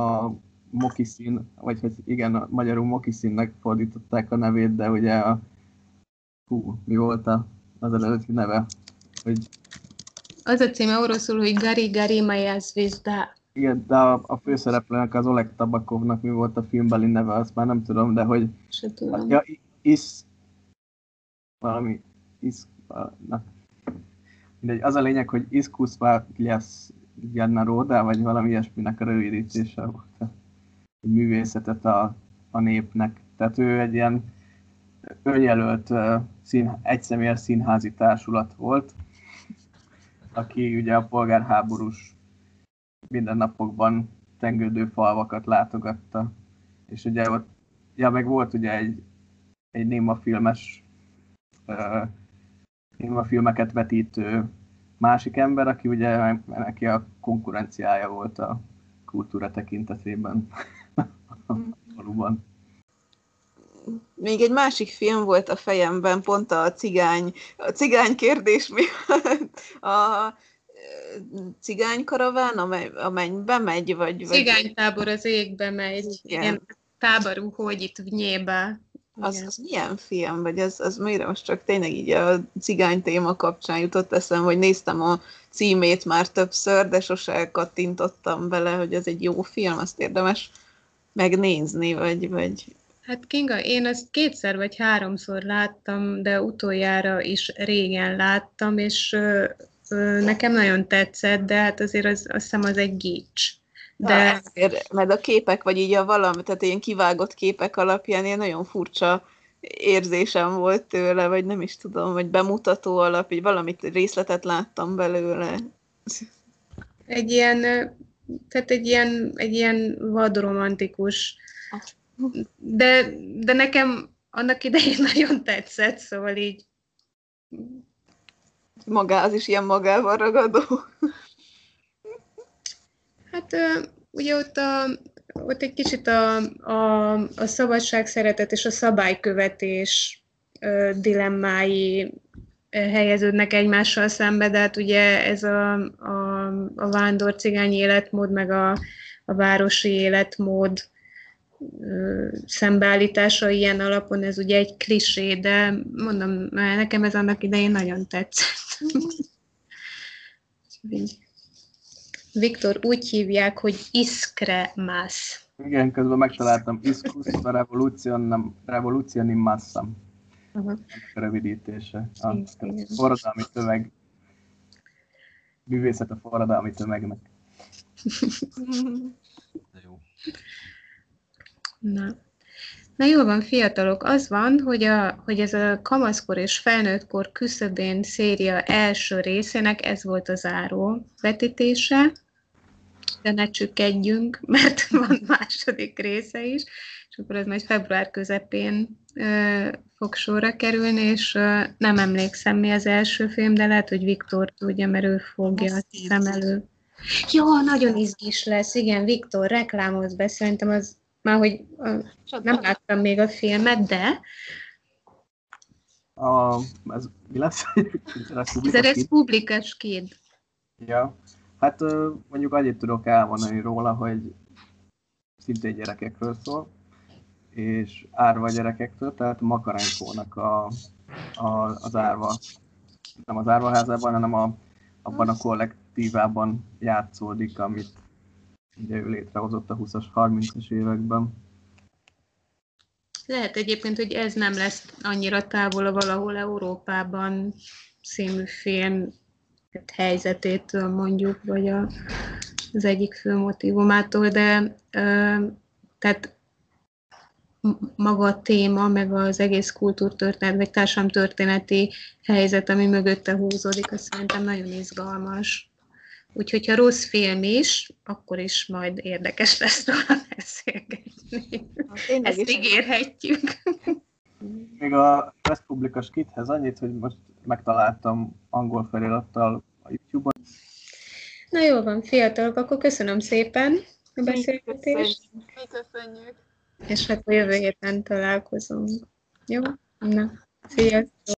a Mokiszín, vagy hogy igen, a magyarul Mokiszínnek fordították a nevét, de ugye a... Hú, mi volt a, az előtti neve? Hogy... Az a címe oroszul, hogy Gary Gary Mayas Vizda. Igen, de a, a főszereplőnek, az Oleg Tabakovnak mi volt a filmbeli neve, azt már nem tudom, de hogy... Se tudom. Ja, is... Valami... Is... Na. Mindegy, az a lényeg, hogy Iskusva Glias Gyannaroda, vagy valami ilyesminek a rövidítése volt a művészetet a, a népnek. Tehát ő egy ilyen önjelölt szín, egyszemélyes színházi társulat volt, aki ugye a polgárháborús mindennapokban tengődő falvakat látogatta. És ugye ott, ja meg volt ugye egy, egy némafilmes, uh, némafilmeket vetítő másik ember, aki ugye neki a konkurenciája volt a kultúra tekintetében valóban. Még egy másik film volt a fejemben, pont a cigány, a cigány kérdés miatt, a cigány karaván, amely, amely bemegy, vagy... Cigánytábor az égbe megy, igen. Ilyen táború, hogy itt nyébe. Az, az milyen film, vagy az, az mire most csak tényleg így a cigány téma kapcsán jutott eszembe, hogy néztem a címét már többször, de sose kattintottam bele, hogy ez egy jó film, azt érdemes megnézni, vagy... vagy... Hát Kinga, én ezt kétszer vagy háromszor láttam, de utoljára is régen láttam, és ö, ö, nekem nagyon tetszett, de hát azért az, azt hiszem az egy gics. De... Azért, mert a képek, vagy így a valami, tehát ilyen kivágott képek alapján ilyen nagyon furcsa érzésem volt tőle, vagy nem is tudom, vagy bemutató alap, így valamit részletet láttam belőle. Egy ilyen, tehát egy ilyen, egy ilyen vadromantikus... De, de nekem annak idején nagyon tetszett, szóval így... Magá, az is ilyen magával ragadó. Hát ugye ott, a, ott egy kicsit a, a, a szabadságszeretet és a szabálykövetés dilemmái helyeződnek egymással szembe, de hát ugye ez a, a, a vándorcigány életmód, meg a, a városi életmód szembeállítása ilyen alapon, ez ugye egy klisé, de mondom, nekem ez annak idején nagyon tetszett. Viktor, úgy hívják, hogy iskremász. Igen, közben megtaláltam, iskusz a revolucionim masszam. Uh-huh. A rövidítése. A forradalmi tömeg. Művészet a forradalmi tömegnek. Na jó. Na. Na jól van, fiatalok, az van, hogy, a, hogy ez a kamaszkor és felnőttkor küszöbén széria első részének ez volt a záró vetítése, de ne csükedjünk, mert van második része is, és akkor ez majd február közepén ö, fog sorra kerülni, és ö, nem emlékszem, mi az első film, de lehet, hogy Viktor tudja, mert ő fogja, azt hiszem elő. Jó, nagyon izgis lesz, igen, Viktor, reklámhoz be, szerintem az, már hogy nem láttam még a filmet, de... A, ez mi lesz? Ez a Republikas Kid. Ja, hát mondjuk annyit tudok elmondani róla, hogy szintén gyerekekről szól, és árva gyerekektől, tehát Makarenkónak a, a, az árva. Nem az árvaházában, hanem a, abban a kollektívában játszódik, amit ugye ő létrehozott a huszas, harmincas években. Lehet egyébként, hogy ez nem lesz annyira távol a valahol Európában című film helyzetétől mondjuk, vagy a, az egyik fő motívumától, de ö, tehát maga a téma, meg az egész kultúrtörténet, vagy társadalomtörténeti helyzet, ami mögötte húzódik, az szerintem nagyon izgalmas. Úgyhogy, ha rossz film is, akkor is majd érdekes lesz róla beszélgetni. Ezt ígérhetjük. Még a Republikas Kidhez annyit, hogy most megtaláltam angol felirattal a YouTube-on. Na jól van, fiatalok, akkor köszönöm szépen a beszélgetést. Mi köszönjük. És hát a jövő héten találkozunk. Jó? Na, sziasztok!